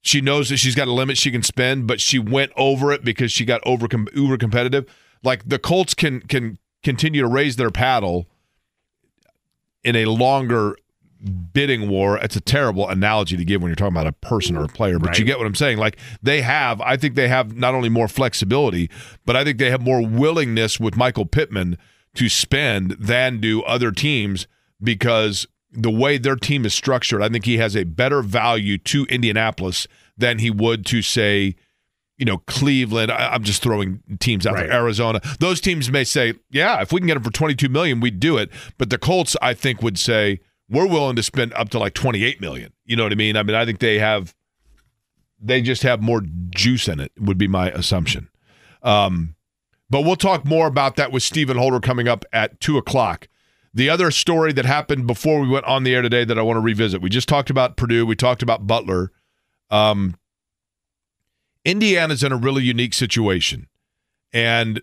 She knows that she's got a limit she can spend, but she went over it because she got over, over competitive. Like the Colts can can continue to raise their paddle in a longer bidding war. It's a terrible analogy to give when you're talking about a person or a player, but right. You get what I'm saying. Like they have, I think they have not only more flexibility, but I think they have more willingness with Michael Pittman to spend than do other teams because the way their team is structured, I think he has a better value to Indianapolis than he would to, say, you know, Cleveland. I, I'm just throwing teams out right. there. Arizona. Those teams may say, yeah, if we can get him for twenty-two million dollars, we'd do it. But the Colts, I think, would say, we're willing to spend up to like twenty-eight million dollars. You know what I mean? I mean, I think they have – they just have more juice in it would be my assumption. Um, but we'll talk more about that with Stephen Holder coming up at two o'clock. The other story that happened before we went on the air today that I want to revisit, we just talked about Purdue. We talked about Butler. Um, Indiana's in a really unique situation. And,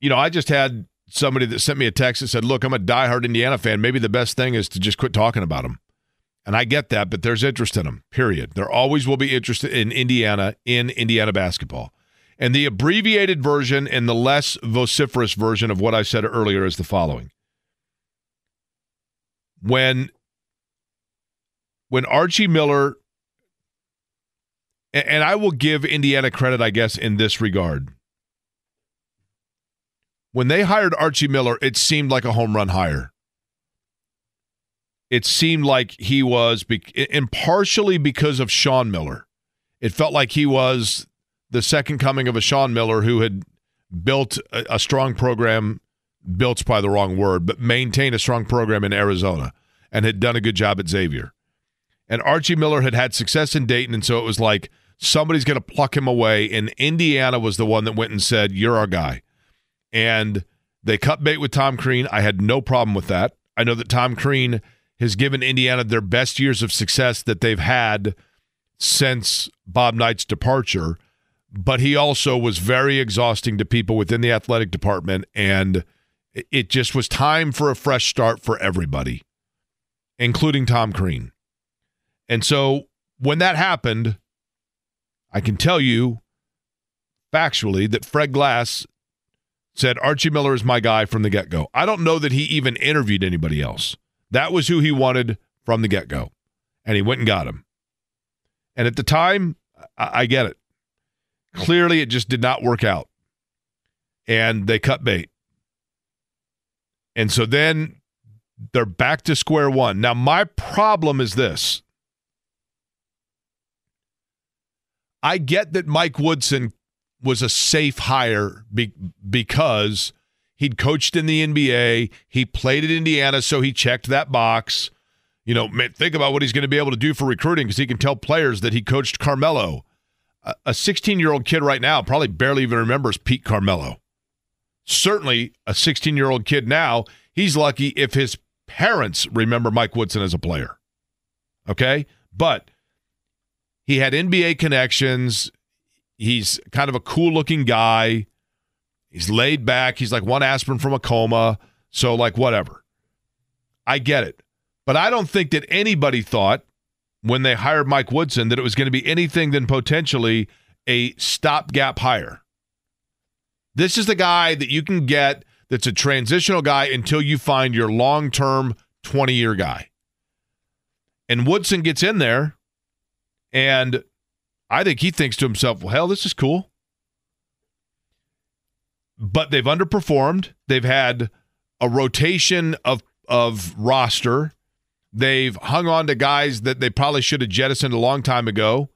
you know, I just had somebody that sent me a text that said, look, I'm a diehard Indiana fan. Maybe the best thing is to just quit talking about them. And I get that, but there's interest in them, period. There always will be interest in Indiana, in Indiana basketball. And the abbreviated version and the less vociferous version of what I said earlier is the following. When, when Archie Miller, and, and I will give Indiana credit, I guess, in this regard. When they hired Archie Miller, it seemed like a home run hire. It seemed like he was, and partially because of Sean Miller. It felt like he was the second coming of a Sean Miller who had built a, a strong program. Built's probably the wrong word, but maintained a strong program in Arizona and had done a good job at Xavier. And Archie Miller had had success in Dayton, and so it was like somebody's going to pluck him away, and Indiana was the one that went and said, you're our guy. And they cut bait with Tom Crean. I had no problem with that. I know that Tom Crean has given Indiana their best years of success that they've had since Bob Knight's departure, but he also was very exhausting to people within the athletic department, and it just was time for a fresh start for everybody, including Tom Crean. And so when that happened, I can tell you factually that Fred Glass said, Archie Miller is my guy from the get-go. I don't know that he even interviewed anybody else. That was who he wanted from the get-go, and he went and got him. And at the time, I, I get it. Clearly, it just did not work out, and they cut bait. And so then they're back to square one. Now, my problem is this. I get that Mike Woodson was a safe hire be- because he'd coached in the N B A. He played at Indiana, so he checked that box. You know, think about what he's going to be able to do for recruiting because he can tell players that he coached Carmelo. A sixteen-year-old kid right now probably barely even remembers Pete Carmelo. Certainly, a sixteen-year-old kid now, he's lucky if his parents remember Mike Woodson as a player. Okay? But he had N B A connections. He's kind of a cool-looking guy. He's laid back. He's like one aspirin from a coma. So, like, whatever. I get it. But I don't think that anybody thought when they hired Mike Woodson that it was going to be anything than potentially a stopgap hire. This is the guy that you can get that's a transitional guy until you find your long-term twenty-year guy. And Woodson gets in there, and I think he thinks to himself, well, hell, this is cool. But they've underperformed. They've had a rotation of, of roster. They've hung on to guys that they probably should have jettisoned a long time ago.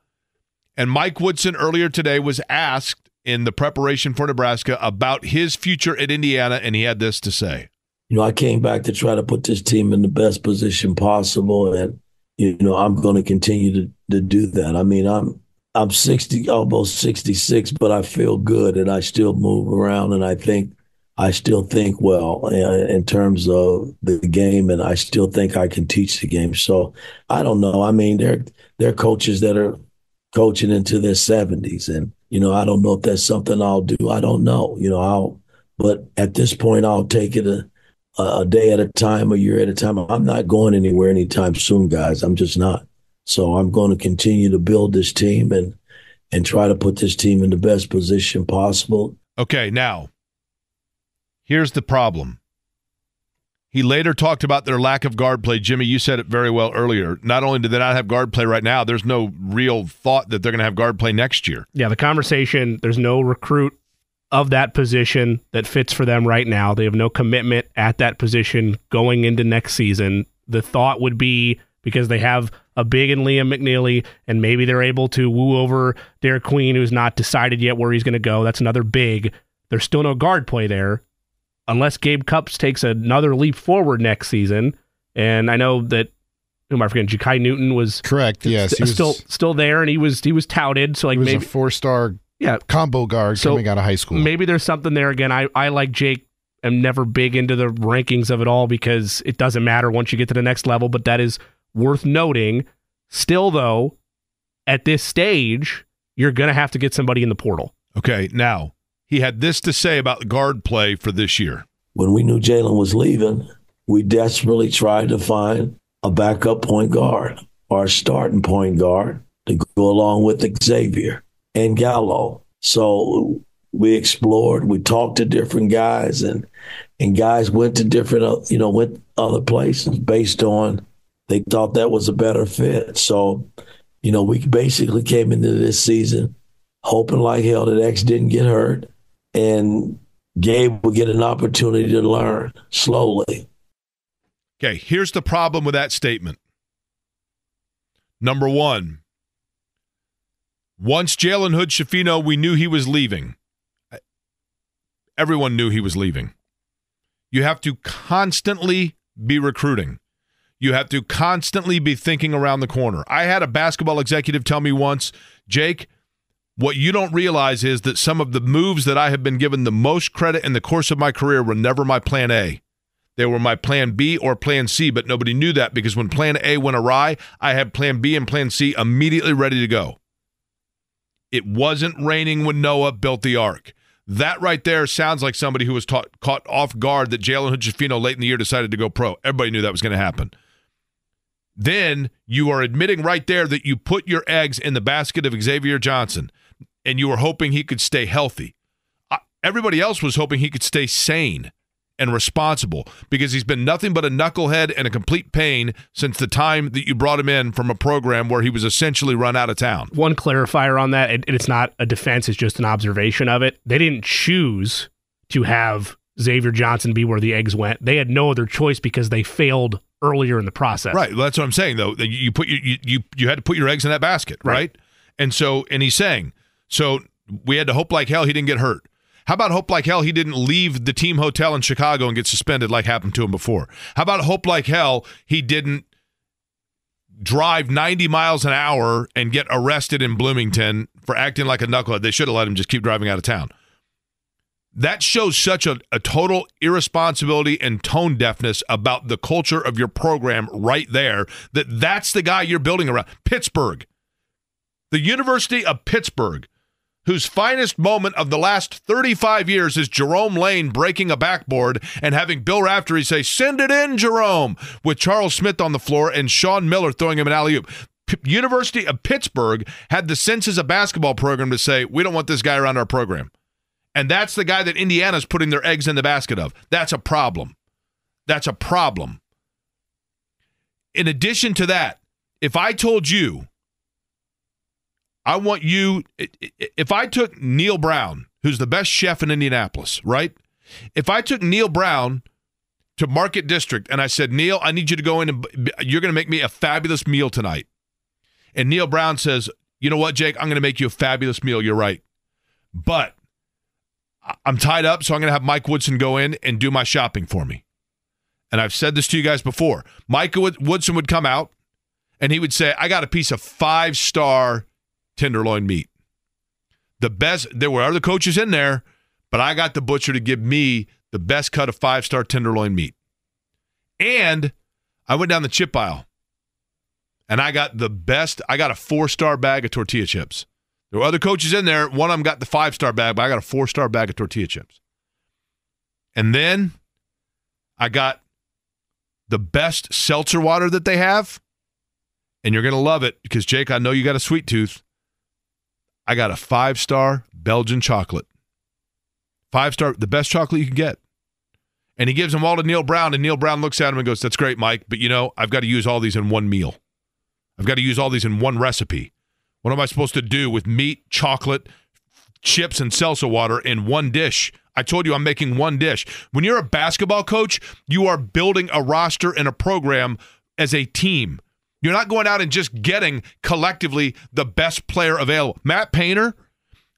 And Mike Woodson earlier today was asked, in the preparation for Nebraska, about his future at Indiana, and he had this to say. You know, I came back to try to put this team in the best position possible, and, you know, I'm going to continue to, to do that. I mean, I'm I'm sixty, almost sixty-six, but I feel good, and I still move around, and I think I still think well in, in terms of the game, and I still think I can teach the game. So I don't know. I mean, there, there are coaches that are coaching into their seventies, and, you know, I don't know if that's something I'll do. I don't know. You know, I'll, but at this point, I'll take it a, a day at a time, a year at a time. I'm not going anywhere anytime soon, guys. I'm just not. So I'm going to continue to build this team and, and try to put this team in the best position possible. Okay, now, here's the problem. He later talked about their lack of guard play. Jimmy, you said it very well earlier. Not only do they not have guard play right now, there's no real thought that they're going to have guard play next year. Yeah, the conversation, there's no recruit of that position that fits for them right now. They have no commitment at that position going into next season. the thought would be, because they have a big in Liam McNeely, and maybe they're able to woo over Derek Queen, who's not decided yet where he's going to go. That's another big. There's still no guard play there, unless Gabe Cupps takes another leap forward next season. And I know that, who am I forgetting? Ja'Kai Newton was correct. Yes, st- he was, still still there, and he was he was touted. So like he was maybe a four star yeah combo guard so coming out of high school. Maybe there's something there again. I I like Jake. I'm never big into the rankings of it all because it doesn't matter once you get to the next level. But that is worth noting. Still, though, at this stage, you're going to have to get somebody in the portal. Okay, now, he had this to say about guard play for this year. When we knew Jalen was leaving, we desperately tried to find a backup point guard or a starting point guard to go along with Xavier and Gallo. So we explored, we talked to different guys, and and guys went to different, you know, went other places based on they thought that was a better fit. So, you know, we basically came into this season hoping like hell that X didn't get hurt and Gabe would get an opportunity to learn slowly. Okay, here's the problem with that statement. Number one, once Jalen Hood-Schifino, we knew he was leaving. Everyone knew he was leaving. You have to constantly be recruiting. You have to constantly be thinking around the corner. I had a basketball executive tell me once, Jake, what you don't realize is that some of the moves that I have been given the most credit in the course of my career were never my plan A. They were my plan B or plan C, but nobody knew that because when plan A went awry, I had plan B and plan C immediately ready to go. It wasn't raining when Noah built the ark. That right there sounds like somebody who was taught, caught off guard that Jalen Hood-Schifino late in the year decided to go pro. Everybody knew that was going to happen. Then you are admitting right there that you put your eggs in the basket of Xavier Johnson, and you were hoping he could stay healthy. Everybody else was hoping he could stay sane and responsible because he's been nothing but a knucklehead and a complete pain since the time that you brought him in from a program where he was essentially run out of town. One clarifier on that, and it's not a defense, it's just an observation of it. They didn't choose to have Xavier Johnson be where the eggs went. They had no other choice because they failed earlier in the process. Right, well, that's what I'm saying, though. You put your, you, you you had to put your eggs in that basket, right? right? And so, and he's saying, so we had to hope like hell he didn't get hurt. How about hope like hell he didn't leave the team hotel in Chicago and get suspended like happened to him before? How about hope like hell he didn't drive ninety miles an hour and get arrested in Bloomington for acting like a knucklehead? They should have let him just keep driving out of town. That shows such a, a total irresponsibility and tone deafness about the culture of your program right there that that's the guy you're building around. Pittsburgh, the University of Pittsburgh, whose finest moment of the last thirty-five years is Jerome Lane breaking a backboard and having Bill Raftery say, send it in, Jerome, with Charles Smith on the floor and Sean Miller throwing him an alley-oop. P- University of Pittsburgh had the sense as a basketball program to say, we don't want this guy around our program. And that's the guy that Indiana's putting their eggs in the basket of. That's a problem. That's a problem. In addition to that, if I told you, I want you, if I took Neil Brown, who's the best chef in Indianapolis, right? If I took Neil Brown to Market District and I said, Neil, I need you to go in and you're going to make me a fabulous meal tonight. And Neil Brown says, you know what, Jake, I'm going to make you a fabulous meal. You're right. But I'm tied up, so I'm going to have Mike Woodson go in and do my shopping for me. And I've said this to you guys before. Mike Woodson would come out and he would say, I got a piece of five-star tenderloin meat. The best, there were other coaches in there, but I got the butcher to give me the best cut of five-star tenderloin meat. And I went down the chip aisle and I got the best, I got a four-star bag of tortilla chips. There were other coaches in there. One of them got the five-star bag, but I got a four-star bag of tortilla chips. And then I got the best seltzer water that they have. And you're going to love it because, Jake, I know you got a sweet tooth. I got a five-star Belgian chocolate. Five-star, the best chocolate you can get. And he gives them all to Neil Brown, and Neil Brown looks at him and goes, that's great, Mike, but you know, I've got to use all these in one meal. I've got to use all these in one recipe. What am I supposed to do with meat, chocolate, chips, and salsa water in one dish? I told you I'm making one dish. When you're a basketball coach, you are building a roster and a program as a team. You're not going out and just getting collectively the best player available. Matt Painter,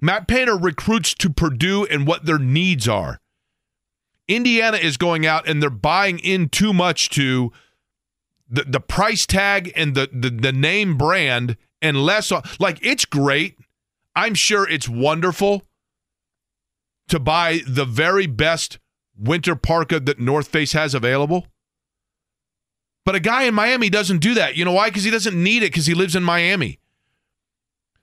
Matt Painter recruits to Purdue and what their needs are. Indiana is going out and they're buying in too much to the, the price tag and the, the, the name brand and less on, like, it's great. I'm sure it's wonderful to buy the very best winter parka that North Face has available. But a guy in Miami doesn't do that. You know why? Because he doesn't need it because he lives in Miami.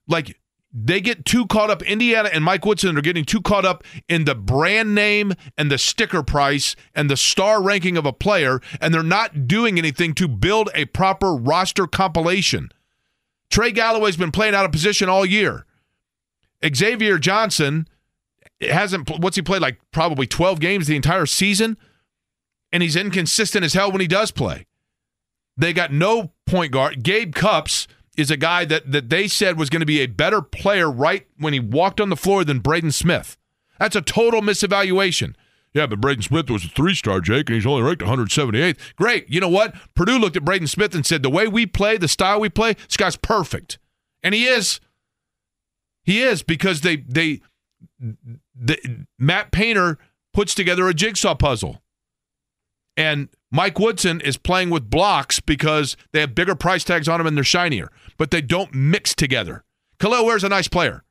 Like, they get too caught up. Indiana and Mike Woodson are getting too caught up in the brand name and the sticker price and the star ranking of a player, and they're not doing anything to build a proper roster compilation. Trey Galloway's been playing out of position all year. Xavier Johnson hasn't, what's he played, like probably twelve games the entire season, and he's inconsistent as hell when he does play. They got no point guard. Gabe Cups is a guy that, that they said was going to be a better player right when he walked on the floor than Braden Smith. That's a total misevaluation. Yeah, but Braden Smith was a three-star, Jake, and he's only ranked one hundred seventy-eighth. Great. You know what? Purdue looked at Braden Smith and said, the way we play, the style we play, this guy's perfect. And he is. He is, because they they, they Matt Painter puts together a jigsaw puzzle. And Mike Woodson is playing with blocks because they have bigger price tags on them and they're shinier, but they don't mix together. Khalil Ware's a nice player.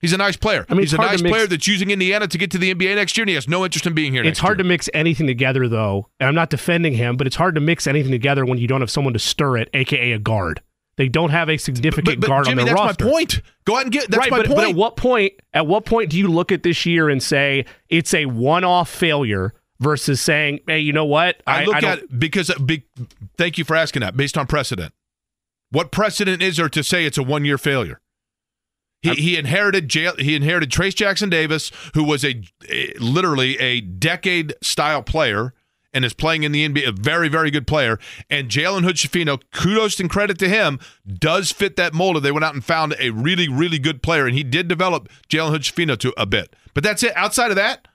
He's a nice player. I mean, he's a nice player that's using Indiana to get to the N B A next year, and he has no interest in being here next year. It's hard to mix anything together, though, and I'm not defending him, but it's hard to mix anything together when you don't have someone to stir it, a k a a guard. They don't have a significant but, but, guard Jimmy, on their roster. That's my point. Go out and get that's right, my but, point. But at what point, at what point do you look at this year and say it's a one-off failure versus saying, hey, you know what? I, I look I at it because, be, thank you for asking that, based on precedent. What precedent is there to say it's a one-year failure? He, he inherited jail, he inherited Trace Jackson Davis, who was a, a literally a decade-style player and is playing in the N B A, a very, very good player. And Jalen Hood-Schifino, kudos and credit to him, does fit that mold. They went out and found a really, really good player, and he did develop Jalen Hood-Schifino to a bit. But that's it. Outside of that,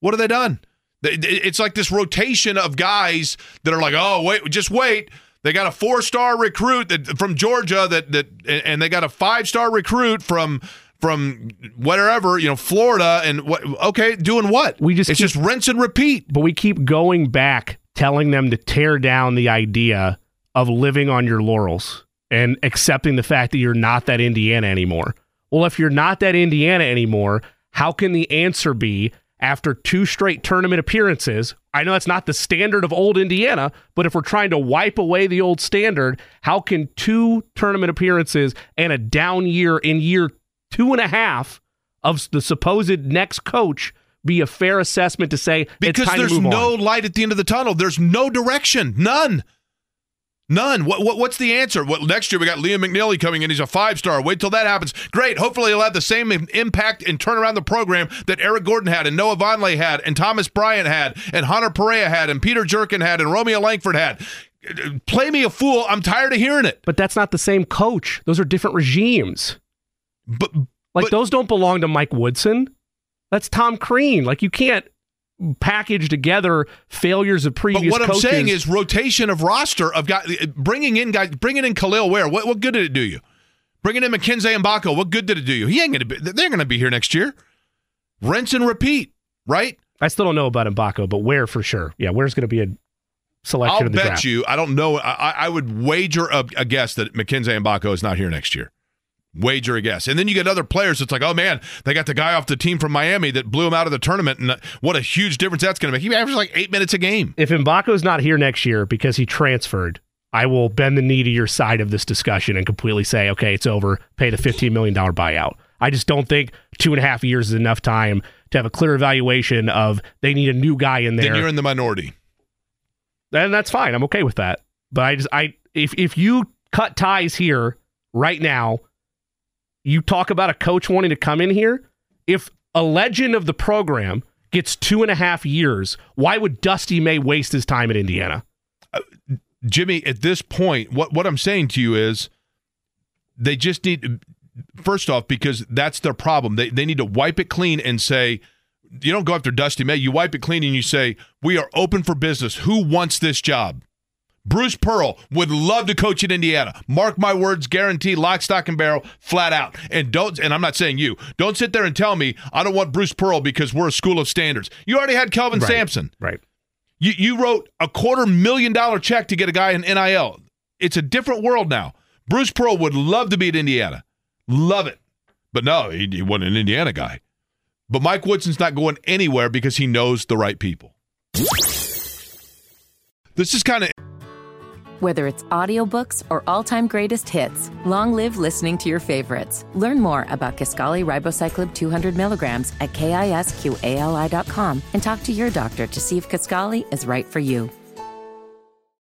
what have they done? It's like this rotation of guys that are like, oh, wait, just wait. They got a four-star recruit that, from Georgia, that that, and they got a five-star recruit from from whatever, you know, Florida, and what? Okay, doing what? We just it's keep, just rinse and repeat. But we keep going back, telling them to tear down the idea of living on your laurels and accepting the fact that you're not that Indiana anymore. Well, if you're not that Indiana anymore, how can the answer be? After two straight tournament appearances, I know that's not the standard of old Indiana, but if we're trying to wipe away the old standard, how can two tournament appearances and a down year in year two and a half of the supposed next coach be a fair assessment to say it's time to move on? Because there's no light at the end of the tunnel. There's no direction. None. None. What, what what's the answer? What next year we got Liam McNeely coming in. He's a five-star. Wait till that happens. Great. Hopefully he'll have the same impact and turn around the program that Eric Gordon had and Noah Vonleh had and Thomas Bryant had and Hunter Pareja had and Peter Jerkin had and Romeo Langford had. Play me a fool. I'm tired of hearing it. But that's not the same coach. Those are different regimes. But like but, those don't belong to Mike Woodson. That's Tom Crean. Like you can't package together failures of previous coaches. But what coaches. I'm saying is rotation of roster of guys, bringing in guys, bringing in Khalil Ware. What, what good did it do you? Bringing in Mackenzie Mgbako. What good did it do you? He ain't gonna be. They're gonna be here next year. Rinse and repeat, right? I still don't know about Mgbako, but Ware for sure. Yeah, Ware's gonna be a selection. I'll of the bet draft. You. I don't know. I, I would wager a, a guess that Mackenzie Mgbako is not here next year. Wager a guess. And then you get other players that's like, oh, man, they got the guy off the team from Miami that blew him out of the tournament, and what a huge difference that's going to make. He averages like eight minutes a game. If Mbako's not here next year because he transferred, I will bend the knee to your side of this discussion and completely say, okay, it's over. Pay the fifteen million dollars buyout. I just don't think two and a half years is enough time to have a clear evaluation of they need a new guy in there. Then you're in the minority. And that's fine. I'm okay with that. But I just, I if if you cut ties here right now, you talk about a coach wanting to come in here. If a legend of the program gets two and a half years, why would Dusty May waste his time at Indiana? Uh, Jimmy, at this point, what, what I'm saying to you is they just need, first off, because that's their problem. They, they need to wipe it clean and say, you don't go after Dusty May. You wipe it clean and you say, we are open for business. Who wants this job? Bruce Pearl would love to coach at Indiana. Mark my words, guarantee, lock, stock, and barrel, flat out. And don't, and I'm not saying you, don't sit there and tell me I don't want Bruce Pearl because we're a school of standards. You already had Kelvin right. Sampson. Right. You you wrote a quarter million dollar check to get a guy in N I L. It's a different world now. Bruce Pearl would love to be at Indiana. Love it. But no, he, he wasn't an Indiana guy. But Mike Woodson's not going anywhere because he knows the right people. This is kind of... Whether it's audiobooks or all-time greatest hits, long live listening to your favorites. Learn more about Kisqali Ribocyclib two hundred milligrams at kisqali dot com and talk to your doctor to see if Kisqali is right for you.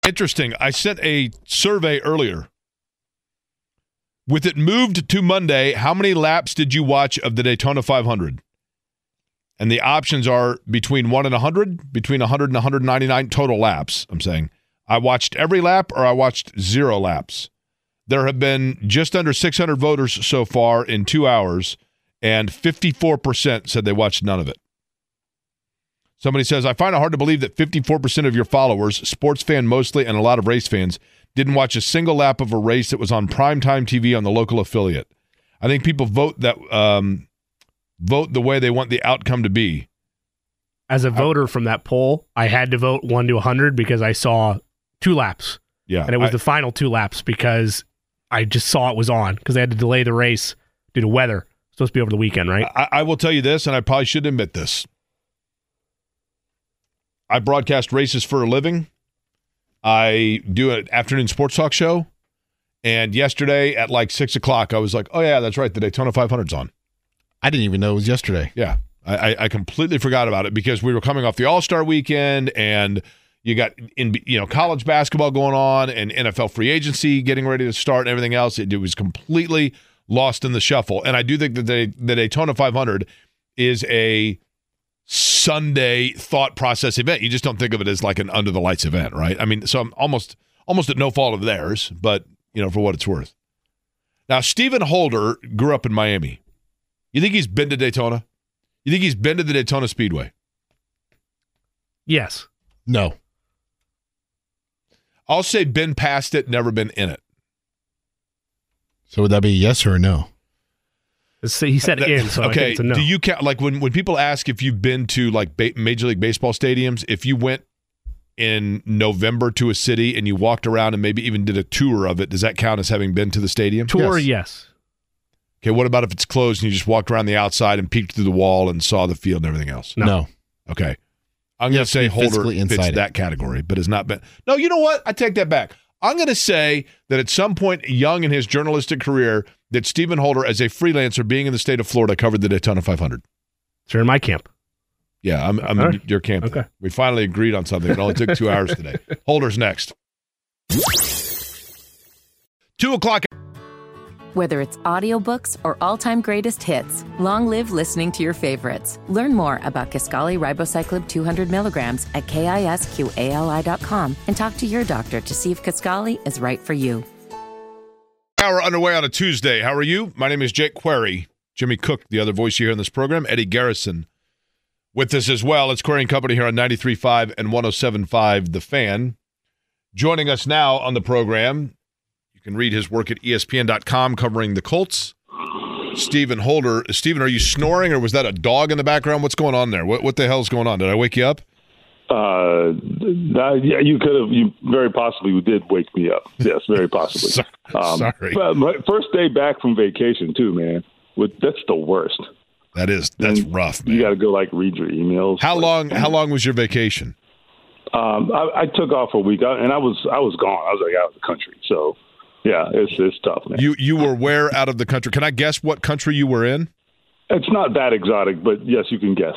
Interesting. I sent a survey earlier. With it moved to Monday, how many laps did you watch of the Daytona five hundred? And the options are between one and one hundred, between one hundred and one hundred ninety-nine total laps, I'm saying. I watched every lap or I watched zero laps. There have been just under six hundred voters so far in two hours, and fifty-four percent said they watched none of it. Somebody says, I find it hard to believe that fifty-four percent of your followers, sports fan mostly and a lot of race fans, didn't watch a single lap of a race that was on primetime T V on the local affiliate. I think people vote that um, vote the way they want the outcome to be. As a voter I, from that poll, I had to vote one to one hundred because I saw... Two laps. Yeah. And it was I, the final two laps because I just saw it was on because they had to delay the race due to weather. It's supposed to be over the weekend, right? I, I will tell you this, and I probably should admit this. I broadcast races for a living. I do an afternoon sports talk show. And yesterday at like six o'clock, I was like, oh, yeah, that's right. The Daytona five hundred's on. I didn't even know it was yesterday. Yeah. I, I completely forgot about it because we were coming off the All-Star weekend and – you got in, you know, college basketball going on and N F L free agency getting ready to start and everything else. It, it was completely lost in the shuffle. And I do think that they, the Daytona five hundred is a Sunday thought process event. You just don't think of it as like an under the lights event, right? I mean, so I'm almost almost at no fault of theirs, but, you know, for what it's worth. Now, Stephen Holder grew up in Miami. You think he's been to Daytona? You think he's been to the Daytona Speedway? Yes. No. I'll say been past it, never been in it. So would that be a yes or a no? So he said that, in, so okay. I think it's a no. Do you count, like when, when people ask if you've been to like ba- Major League Baseball stadiums, if you went in November to a city and you walked around and maybe even did a tour of it, does that count as having been to the stadium? Tour, yes. yes. Okay, what about if it's closed and you just walked around the outside and peeked through the wall and saw the field and everything else? No. no. Okay. I'm going to say Holder fits it. That category, but has not been. No, you know what? I take that back. I'm going to say that at some point young in his journalistic career that Stephen Holder, as a freelancer being in the state of Florida, covered the Daytona five hundred. So you're in my camp. Yeah, I'm, I'm in right. your camp. Okay. We finally agreed on something. It only took two hours today. Holder's next. Two o'clock. Whether it's audiobooks or all-time greatest hits, long live listening to your favorites. Learn more about Kisqali Ribocyclib two hundred milligrams at kisqali dot com and talk to your doctor to see if Kisqali is right for you. Hour underway on a Tuesday. How are you? My name is Jake Query. Jimmy Cook, the other voice you hear in this program. Eddie Garrison with us as well. It's Query and Company here on ninety-three point five and one oh seven point five The Fan. Joining us now on the program... You can read his work at E S P N dot com covering the Colts. Stephen Holder. Stephen, are you snoring or was that a dog in the background? What's going on there? What, what the hell's going on? Did I wake you up? Uh, yeah, you could have. You very possibly did wake me up. Yes, very possibly. Sorry. Um, Sorry. But my first day back from vacation, too, man. That's the worst. That is. That's and rough, man. You got to go, like, read your emails. How long? How long was your vacation? Um, I, I took off for a week, I, and I was I was gone. I was like out of the country, so. Yeah, it's it's tough, man. You you were where out of the country? Can I guess what country you were in? It's not that exotic, but yes, you can guess.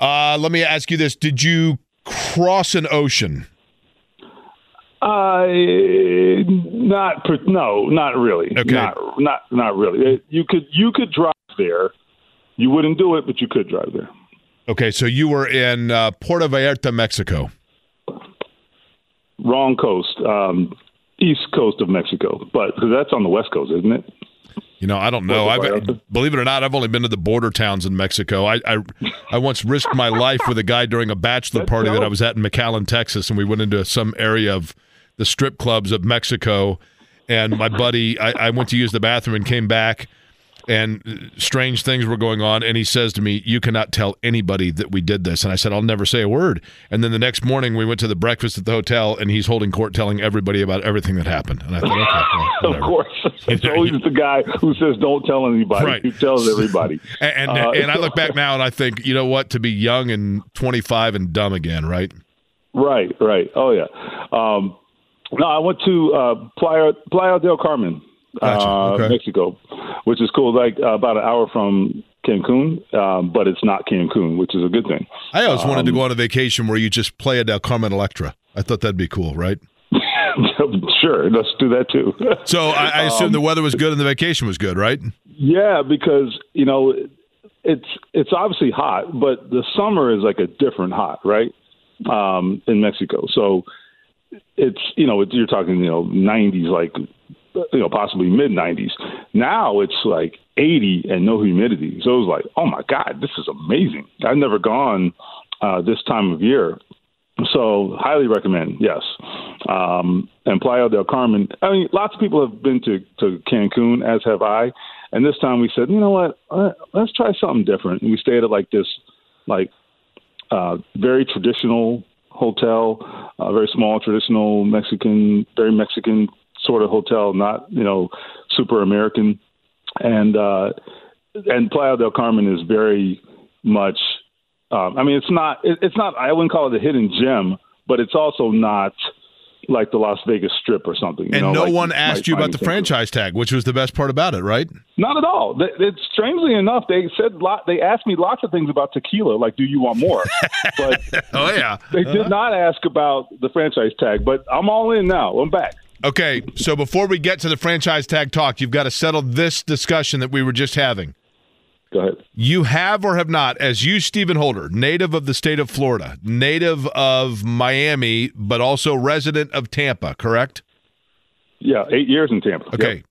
Uh, let me ask you this. Did you cross an ocean? Uh, not no, not really. Okay. Not not, not really. You could you could drive there. You wouldn't do it, but you could drive there. Okay, so you were in uh, Puerto Vallarta, Mexico. Wrong coast, um, east coast of Mexico, but 'cause that's on the west coast, isn't it? You know, I don't know. I've, believe it or not, I've only been to the border towns in Mexico. I I, I once risked my life with a guy during a bachelor That's party dope. that I was at in McAllen, Texas, and we went into some area of the strip clubs of Mexico. And my buddy, I, I went to use the bathroom and came back, and strange things were going on. And he says to me, "You cannot tell anybody that we did this." And I said, "I'll never say a word." And then the next morning, we went to the breakfast at the hotel, and he's holding court telling everybody about everything that happened. And I thought, okay, well, of course. It's always the guy who says, "Don't tell anybody." Right. He tells everybody. and and, uh, and I look back now, and I think, you know what, to be young and twenty-five and dumb again, right? Right, right. Oh, yeah. Um No, I went to uh, Playa, Playa del Carmen, gotcha. uh, okay. Mexico, which is cool. Like uh, about an hour from Cancun, um, but it's not Cancun, which is a good thing. I always um, wanted to go on a vacation where you just Playa del Carmen Electra. I thought that'd be cool, right? Sure, let's do that too. So I, I assume um, the weather was good and the vacation was good, right? Yeah, because you know it's it's obviously hot, but the summer is like a different hot, right? Um, in Mexico, so. It's, you know, it, you're talking, you know, nineties, like, you know, possibly mid nineties. Now it's like eighty and no humidity. So it was like, oh, my God, this is amazing. I've never gone uh, this time of year. So highly recommend, yes. Um, and Playa del Carmen. I mean, lots of people have been to, to Cancun, as have I. And this time we said, you know what, uh, let's try something different. And we stayed at like this, like, uh, very traditional hotel, a uh, very small, traditional Mexican, very Mexican sort of hotel, not, you know, super American. And uh, and Playa del Carmen is very much, um, I mean, it's not, it, it's not, I wouldn't call it a hidden gem, but it's also not like the Las Vegas Strip or something. You and know, no like, one asked like, you about the franchise tag, which was the best part about it, right? Not at all. It's it, strangely enough, they said lot. They asked me lots of things about tequila, like, "Do you want more?" But oh yeah, they uh-huh. did not ask about the franchise tag. But I'm all in now. I'm back. Okay, so before we get to the franchise tag talk, you've got to settle this discussion that we were just having. Go ahead. You have or have not, as you, Stephen Holder, native of the state of Florida, native of Miami, but also resident of Tampa, correct? Yeah, eight years in Tampa. Okay. Yep.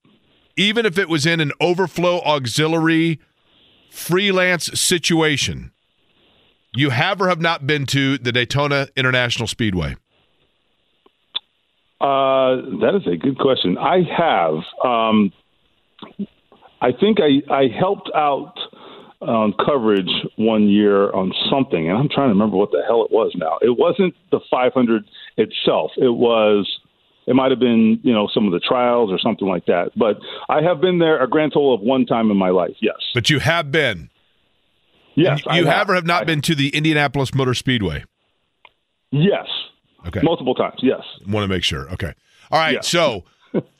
Even if it was in an overflow auxiliary freelance situation, you have or have not been to the Daytona International Speedway? Uh, that is a good question. I have. Um, I think I, I helped out on coverage one year on something, and I'm trying to remember what the hell it was now. It wasn't the five hundred itself. It was, it might have been, you know, some of the trials or something like that. But I have been there a grand total of one time in my life, yes. But you have been. Yes. You, you have. have or have not I, been to the Indianapolis Motor Speedway? Yes. Okay. Multiple times, yes. Want to make sure. Okay. All right, yes. So...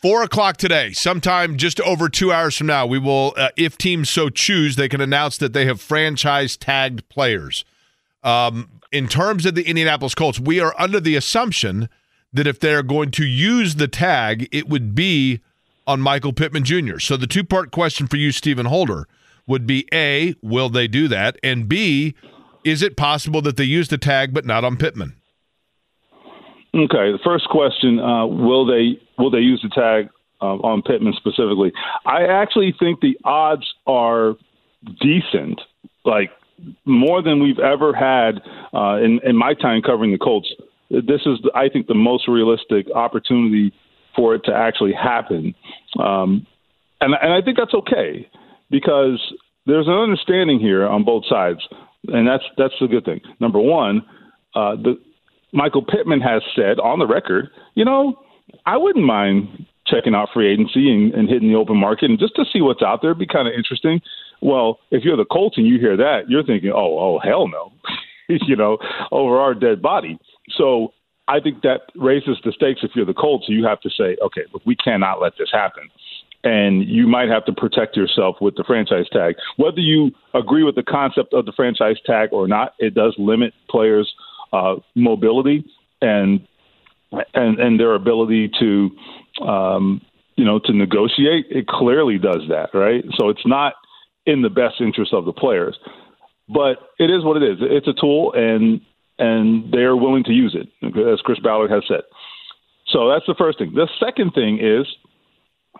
Four o'clock today, sometime just over two hours from now, we will, uh, if teams so choose, they can announce that they have franchise-tagged players. Um, in terms of the Indianapolis Colts, we are under the assumption that if they're going to use the tag, it would be on Michael Pittman Junior So the two-part question for you, Stephen Holder, would be, A, will they do that? And B, is it possible that they use the tag but not on Pittman? Okay, the first question, uh, will they will they use the tag um, on Pittman specifically? I actually think the odds are decent, like more than we've ever had uh, in, in my time covering the Colts. This is, I think, the most realistic opportunity for it to actually happen. Um, and, and I think that's okay because there's an understanding here on both sides, and that's, that's the good thing. Number one, uh, the Michael Pittman has said on the record, you know, I wouldn't mind checking out free agency and, and hitting the open market and just to see what's out there. It'd be kind of interesting. Well, if you're the Colts and you hear that, you're thinking, oh, oh, hell no, you know, over our dead body. So I think that raises the stakes. If you're the Colts, you have to say, okay, but we cannot let this happen. And you might have to protect yourself with the franchise tag. Whether you agree with the concept of the franchise tag or not, it does limit players' Uh, mobility and and and their ability to um, you know to negotiate. It clearly does that, right? So it's not in the best interest of the players, but it is what it is. It's a tool, and and they are willing to use it, as Chris Ballard has said. So that's the first thing. The second thing is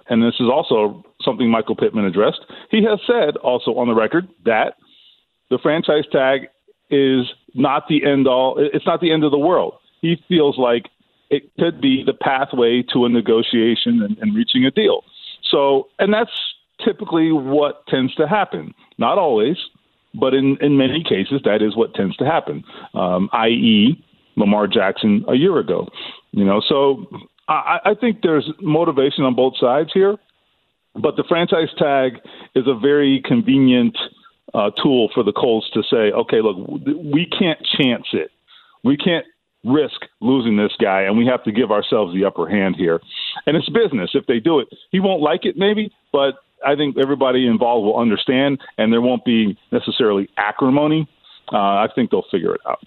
and this is also something Michael Pittman addressed, he has said also on the record that the franchise tag is not the end all. It's not the end of the world. He feels like it could be the pathway to a negotiation and, and reaching a deal. So, and that's typically what tends to happen. Not always, but in, in many cases, that is what tends to happen. Um, that is, Lamar Jackson a year ago, you know. So I, I think there's motivation on both sides here, but the franchise tag is a very convenient uh, tool for the Colts to say, okay, look, we can't chance it. We can't risk losing this guy, and we have to give ourselves the upper hand here. And it's business. If they do it, he won't like it maybe, but I think everybody involved will understand, and there won't be necessarily acrimony. Uh, I think they'll figure it out.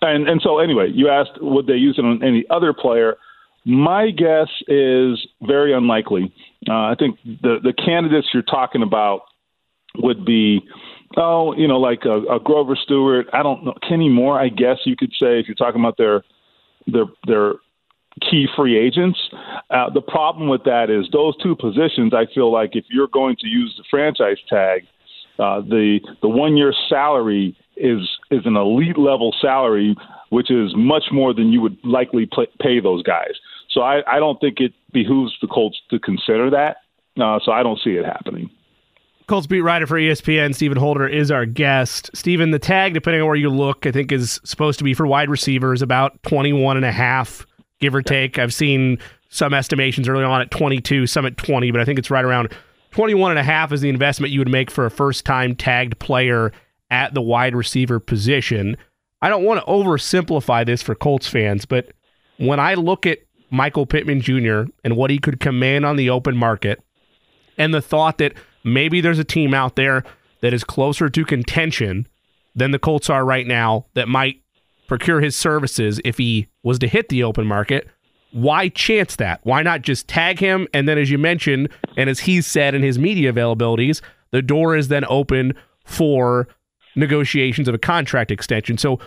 And and so anyway, you asked would they use it on any other player. My guess is very unlikely. Uh, I think the, the candidates you're talking about would be, oh, you know, like a, a Grover Stewart. I don't know. Kenny Moore, I guess you could say, if you're talking about their their their key free agents. Uh, the problem with that is those two positions, I feel like if you're going to use the franchise tag, uh, the the one-year salary is is an elite level salary, which is much more than you would likely play, pay those guys. So I, I don't think it behooves the Colts to consider that. Uh, so I don't see it happening. Colts beat writer for E S P N, Stephen Holder, is our guest. Stephen, the tag, depending on where you look, I think is supposed to be for wide receivers about twenty-one and a half, give or take. I've seen some estimations early on at twenty-two, some at twenty, but I think it's right around twenty-one and a half is the investment you would make for a first-time tagged player at the wide receiver position. I don't want to oversimplify this for Colts fans, but when I look at Michael Pittman Junior and what he could command on the open market, and the thought that maybe there's a team out there that is closer to contention than the Colts are right now that might procure his services if he was to hit the open market, why chance that? Why not just tag him? And then as you mentioned, and as he's said in his media availabilities, the door is then open for negotiations of a contract extension. So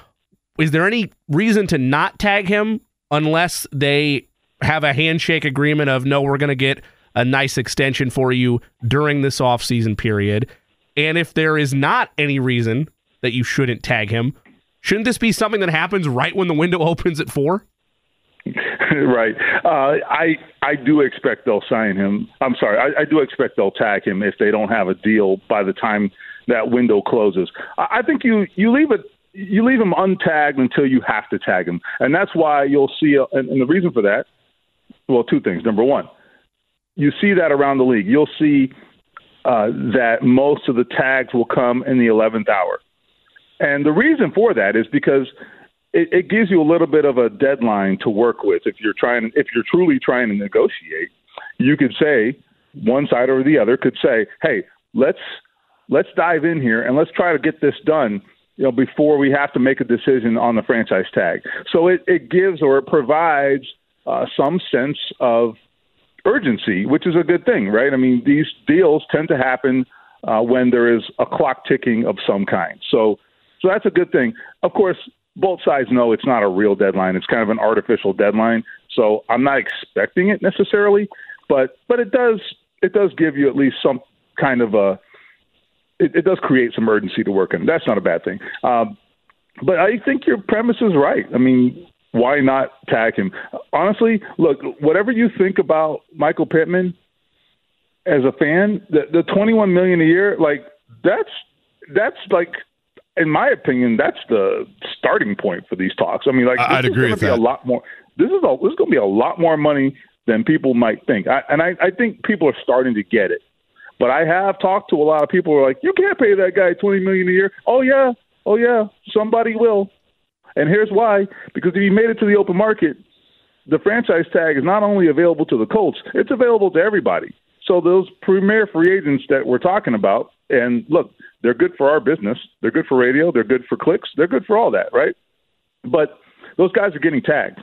is there any reason to not tag him unless they have a handshake agreement of, no, we're going to get a nice extension for you during this offseason period? And if there is not any reason that you shouldn't tag him, shouldn't this be something that happens right when the window opens at four? Right. Uh, I I do expect they'll sign him. I'm sorry. I, I do expect they'll tag him if they don't have a deal by the time that window closes. I think you, you leave it, you leave him untagged until you have to tag him. And that's why you'll see, a, and, and the reason for that, well, two things. Number one, you see that around the league. You'll see uh, that most of the tags will come in the eleventh hour. And the reason for that is because it, it gives you a little bit of a deadline to work with. If you're trying, if you're truly trying to negotiate, you could say, one side or the other could say, hey, let's, Let's dive in here and let's try to get this done, you know, before we have to make a decision on the franchise tag. So it, it gives or it provides uh, some sense of urgency, which is a good thing, right? I mean, these deals tend to happen uh, when there is a clock ticking of some kind. So, so that's a good thing. Of course, both sides know it's not a real deadline. It's kind of an artificial deadline. So I'm not expecting it necessarily, but but it does it does give you at least some kind of a It, it does create some urgency to work in. That's not a bad thing. Um, but I think your premise is right. I mean, why not tag him? Honestly, look, whatever you think about Michael Pittman as a fan, the, the twenty-one million dollars a year, like that's, that's like, in my opinion, that's the starting point for these talks. I mean, like, I'd agree with that. A lot more, this is a, this is going to be a lot more money than people might think. I, and I, I think people are starting to get it. But I have talked to a lot of people who are like, you can't pay that guy twenty million dollars a year. Oh, yeah. Oh, yeah. Somebody will. And here's why. Because if you made it to the open market, the franchise tag is not only available to the Colts, it's available to everybody. So those premier free agents that we're talking about, and look, they're good for our business. They're good for radio. They're good for clicks. They're good for all that, right? But those guys are getting tagged.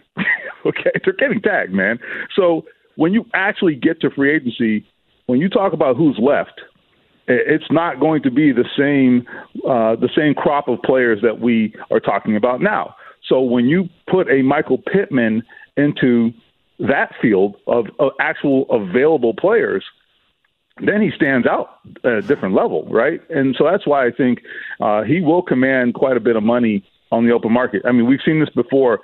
Okay? They're getting tagged, man. So when you actually get to free agency, when you talk about who's left, it's not going to be the same uh, the same crop of players that we are talking about now. So when you put a Michael Pittman into that field of, of actual available players, then he stands out at a different level, right? And so that's why I think uh, he will command quite a bit of money on the open market. I mean, we've seen this before.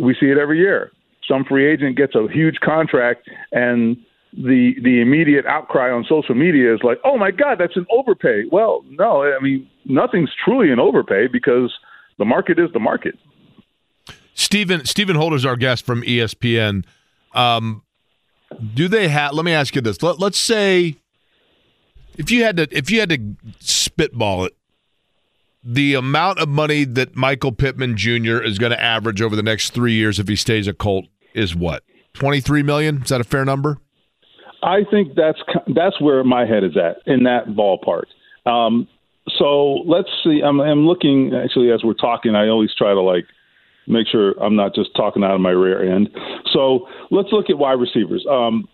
We see it every year. Some free agent gets a huge contract, and the the immediate outcry on social media is like, oh, my God, that's an overpay. Well, no, I mean, nothing's truly an overpay because the market is the market. Stephen, Stephen Holder's our guest from E S P N. Um, do they have – let me ask you this. Let, let's say if you had to if you had to spitball it, the amount of money that Michael Pittman Junior is going to average over the next three years if he stays a Colt is what? twenty-three million dollars? Is that a fair number? I think that's that's where my head is at, in that ballpark. Um, so let's see. I'm, I'm looking, actually, as we're talking, I always try to, like, make sure I'm not just talking out of my rear end. So let's look at wide receivers. Um,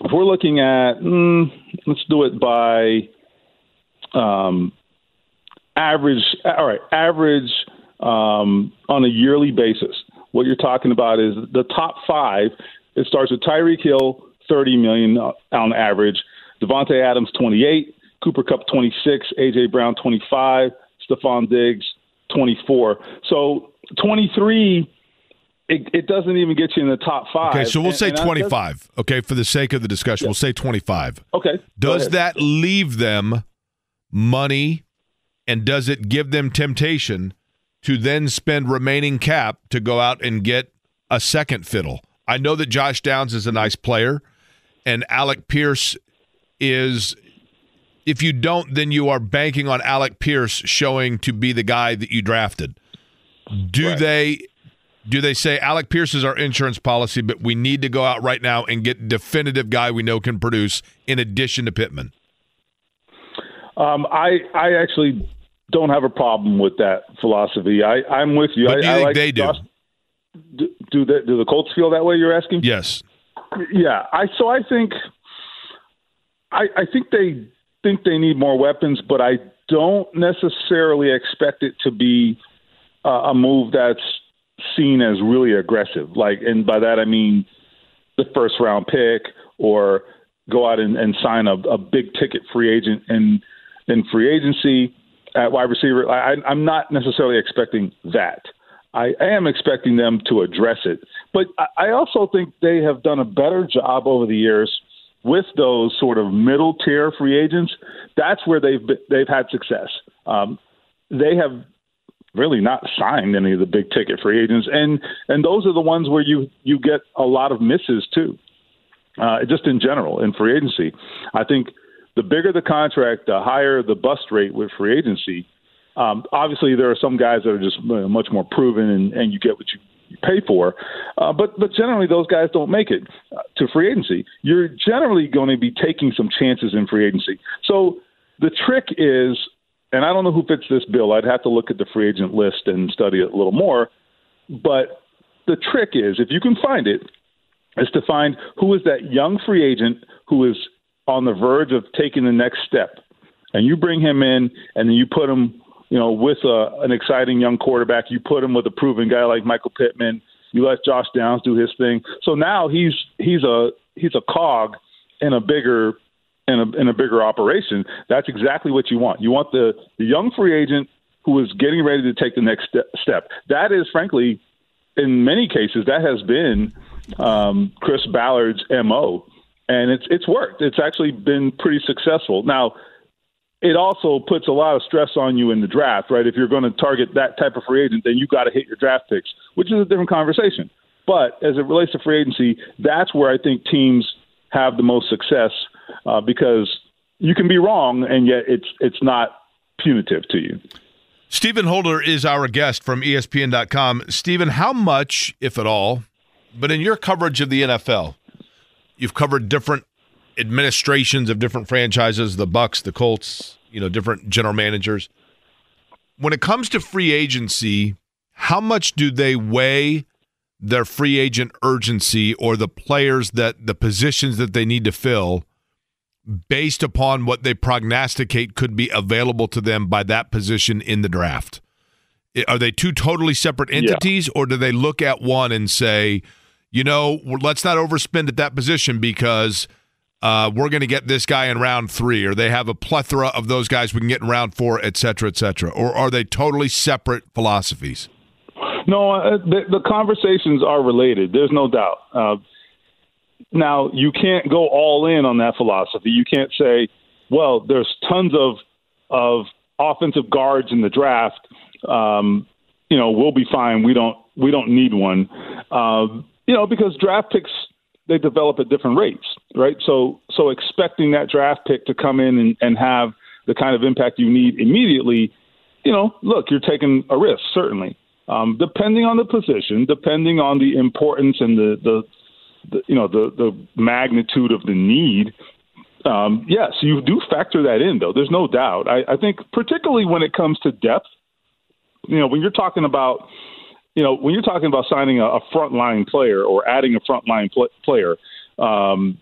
if we're looking at, mm, let's do it by um, average. All right, average um, on a yearly basis. What you're talking about is the top five. It starts with Tyreek Hill, thirty million dollars on average. Devontae Adams, twenty-eight. Cooper Kupp, twenty-six. A J. Brown, twenty-five. Stephon Diggs, twenty-four. So twenty-three, it, it doesn't even get you in the top five. Okay, so we'll and, say and twenty-five, okay, for the sake of the discussion. Yeah. We'll say twenty-five. Okay. Does that leave them money, and does it give them temptation to then spend remaining cap to go out and get a second fiddle? I know that Josh Downs is a nice player, and Alec Pierce is – if you don't, then you are banking on Alec Pierce showing to be the guy that you drafted. Do right. they do they say Alec Pierce is our insurance policy, but we need to go out right now and get definitive guy we know can produce in addition to Pittman? Um, I I actually don't have a problem with that philosophy. I, I'm with you. But I, do you I think like they do? Do, do, the, do the Colts feel that way, you're asking? Yes. Yeah. I so I think I, I think they think they need more weapons, but I don't necessarily expect it to be – Uh, a move that's seen as really aggressive. Like, and by that I mean the first round pick, or go out and, and sign a, a big ticket free agent in, in free agency at wide receiver. I, I'm not necessarily expecting that. I am expecting them to address it. But I also think they have done a better job over the years with those sort of middle tier free agents. That's where they've been, they've had success. Um, they have really not signed any of the big ticket free agents. And, and those are the ones where you, you get a lot of misses too, uh, just in general in free agency. I think the bigger the contract, the higher the bust rate with free agency. Um, obviously there are some guys that are just much more proven, and, and you get what you, you pay for. Uh, but, but generally those guys don't make it to free agency. You're generally going to be taking some chances in free agency. So the trick is, and I don't know who fits this bill. I'd have to look at the free agent list and study it a little more. But the trick is, if you can find it, is to find who is that young free agent who is on the verge of taking the next step. And you bring him in, and then you put him, you know, with a, an exciting young quarterback. You put him with a proven guy like Michael Pittman. You let Josh Downs do his thing. So now he's he's a he's a cog in a bigger In a, in a bigger operation. That's exactly what you want. You want the, the young free agent who is getting ready to take the next ste- step. That is, frankly, in many cases, that has been um, Chris Ballard's M O, and it's it's worked. It's actually been pretty successful. Now, it also puts a lot of stress on you in the draft, right? If you're going to target that type of free agent, then you've got to hit your draft picks, which is a different conversation. But as it relates to free agency, that's where I think teams have the most success. Uh, because you can be wrong, and yet it's it's not punitive to you. Stephen Holder is our guest from E S P N dot com. Stephen, how much, if at all, but in your coverage of the N F L, you've covered different administrations of different franchises, the Bucs, the Colts, you know, different general managers. When it comes to free agency, how much do they weigh their free agent urgency or the players that the positions that they need to fill based upon what they prognosticate could be available to them by that position in the draft? Are they two totally separate entities, yeah, or do they look at one and say, you know, let's not overspend at that position because uh, we're going to get this guy in round three, or they have a plethora of those guys we can get in round four, et cetera, et cetera? Or are they totally separate philosophies? No, uh, the, the conversations are related. There's no doubt. Uh, now, you can't go all in on that philosophy. You can't say, well, there's tons of of offensive guards in the draft. Um, you know, we'll be fine. We don't we don't need one. Um, you know, because draft picks, they develop at different rates, right? So so expecting that draft pick to come in and, and have the kind of impact you need immediately, you know, look, you're taking a risk, certainly. Um, depending on the position, depending on the importance and the, the, the you know, the, the magnitude of the need, um, yes, you do factor that in, though. There's no doubt. I, I think particularly when it comes to depth, you know, when you're talking about, you know, when you're talking about signing a, a frontline player or adding a frontline pl- player, um,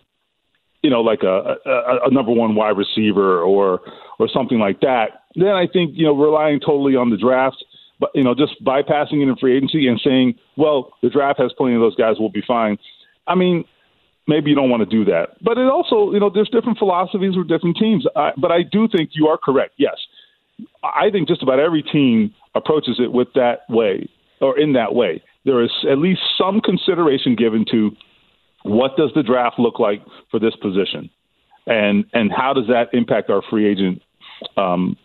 you know, like a, a, a number one wide receiver or or something like that, then I think, you know, relying totally on the draft, but, you know, just bypassing it in free agency and saying, well, the draft has plenty of those guys, we'll be fine. I mean, maybe you don't want to do that. But it also, you know, there's different philosophies with different teams. I, but I do think you are correct, yes. I think just about every team approaches it with that way or in that way. There is at least some consideration given to what does the draft look like for this position, and and how does that impact our free agent um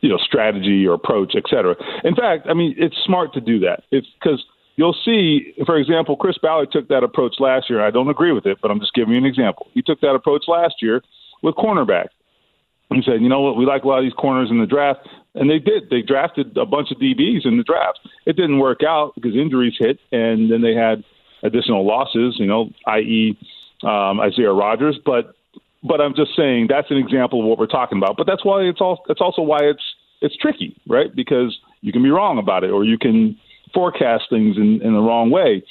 you know, strategy or approach, et cetera. In fact, I mean, it's smart to do that. It's because you'll see, for example, Chris Ballard took that approach last year. I don't agree with it, but I'm just giving you an example. He took that approach last year with cornerback. He said, you know what, we like a lot of these corners in the draft. And they did. They drafted a bunch of D Bs in the draft. It didn't work out because injuries hit, and then they had additional losses, you know, that is. Um, Isaiah Rodgers. But But I'm just saying that's an example of what we're talking about. But that's why it's all. That's also why it's it's tricky, right? Because you can be wrong about it, or you can forecast things in, in the wrong way.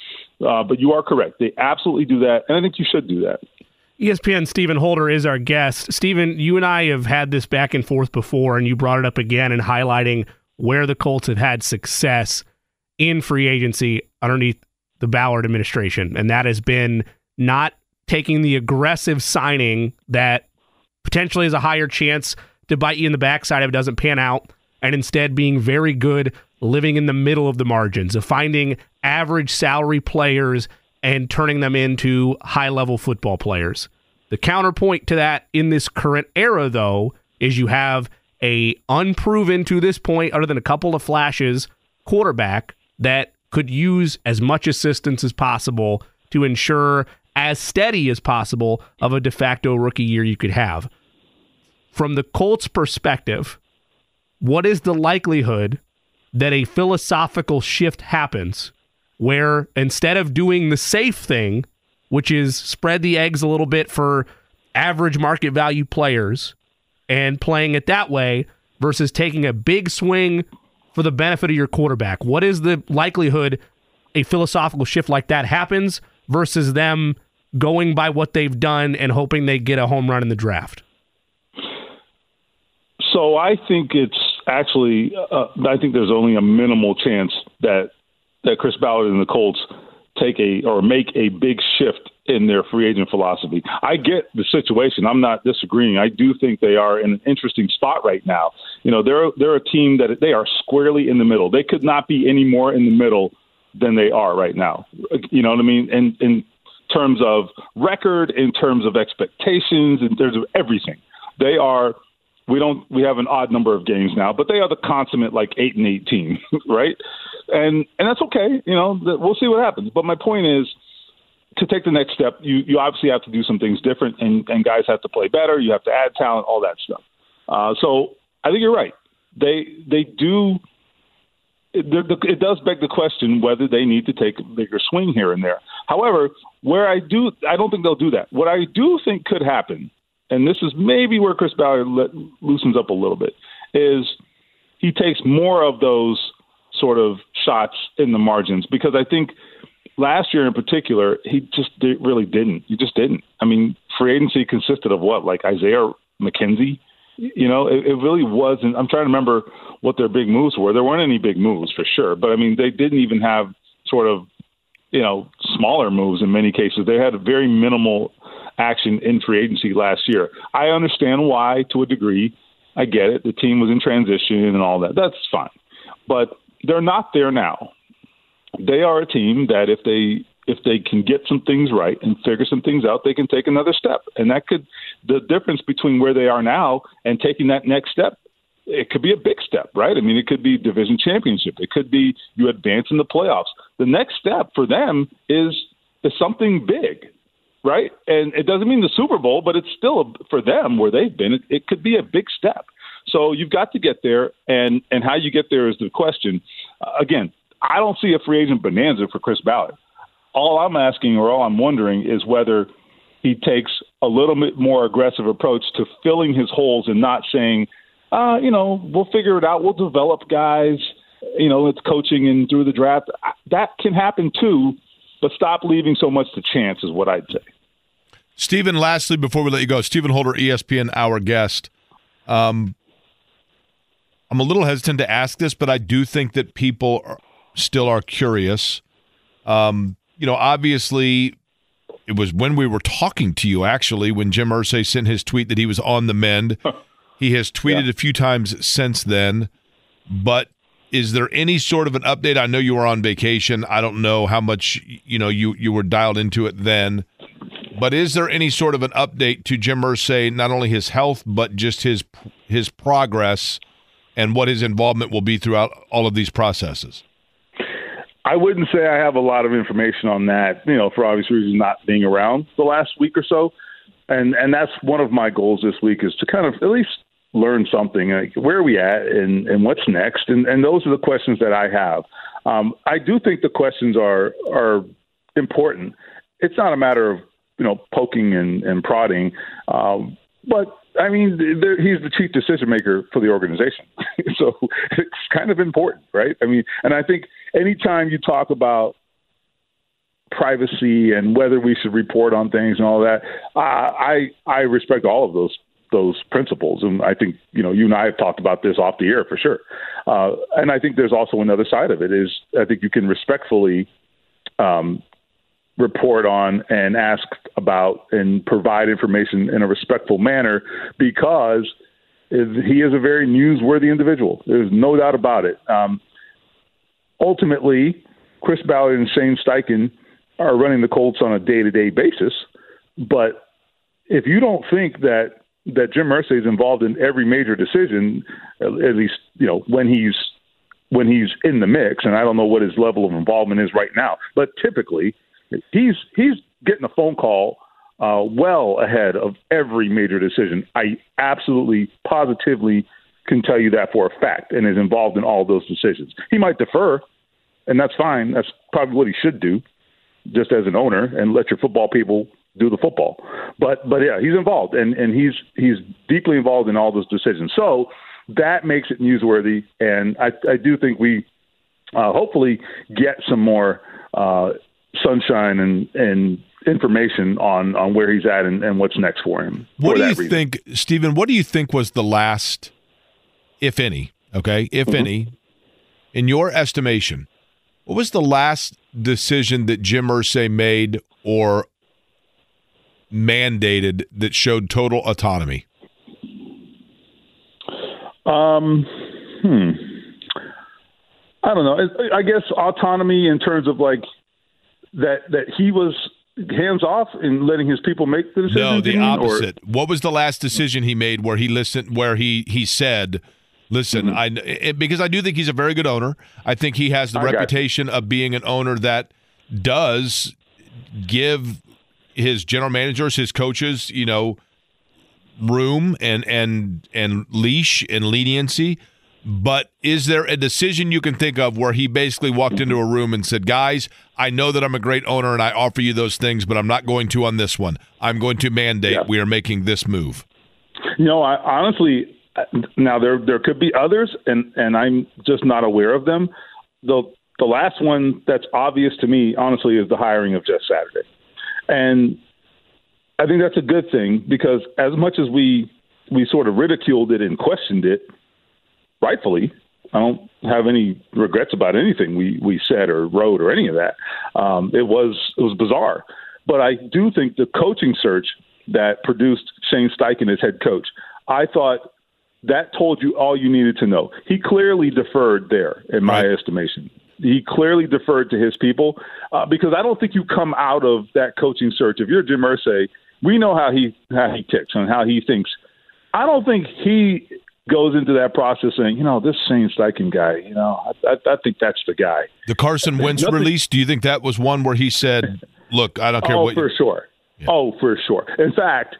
Uh, but you are correct. They absolutely do that, and I think you should do that. E S P N Stephen Holder is our guest. Stephen, you and I have had this back and forth before, and you brought it up again in highlighting where the Colts have had success in free agency underneath the Ballard administration, and that has been not taking the aggressive signing that potentially is a higher chance to bite you in the backside if it doesn't pan out, and instead being very good living in the middle of the margins, of finding average salary players and turning them into high-level football players. The counterpoint to that in this current era, though, is you have a unproven, to this point, other than a couple of flashes, quarterback that could use as much assistance as possible to ensure as steady as possible of a de facto rookie year you could have. From the Colts' perspective, what is the likelihood that a philosophical shift happens where instead of doing the safe thing, which is spread the eggs a little bit for average market value players and playing it that way versus taking a big swing for the benefit of your quarterback? What is the likelihood a philosophical shift like that happens versus them going by what they've done and hoping they get a home run in the draft? So I think it's actually, uh, I think there's only a minimal chance that, that Chris Ballard and the Colts take a, or make a big shift in their free agent philosophy. I get the situation. I'm not disagreeing. I do think they are in an interesting spot right now. You know, they're, they're a team that they are squarely in the middle. They could not be any more in the middle than they are right now. You know what I mean? And in terms of record, in terms of expectations, in terms of everything, they are, we don't, we have an odd number of games now, but they are the consummate, like eight and eight team, right? And, and that's okay. You know, we'll see what happens. But my point is to take the next step. You, you obviously have to do some things different, and, and guys have to play better. You have to add talent, all that stuff. Uh, so I think you're right. They, they do, it does beg the question whether they need to take a bigger swing here and there. However, where I do, I don't think they'll do that. What I do think could happen, and this is maybe where Chris Ballard let, loosens up a little bit, is he takes more of those sort of shots in the margins, because I think last year in particular, he just really didn't. He just didn't. I mean, free agency consisted of what, like Isaiah McKenzie? You know, it, it really wasn't. I'm trying to remember what their big moves were. There weren't any big moves for sure. But, I mean, they didn't even have sort of you know, smaller moves in many cases. They had a very minimal action in free agency last year. I understand why, to a degree. I get it. The team was in transition and all that. That's fine. But they're not there now. They are a team that if they if they can get some things right and figure some things out, they can take another step. And that could the difference between where they are now and taking that next step. It could be a big step, right? I mean, it could be division championship. It could be you advance in the playoffs. The next step for them is is something big, right? And it doesn't mean the Super Bowl, but it's still a, for them where they've been. It, it could be a big step. So you've got to get there, and and how you get there is the question. Uh, again, I don't see a free agent bonanza for Chris Ballard. All I'm asking or all I'm wondering is whether he takes a little bit more aggressive approach to filling his holes and not saying, Uh, you know, we'll figure it out. We'll develop guys, you know, it's coaching and through the draft. That can happen too, but stop leaving so much to chance is what I'd say. Stephen, lastly, before we let you go, Stephen Holder, E S P N, our guest. Um, I'm a little hesitant to ask this, but I do think that people are, still are curious. Um, you know, obviously, it was when we were talking to you, actually, when Jim Irsay sent his tweet that he was on the mend. He has tweeted yeah. a few times since then, but is there any sort of an update? I know you were on vacation. I don't know how much you know you, you were dialed into it then, but is there any sort of an update to Jim Irsay, not only his health, but just his his progress and what his involvement will be throughout all of these processes? I wouldn't say I have a lot of information on that, you know, for obvious reasons, not being around the last week or so. And and that's one of my goals this week is to kind of at least learn something. Like, where are we at and, and what's next? And and those are the questions that I have. Um, I do think the questions are are important. It's not a matter of, you know, poking and, and prodding. Um, but, I mean, he's the chief decision maker for the organization. So it's kind of important, right? I mean, and I think anytime you talk about privacy and whether we should report on things and all that. Uh, I I respect all of those those principles, and I think you know you and I have talked about this off the air for sure. Uh, and I think there's also another side of it is I think you can respectfully um, report on and ask about and provide information in a respectful manner because he is a very newsworthy individual. There's no doubt about it. Um, ultimately, Chris Ballard and Shane Steichen are running the Colts on a day-to-day basis. But if you don't think that, that Jim Irsay is involved in every major decision, at least, you know, when he's, when he's in the mix, and I don't know what his level of involvement is right now, but typically he's, he's getting a phone call uh, well ahead of every major decision. I absolutely positively can tell you that for a fact and is involved in all those decisions. He might defer and that's fine. That's probably what he should do. Just as an owner, and let your football people do the football. But but yeah, he's involved, and, and he's he's deeply involved in all those decisions. So that makes it newsworthy, and I, I do think we uh, hopefully get some more uh, sunshine and, and information on, on where he's at and, and what's next for him. What for do that you reason. think, Stephen, what do you think was the last, if any, okay, if mm-hmm. any, in your estimation, what was the last decision that Jim Irsay made or mandated that showed total autonomy? Um, hmm. I don't know. I guess autonomy in terms of like that that he was hands off and letting his people make the decision. No, the opposite. Or? What was the last decision he made where he listened? Where he he said. Listen, mm-hmm. I it, because I do think he's a very good owner. I think he has the I reputation of being an owner that does give his general managers, his coaches, you know, room and and and leash and leniency. But is there a decision you can think of where he basically walked into a room and said, guys, I know that I'm a great owner and I offer you those things, but I'm not going to on this one. I'm going to mandate yeah. we are making this move. No, I honestly – Now there there could be others, and, and I'm just not aware of them. The the last one that's obvious to me, honestly, is the hiring of Jeff Saturday, and I think that's a good thing because as much as we we sort of ridiculed it and questioned it, rightfully, I don't have any regrets about anything we, we said or wrote or any of that. Um, it was it was bizarre. But I do think the coaching search that produced Shane Steichen as head coach, I thought that told you all you needed to know. He clearly deferred there, in my right. estimation. He clearly deferred to his people uh, because I don't think you come out of that coaching search. If you're Jim Irsay, we know how he how he ticks and how he thinks. I don't think he goes into that process saying, you know, this Shane Steichen guy, you know, I, I, I think that's the guy. The Carson Wentz Nothing, release, do you think that was one where he said, look, I don't care oh, what you – Oh, for sure. Yeah. Oh, for sure. In fact,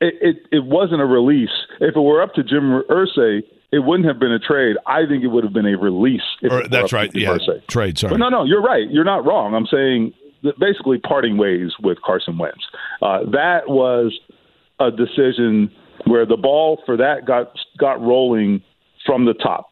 it, it, it wasn't a release. If it were up to Jim Irsay, it wouldn't have been a trade. I think it would have been a release. If or, that's right. Yeah, Irsay. Trade, sorry. But no, no, you're right. You're not wrong. I'm saying basically parting ways with Carson Wentz. Uh, that was a decision where the ball for that got got rolling from the top.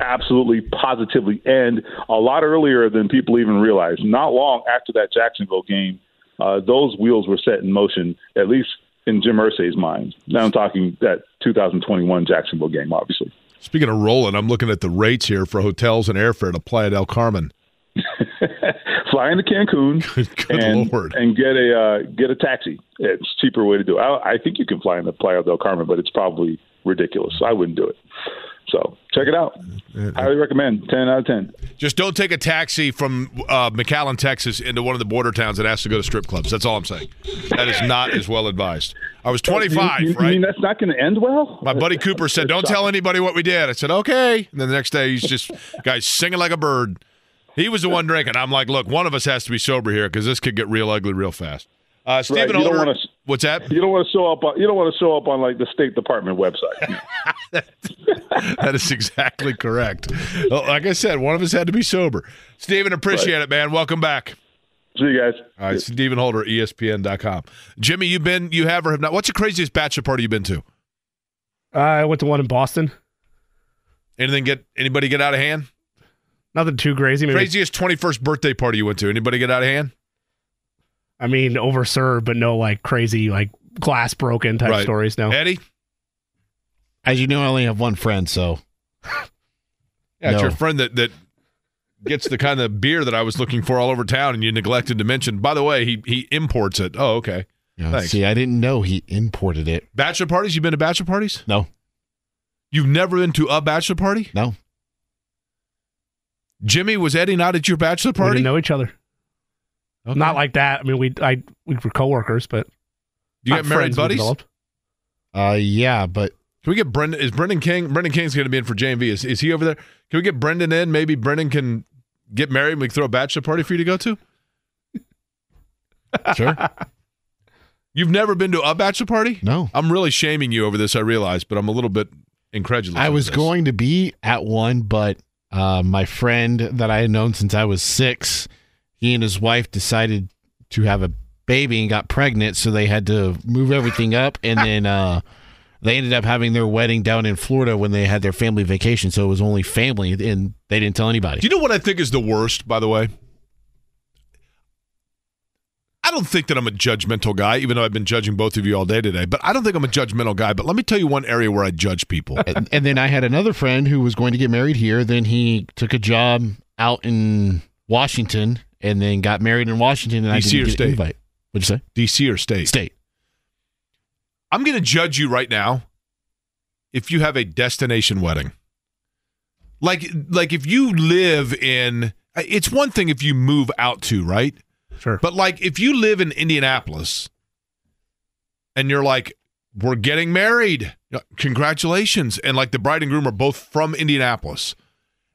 Absolutely, positively, and a lot earlier than people even realized. Not long after that Jacksonville game, uh, those wheels were set in motion, at least in Jim Irsay's mind. Now I'm talking that two thousand twenty-one Jacksonville game, obviously. Speaking of rolling, I'm looking at the rates here for hotels and airfare to Playa del Carmen. Fly into Cancun good, good and, Lord. and get a uh, get a taxi. It's a cheaper way to do it. I, I think you can fly into Playa del Carmen, but it's probably ridiculous. I wouldn't do it. So check it out. Highly recommend. ten out of ten. Just don't take a taxi from uh, McAllen, Texas into one of the border towns that has to go to strip clubs. That's all I'm saying. That is not as well advised. I was twenty-five, you, you, right? You mean that's not going to end well? My buddy Cooper said, don't tell anybody what we did. I said, okay. And then the next day, he's just, guys, singing like a bird. He was the one drinking. I'm like, look, one of us has to be sober here because this could get real ugly real fast. Uh, Stephen right, Older, wanna, what's that? You don't want to show up. On, you don't want to show up on like the State Department website. that, that is exactly correct. Like I said, one of us had to be sober. Stephen, appreciate right. it, man. Welcome back. See you guys. All right, yeah. Stephen Holder, E S P N dot com. Jimmy, you been, you have or have not? What's the craziest bachelor party you've been to? Uh, I went to one in Boston. Anything get anybody get out of hand? Nothing too crazy. Maybe. Craziest twenty-first birthday party you went to? Anybody get out of hand? I mean, overserved, but no like crazy, like glass broken type right. stories. No, Eddie. As you know, I only have one friend, so yeah, no. It's your friend that that gets the kind of beer that I was looking for all over town, and you neglected to mention. By the way, he he imports it. Oh, okay. No, see, I didn't know he imported it. Bachelor parties? You've been to bachelor parties? No. You've never been to a bachelor party? No. Jimmy, was Eddie not at your bachelor party? We didn't know each other. Okay. Not like that. I mean, we I we were coworkers, but do you get married, buddies? Uh, yeah, but can we get Brendan? Is Brendan King? Brendan King's going to be in for J M V. Is is he over there? Can we get Brendan in? Maybe Brendan can get married, and we can throw a bachelor party for you to go to. Sure. You've never been to a bachelor party? No. I'm really shaming you over this. I realize, but I'm a little bit incredulous. I was this. going to be at one, but uh, my friend that I had known since I was six. He and his wife decided to have a baby and got pregnant, so they had to move everything up, and then uh, they ended up having their wedding down in Florida when they had their family vacation, so it was only family, and they didn't tell anybody. Do you know what I think is the worst, by the way? I don't think that I'm a judgmental guy, even though I've been judging both of you all day today, but I don't think I'm a judgmental guy, but let me tell you one area where I judge people. and, and then I had another friend who was going to get married here, then he took a job out in Washington, and then got married in Washington, and D C I didn't get an invite. What'd you say? D C or state? State. I'm going to judge you right now if you have a destination wedding. Like, like if you live in – it's one thing if you move out to, right? Sure. But, like, if you live in Indianapolis and you're like, we're getting married. Congratulations. And, like, the bride and groom are both from Indianapolis.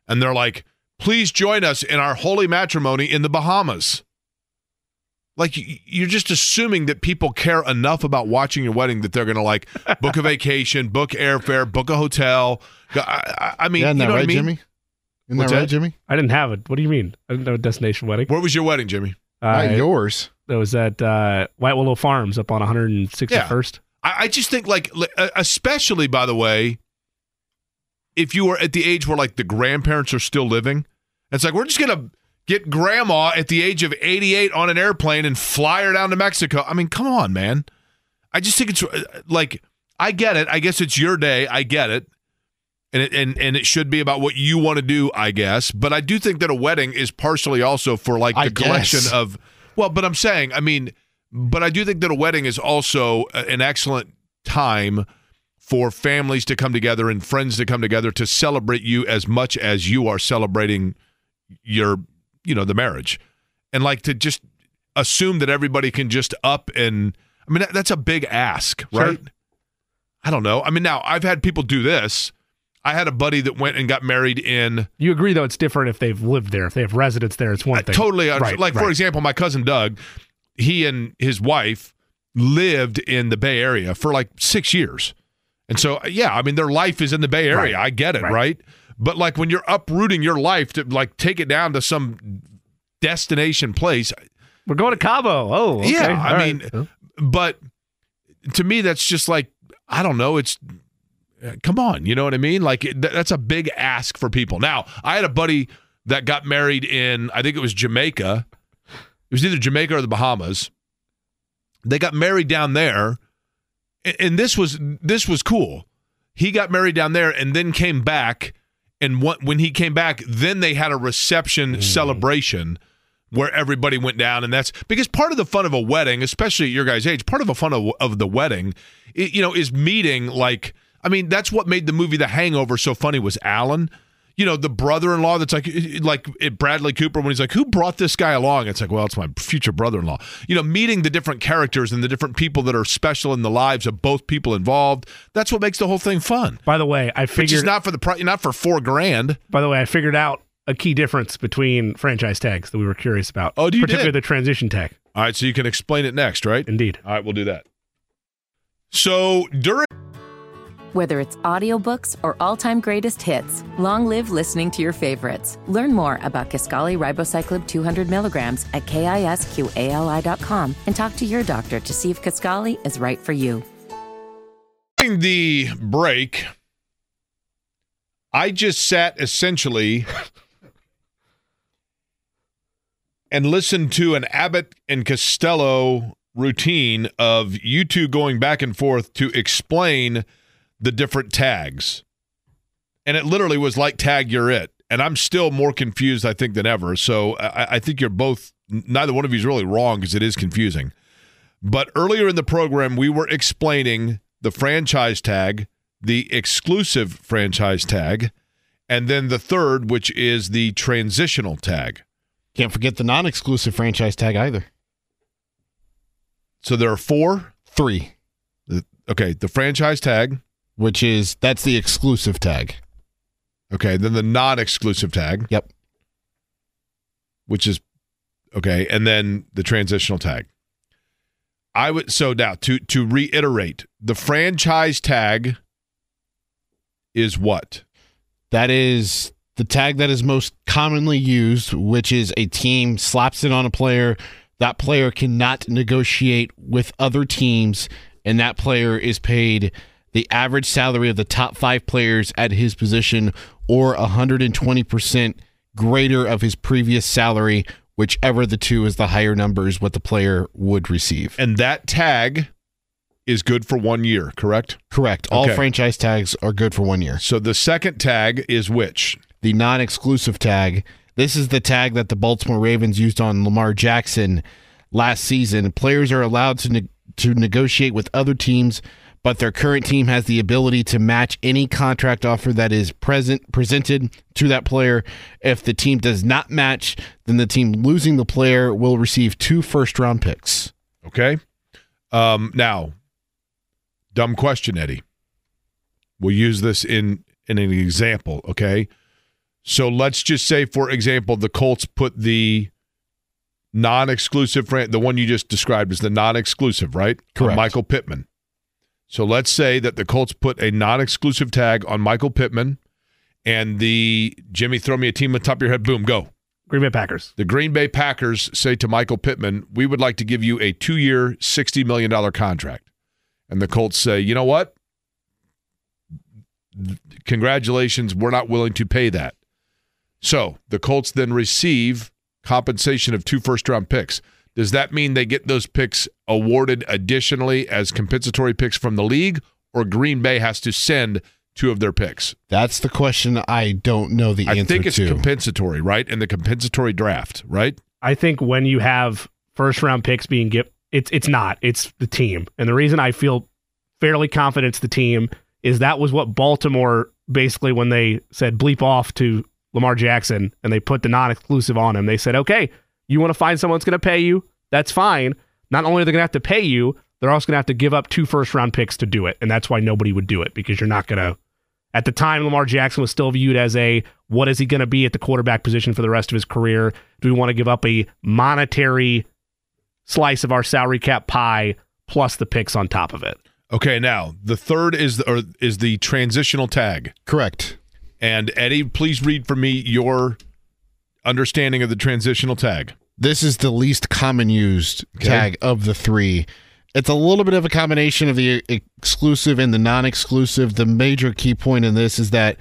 And they're like – please join us in our holy matrimony in the Bahamas. Like, you're just assuming that people care enough about watching your wedding that they're going to, like, book a vacation, book airfare, book a hotel. I, I mean, yeah, you know right, what I mean? Jimmy? Isn't What's that right, that? Jimmy? I didn't have it. What do you mean? I didn't have a destination wedding. Where was your wedding, Jimmy? Uh, Not yours. It was at uh, White Willow Farms up on one hundred sixty-first. Yeah. I, I just think, like, especially, by the way, if you are at the age where, like, the grandparents are still living, it's like, we're just going to get grandma at the age of eighty-eight on an airplane and fly her down to Mexico. I mean, come on, man. I just think it's like, I get it. I guess it's your day. I get it. And it, and, and it should be about what you want to do, I guess. But I do think that a wedding is partially also for, like, the I collection guess. of – well, but I'm saying, I mean, but I do think that a wedding is also an excellent time for families to come together and friends to come together to celebrate you as much as you are celebrating your, you know, the marriage. And, like, to just assume that everybody can just up and – I mean, that, that's a big ask, right? Sure. I don't know. I mean, now, I've had people do this. I had a buddy that went and got married in... You agree, though, it's different if they've lived there. If they have residence there, it's one I, thing. Totally. Right, like, right. For example, my cousin Doug, he and his wife lived in the Bay Area for like six years. And so, yeah, I mean, their life is in the Bay Area. Right. I get it, right. right? But like when you're uprooting your life to like take it down to some destination place... We're going to Cabo. Oh, okay. Yeah, I All mean, right. but to me, that's just like, I don't know, it's... Come on, you know what I mean? Like, th- that's a big ask for people. Now, I had a buddy that got married in, I think it was Jamaica. It was either Jamaica or the Bahamas. They got married down there, and, and this was this was cool. He got married down there and then came back, and what, when he came back, then they had a reception mm. celebration where everybody went down, and that's because part of the fun of a wedding, especially at your guys' age, part of the fun of, of the wedding, it, you know, is meeting like... I mean, that's what made the movie The Hangover so funny was Alan. You know, the brother-in-law that's like like Bradley Cooper when he's like, who brought this guy along? It's like, well, it's my future brother-in-law. You know, meeting the different characters and the different people that are special in the lives of both people involved, that's what makes the whole thing fun. By the way, I figured... Which is not for, the, not for four grand. By the way, I figured out a key difference between franchise tags that we were curious about. Oh, you Particularly did? the transition tag. All right, so you can explain it next, right? Indeed. All right, we'll do that. So, during... Whether it's audiobooks or all-time greatest hits, long live listening to your favorites. Learn more about Kisqali Ribocyclib two hundred milligrams at kisqali dot com and talk to your doctor to see if Kisqali is right for you. During the break, I just sat essentially and listened to an Abbott and Costello routine of you two going back and forth to explain the different tags. And it literally was like, tag, you're it. And I'm still more confused, I think, than ever. So I, I think you're both, neither one of you is really wrong because it is confusing. But earlier in the program, we were explaining the franchise tag, the exclusive franchise tag, and then the third, which is the transitional tag. Can't forget the non-exclusive franchise tag either. So there are four? Three. Okay, the franchise tag. Which is, that's the exclusive tag. Okay, then the non-exclusive tag. Yep. Which is, okay, and then the transitional tag. I would, so now, to, to reiterate, the franchise tag is what? That is the tag that is most commonly used, which is a team slaps it on a player. That player cannot negotiate with other teams, and that player is paid the average salary of the top five players at his position or one hundred twenty percent greater of his previous salary, whichever the two is the higher number is what the player would receive. And that tag is good for one year, correct? Correct. All okay. franchise tags are good for one year. So the second tag is which? The non-exclusive tag. This is the tag that the Baltimore Ravens used on Lamar Jackson last season. Players are allowed to ne- to negotiate with other teams, but their current team has the ability to match any contract offer that is present presented to that player. If the team does not match, then the team losing the player will receive two first-round picks. Okay. Um, now, dumb question, Eddie. We'll use this in, in an example, okay? So let's just say, for example, the Colts put the non-exclusive, the one you just described is the non-exclusive, right? Correct. Michael Pittman. So let's say that the Colts put a non-exclusive tag on Michael Pittman and the, Jimmy, throw me a team on top of your head, boom, go. Green Bay Packers. The Green Bay Packers say to Michael Pittman, we would like to give you a two-year, sixty million dollars contract. And the Colts say, you know what? Congratulations, we're not willing to pay that. So the Colts then receive compensation of two first-round picks. Does that mean they get those picks awarded additionally as compensatory picks from the league, or Green Bay has to send two of their picks? That's the question I don't know the I answer to. I think it's to. compensatory, right? And the compensatory draft, right? I think when you have first-round picks being given, it's it's not. It's the team. And the reason I feel fairly confident it's the team is that was what Baltimore, basically when they said bleep off to Lamar Jackson and they put the non-exclusive on him, they said, okay, you want to find someone that's going to pay you? That's fine. Not only are they going to have to pay you, they're also going to have to give up two first-round picks to do it, and that's why nobody would do it, because you're not going to... At the time, Lamar Jackson was still viewed as a, what is he going to be at the quarterback position for the rest of his career? Do we want to give up a monetary slice of our salary cap pie plus the picks on top of it? Okay, now, the third is the, or is the transitional tag. Correct. And, Eddie, please read for me your understanding of the transitional tag. This is the least common used okay. tag of the three. It's a little bit of a combination of the exclusive and the non-exclusive. The major key point in this is that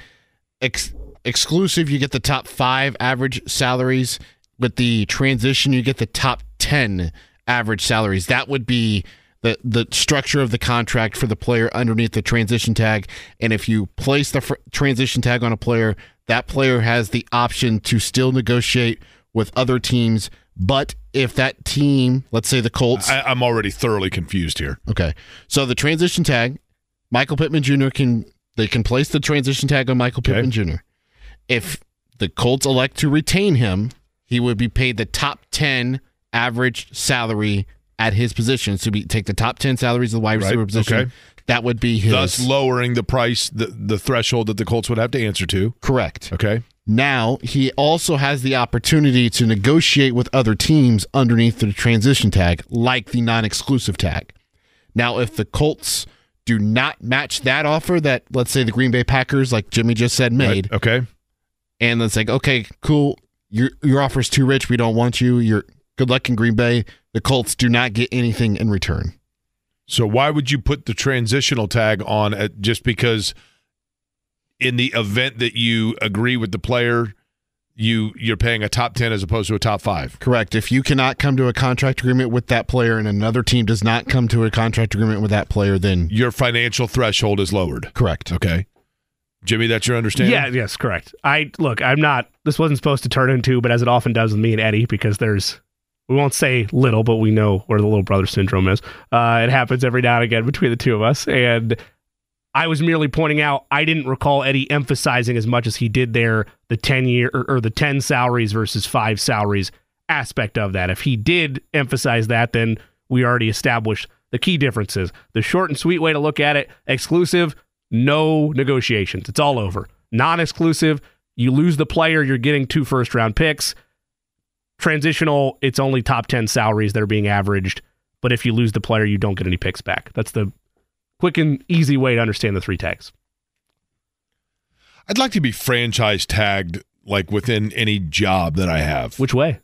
ex- exclusive, you get the top five average salaries. With the transition, you get the top ten average salaries. That would be the, the structure of the contract for the player underneath the transition tag. And if you place the fr- transition tag on a player, that player has the option to still negotiate with other teams. But if that team, let's say the Colts... I, I'm already thoroughly confused here. Okay. So the transition tag, Michael Pittman Junior can they can place the transition tag on Michael Pittman okay. Junior If the Colts elect to retain him, he would be paid the top ten average salary at his position. So we take the top ten salaries of the wide receiver right. position. Okay. That would be his. Thus lowering the price, the, the threshold that the Colts would have to answer to. Correct. Okay. Now, he also has the opportunity to negotiate with other teams underneath the transition tag, like the non-exclusive tag. Now, if the Colts do not match that offer that, let's say, the Green Bay Packers, like Jimmy just said, made. Right. Okay. And it's like, okay, cool. Your, your offer is too rich. We don't want you. You're, good luck in Green Bay. The Colts do not get anything in return. So why would you put the transitional tag on at, just because... In the event that you agree with the player, you, you're paying a top ten as opposed to a top five. Correct. If you cannot come to a contract agreement with that player and another team does not come to a contract agreement with that player, then... Your financial threshold is lowered. Correct. Okay. Jimmy, that's your understanding? Yeah, yes, correct. I Look, I'm not... This wasn't supposed to turn into, but as it often does with me and Eddie, because there's... We won't say little, but we know where the little brother syndrome is. Uh, it happens every now and again between the two of us, and... I was merely pointing out I didn't recall Eddie emphasizing as much as he did there the ten year or, or the ten salaries versus five salaries aspect of that. If he did emphasize that, then we already established the key differences. The short and sweet way to look at it: exclusive, no negotiations. It's all over. Non-exclusive, you lose the player, you're getting two first round picks. Transitional, it's only top ten salaries that are being averaged, but if you lose the player, you don't get any picks back. That's the quick and easy way to understand the three tags. I'd like to be franchise tagged, like within any job that I have. Which way?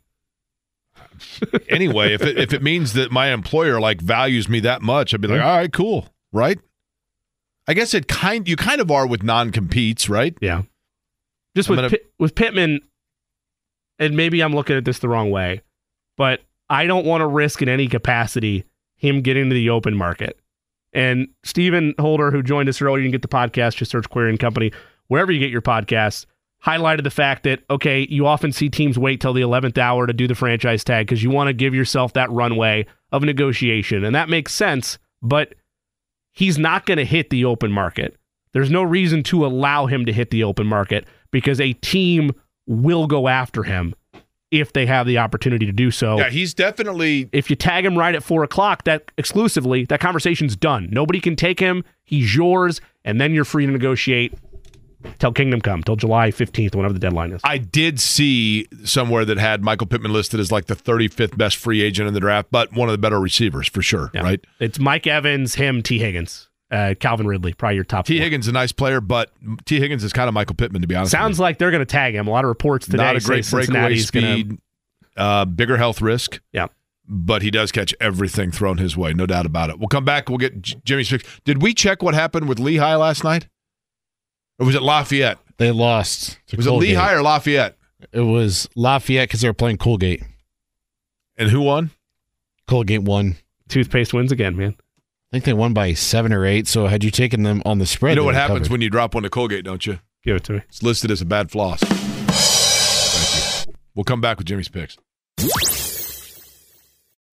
Anyway, if it, if it means that my employer like values me that much, I'd be like, all right, cool, right? I guess it kind you kind of are with non-competes, right? Yeah. Just with gonna... Pitt, with Pittman, and maybe I'm looking at this the wrong way, but I don't want to risk in any capacity him getting to the open market. And Stephen Holder, who joined us earlier, you can get the podcast, just search Query and Company, wherever you get your podcasts, highlighted the fact that, okay, you often see teams wait till the eleventh hour to do the franchise tag because you want to give yourself that runway of negotiation. And that makes sense, but he's not going to hit the open market. There's no reason to allow him to hit the open market because a team will go after him if they have the opportunity to do so. Yeah, he's definitely... If you tag him right at four o'clock, that exclusively, that conversation's done. Nobody can take him. He's yours, and then you're free to negotiate till kingdom come, till July fifteenth, whenever the deadline is. I did see somewhere that had Michael Pittman listed as like the thirty-fifth best free agent in the draft, but one of the better receivers for sure, yeah. Right? It's Mike Evans, him, T. Higgins, uh, Calvin Ridley, probably your top T. four. Higgins is a nice player, but T. Higgins is kind of Michael Pittman, to be honest. Sounds with like they're going to tag him. A lot of reports today. Not a great breakaway speed, gonna... uh, bigger health risk. Yeah. But he does catch everything thrown his way, no doubt about it. We'll come back. We'll get J- Jimmy's fix. Did we check what happened with Lehigh last night? Or was it Lafayette? They lost. Was Colgate. It Lehigh or Lafayette? It was Lafayette because they were playing Colgate. And who won? Colgate won. Toothpaste wins again, man. I think they won by seven or eight, so had you taken them on the spread... You know what happens covered. When you drop one to Colgate, don't you? Give it to me. It's listed as a bad floss. Thank you. We'll come back with Jimmy's picks.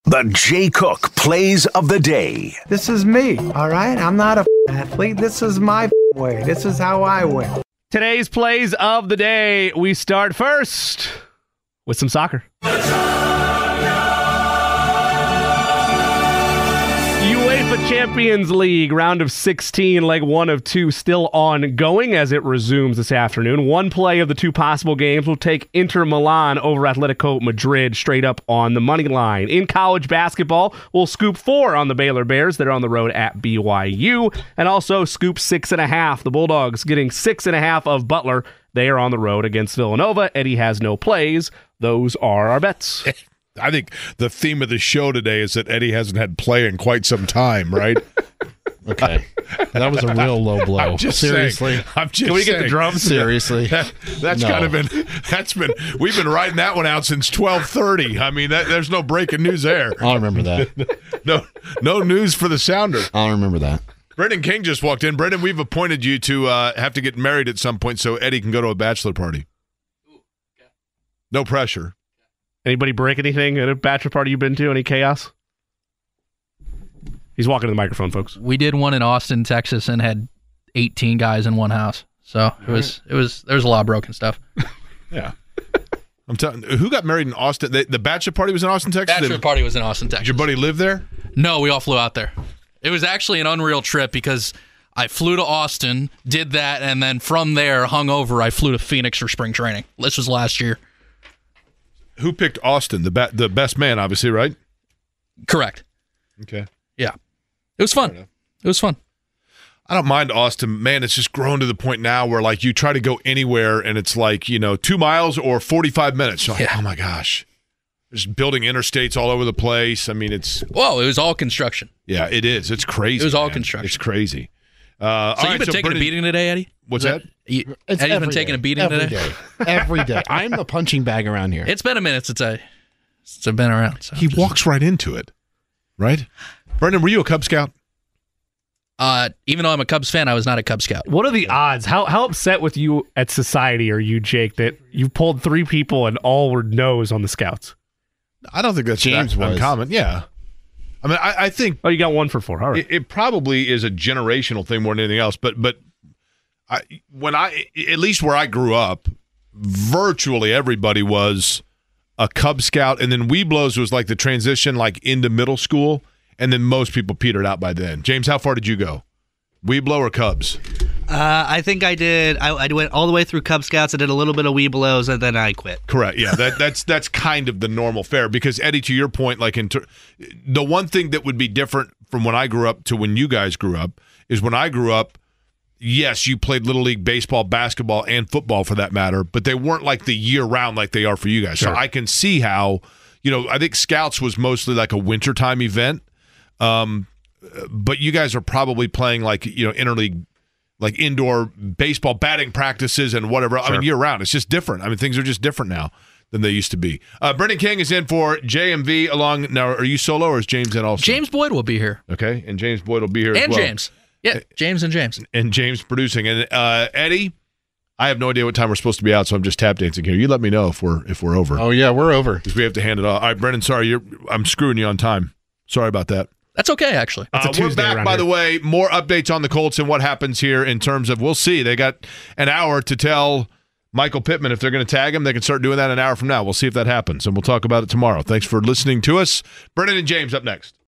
The Jay Cook Plays of the Day. This is me, all right? I'm not a f- athlete. This is my f- way. This is how I win. Today's Plays of the Day. We start first with some soccer. UEFA Champions League, round of sixteen, leg one of two, still ongoing as it resumes this afternoon. One play of the two possible games will take Inter Milan over Atletico Madrid straight up on the money line. In college basketball, we'll scoop four on the Baylor Bears. They're on the road at B Y U. And also scoop six and a half. The Bulldogs getting six and a half of Butler. They are on the road against Villanova. Eddie has no plays. Those are our bets. I think the theme of the show today is that Eddie hasn't had play in quite some time, right? Okay. That was a real low blow. I'm just Seriously. Saying, I'm just Can we saying, get the drums? Seriously. That, that's no. kind of been, that's been, we've been riding that one out since twelve thirty. I mean, that, there's no breaking news there. I'll remember that. No, no news for the sounder. I'll remember that. Brendan King just walked in. Brendan, we've appointed you to uh, have to get married at some point so Eddie can go to a bachelor party. No pressure. Anybody break anything at a bachelor party you've been to? Any chaos? He's walking to the microphone, folks. We did one in Austin, Texas, and had eighteen guys in one house. So it was, it was, there was a lot of broken stuff. Yeah. I'm telling, who got married in Austin? The, the bachelor party was in Austin, Texas? Bachelor party was in Austin, Texas. Did your buddy live there? No, we all flew out there. It was actually an unreal trip because I flew to Austin, did that, and then from there, hungover, I flew to Phoenix for spring training. This was last year. Who picked Austin? The ba- the best man, obviously, right? Correct. Okay. Yeah. It was fun. It was fun. I don't mind Austin. Man, it's just grown to the point now where, like, you try to go anywhere, and it's like, you know, two miles or forty-five minutes. You're like, yeah. Oh, my gosh. There's building interstates all over the place. I mean, it's... Whoa, it was all construction. Yeah, it is. It's crazy. It was all man. construction. It's crazy. Uh, so you've right, been so taking Brittany, a beating today, Eddie? What's that? that? You, it's Eddie's been taking day. a beating every today? Day. Every day. I'm the punching bag around here. It's been a minute since, I, since I've been around. So he just... walks right into it, right? Brendan, were you a Cub Scout? Uh, even though I'm a Cubs fan, I was not a Cub Scout. What are the odds? How how upset with you at society are you, Jake, that you pulled three people and all were no's on the Scouts? I don't think that's James that uncommon. Yeah. I mean, I, I think... Oh, you got one for four. All right. It, it probably is a generational thing more than anything else, but but I, when I, at least where I grew up, virtually everybody was a Cub Scout, and then Weeblos was like the transition like into middle school, and then most people petered out by then. James, how far did you go? Weeblo or Cubs? Uh, I think I did. I, I went all the way through Cub Scouts. I did a little bit of Weeblos, and then I quit. Correct. Yeah, that, that's that's kind of the normal fare. Because Eddie, to your point, like in ter- the one thing that would be different from when I grew up to when you guys grew up is when I grew up. Yes, you played Little League baseball, basketball, and football for that matter, but they weren't like the year round like they are for you guys. Sure. So I can see how, you know, I think Scouts was mostly like a wintertime event, um, but you guys are probably playing like, you know, interleague. Like indoor baseball batting practices and whatever. Sure. I mean, year round. It's just different. I mean, things are just different now than they used to be. Uh, Brendan King is in for J M V along. Now, are you solo or is James in also? James Boyd will be here. Okay, and James Boyd will be here and as well. And James. Yeah, James and James. And James producing. And uh, Eddie, I have no idea what time we're supposed to be out, so I'm just tap dancing here. You let me know if we're if we're over. Oh, yeah, we're over. Because we have to hand it off. All right, Brendan, sorry. You're, I'm screwing you on time. Sorry about that. That's okay, actually. Uh, we're back, by here. the way. More updates on the Colts and what happens here in terms of, we'll see. They got an hour to tell Michael Pittman if they're going to tag him. They can start doing that an hour from now. We'll see if that happens, and we'll talk about it tomorrow. Thanks for listening to us. Brendan and James up next.